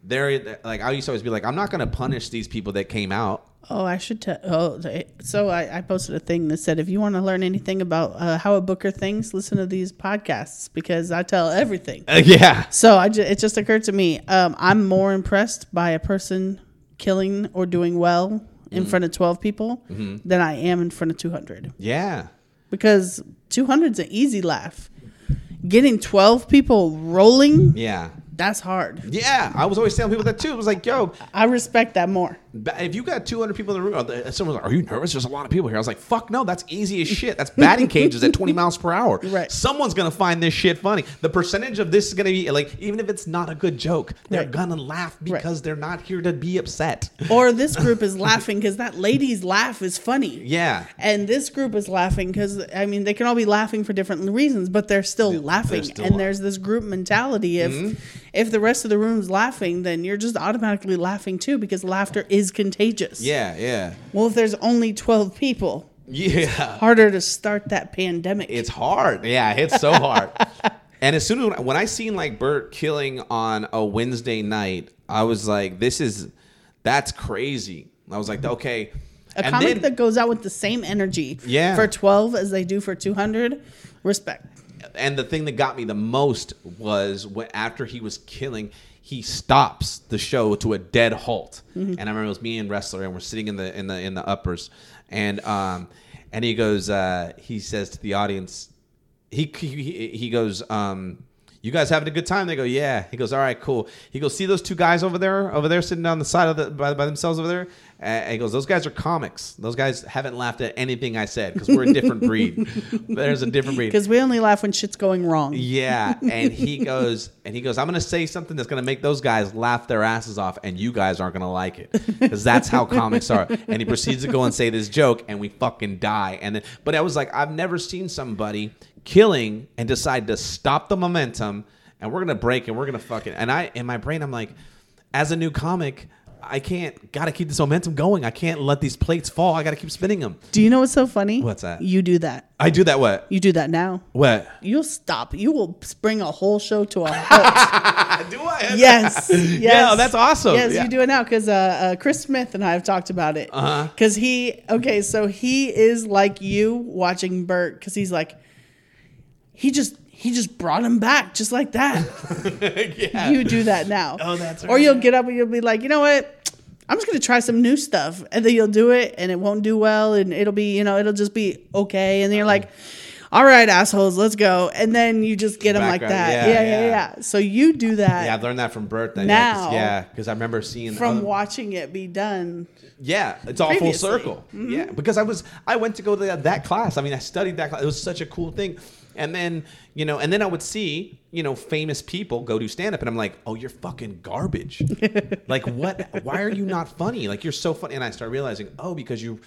they're like I used to always be like, I'm not gonna punish these people that came out. Oh, I should tell. Oh, so I, I posted a thing that said, if you want to learn anything about uh, how a booker thinks, listen to these podcasts because I tell everything. Uh, yeah. So I ju- it just occurred to me, um, I'm more impressed by a person killing or doing well in mm-hmm. front of twelve people mm-hmm. than I am in front of two hundred. Yeah. Because two hundred's an easy laugh. Getting twelve people rolling. Yeah. that's hard. Yeah, I was always telling people that too. It was like, yo, I respect that more. If you got two hundred people in the room, someone's like, are you nervous? There's a lot of people here. I was like, fuck no, that's easy as shit. That's batting cages at twenty miles per hour. Right. Someone's going to find this shit funny. The percentage of this is going to be like, even if it's not a good joke, they're right. going to laugh because right. they're not here to be upset. Or this group is laughing because that lady's laugh is funny. Yeah. And this group is laughing because, I mean, they can all be laughing for different reasons, but they're still they're, laughing. They're still and laughing. There's this group mentality. If, mm-hmm. if the rest of the room's laughing, then you're just automatically laughing too because laughter is contagious. Yeah, yeah. Well, if there's only twelve people, yeah, it's harder to start that pandemic. It's hard. Yeah, it's so hard. And as soon as when I seen like Bert killing on a Wednesday night, I was like, this is that's crazy. I was like, okay. A and comic then, that goes out with the same energy yeah. for twelve as they do for two hundred, respect. And the thing that got me the most was when, after he was killing, he stops the show to a dead halt. Mm-hmm. And I remember it was me and Wrestler, and we're sitting in the in the in the uppers, and um, and he goes, uh, he says to the audience, he he, he goes, um, you guys having a good time? They go, yeah. He goes, all right, cool. He goes, see those two guys over there, over there sitting down the side of the by, by themselves over there. And he goes, those guys are comics. Those guys haven't laughed at anything I said because we're a different breed. There's a different breed. Because we only laugh when shit's going wrong. Yeah. And he goes, and he goes, I'm going to say something that's going to make those guys laugh their asses off, and you guys aren't going to like it because that's how comics are. And he proceeds to go and say this joke, and we fucking die. And then, but I was like, I've never seen somebody killing and decide to stop the momentum, and we're going to break, and we're going to fucking. And I, in my brain, I'm like, as a new comic, I can't, gotta keep this momentum going. I can't let these plates fall. I gotta keep spinning them. Do you know what's so funny? What's that? You do that. I do that what? You do that now. What? You'll stop. You will spring a whole show to a halt. Do I? Yes. yes. Yeah, that's awesome. Yes, yeah. You do it now because uh, uh, Chris Smith and I have talked about it. Uh-huh. Because he, okay, so he is like you watching Bert because he's like, he just, He just brought him back just like that. yeah. You do that now. Oh, that's right. Or you'll get up and you'll be like, you know what? I'm just going to try some new stuff. And then you'll do it and it won't do well. And it'll be, you know, it'll just be okay. And then you're like, all right, assholes, let's go. And then you just get them like that. Yeah yeah, yeah, yeah, yeah. So you do that. Yeah, I've learned that from Bert. Now. Yeah, because yeah, I remember seeing. From other... watching it be done. Yeah, it's all previously. Full circle. Mm-hmm. Yeah, because I was, I went to go to that, that class. I mean, I studied that class. It was such a cool thing. And then, you know, and then I would see, you know, famous people go do stand up and I'm like, oh, you're fucking garbage. Like, what? Why are you not funny? Like, you're so funny. And I start realizing, oh, because you,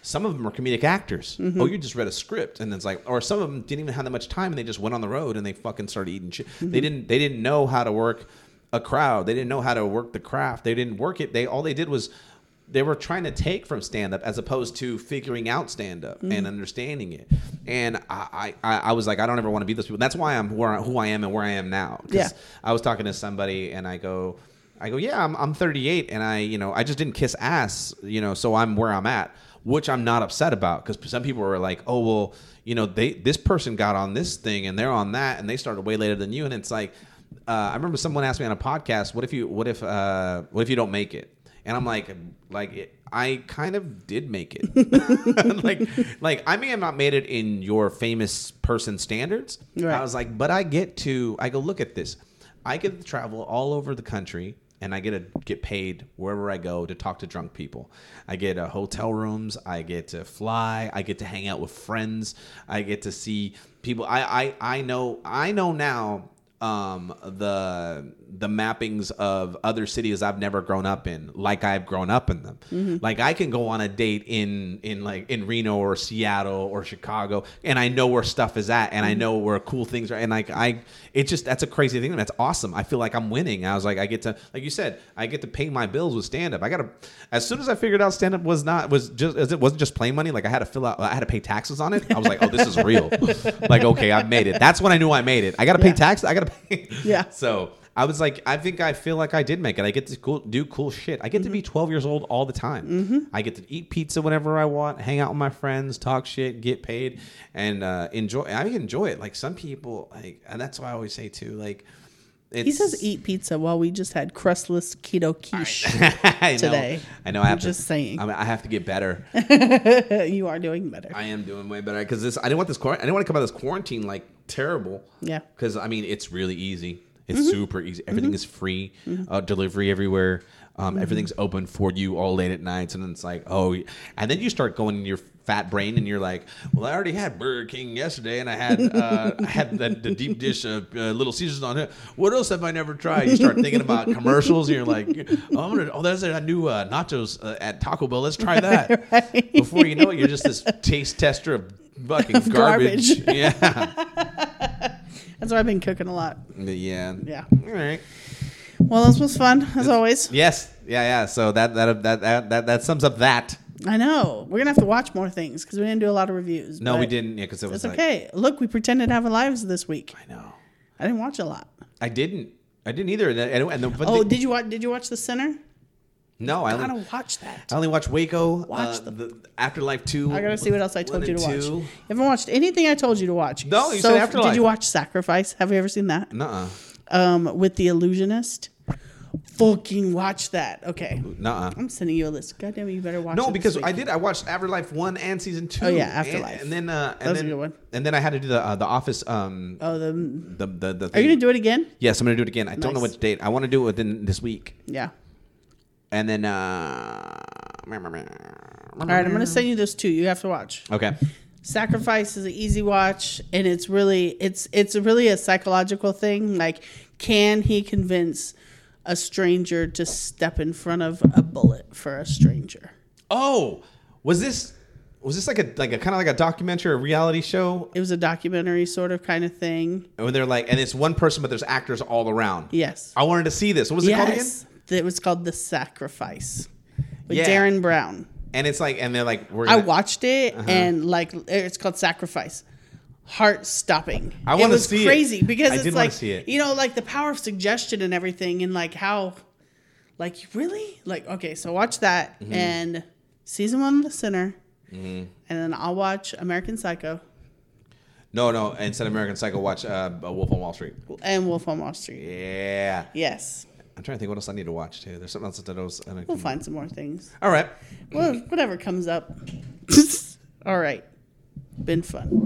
some of them are comedic actors. Mm-hmm. Oh, you just read a script. And it's like, or some of them didn't even have that much time and they just went on the road and they fucking started eating shit. Mm-hmm. They didn't, they didn't know how to work a crowd. They didn't know how to work the craft. They didn't work it. They, all they did was they were trying to take from stand-up as opposed to figuring out stand-up mm. and understanding it. And I, I, I was like, I don't ever want to be those people. That's why I'm where, who I am and where I am now. Yeah. I was talking to somebody and I go, I go, yeah, I'm, I'm thirty-eight and I, you know, I just didn't kiss ass, you know, so I'm where I'm at, which I'm not upset about because some people were like, oh, well, you know, they this person got on this thing and they're on that and they started way later than you. And it's like, uh, I remember someone asked me on a podcast, what if you, what if, uh, what if you don't make it? And I'm like, like it, I kind of did make it. like, like I may have not made it in your famous person standards. Right. I was like, but I get to, I go, look at this. I get to travel all over the country and I get to get paid wherever I go to talk to drunk people. I get uh, hotel rooms. I get to fly. I get to hang out with friends. I get to see people. I, I, I know, I know now. Um, the the mappings of other cities I've never grown up in, like I've grown up in them. Mm-hmm. Like I can go on a date in in like in Reno or Seattle or Chicago, and I know where stuff is at, and I know where cool things are. And like I, it's just that's a crazy thing. That's awesome. I feel like I'm winning. I was like, I get to, like you said, I get to pay my bills with stand up. I gotta. As soon as I figured out stand up was not was just it wasn't just plain money. Like I had to fill out, I had to pay taxes on it. I was like, oh, this is real. Like okay, I've made it. That's when I knew I made it. I gotta pay yeah. taxes. I gotta. Yeah. So I was like, I think I feel like I did make it. I get to cool, do cool shit. I get mm-hmm. to be twelve years old all the time. Mm-hmm. I get to eat pizza whenever I want, hang out with my friends, talk shit, get paid, and uh, enjoy. I enjoy it. Like some people, like, and that's why I always say too, like. It's, he says eat pizza while we just had crustless keto quiche I, I today. Know, I know. I have I'm to, just saying. I, mean, I have to get better. You are doing better. I am doing way better because this. I didn't want this. I didn't want to come out of this quarantine like terrible. Yeah. Because I mean, it's really easy. It's mm-hmm. super easy. Everything mm-hmm. is free. Mm-hmm. Uh, delivery everywhere. Um, mm-hmm. Everything's open for you all late at night. And then it's like, oh. And then you start going in your fat brain and you're like, well, I already had Burger King yesterday and I had uh, I had the, the deep dish of uh, Little Caesars on it. What else have I never tried? You start thinking about commercials and you're like, oh, I'm gonna, oh that's a new uh, nachos uh, at Taco Bell. Let's try that. Right, right. Before you know it, you're just this taste tester of fucking of garbage. garbage. Yeah. That's why I've been cooking a lot. Yeah. Yeah. All right. Well, this was fun as always. Yes. Yeah. Yeah. So that that that that that, that sums up that. I know. We're gonna have to watch more things because we didn't do a lot of reviews. No, we didn't. Yeah, because it was. That's like, okay. Look, we pretended to have lives this week. I know. I didn't watch a lot. I didn't. I didn't either. And, and the, but oh, the, did you watch? Did you watch The Sinner? No, I gotta watch that. I only watched Waco. Watch uh, the, the Afterlife two. I gotta see what else I told you to watch. You haven't watched anything I told you to watch. No, you so said Afterlife. Did you watch Sacrifice? Have you ever seen that? Nuh-uh. Um, with the illusionist. Fucking watch that. Okay. Nuh-uh. I'm sending you a list. God damn it, you better watch no, it. No, because I did. I watched Afterlife one and season two. Oh yeah, Afterlife. And, and then uh, and that was then, a good one. And then I had to do the uh, the Office. Um, oh the the the. the thing. Are you gonna do it again? Yes, I'm gonna do it again. I nice. don't know what date. I want to do it within this week. Yeah. And then, uh, all right, I'm going to send you those two. You have to watch. Okay. Sacrifice is an easy watch, and it's really, it's, it's really a psychological thing. Like, can he convince a stranger to step in front of a bullet for a stranger? Oh, was this, was this like a, like a kind of like a documentary or reality show? It was a documentary sort of kind of thing. And they're like, and it's one person, but there's actors all around. Yes. I wanted to see this. What was it yes. called again? It was called The Sacrifice with yeah. Darren Brown. And it's like, and they're like, we're gonna... I watched it uh-huh. and like, it's called Sacrifice. Heart stopping. I want to see it. It was crazy because I it's like, it. you know, like the power of suggestion and everything and like how, like, really? Like, okay, so watch that mm-hmm. and season one of The Sinner mm-hmm. and then I'll watch American Psycho. No, no, instead of American Psycho, watch uh, Wolf on Wall Street. And Wolf on Wall Street. Yeah. Yes. I'm trying to think what else I need to watch, too. There's something else that I was... I we'll find some more things. All right. Well, whatever comes up. All right. Been fun.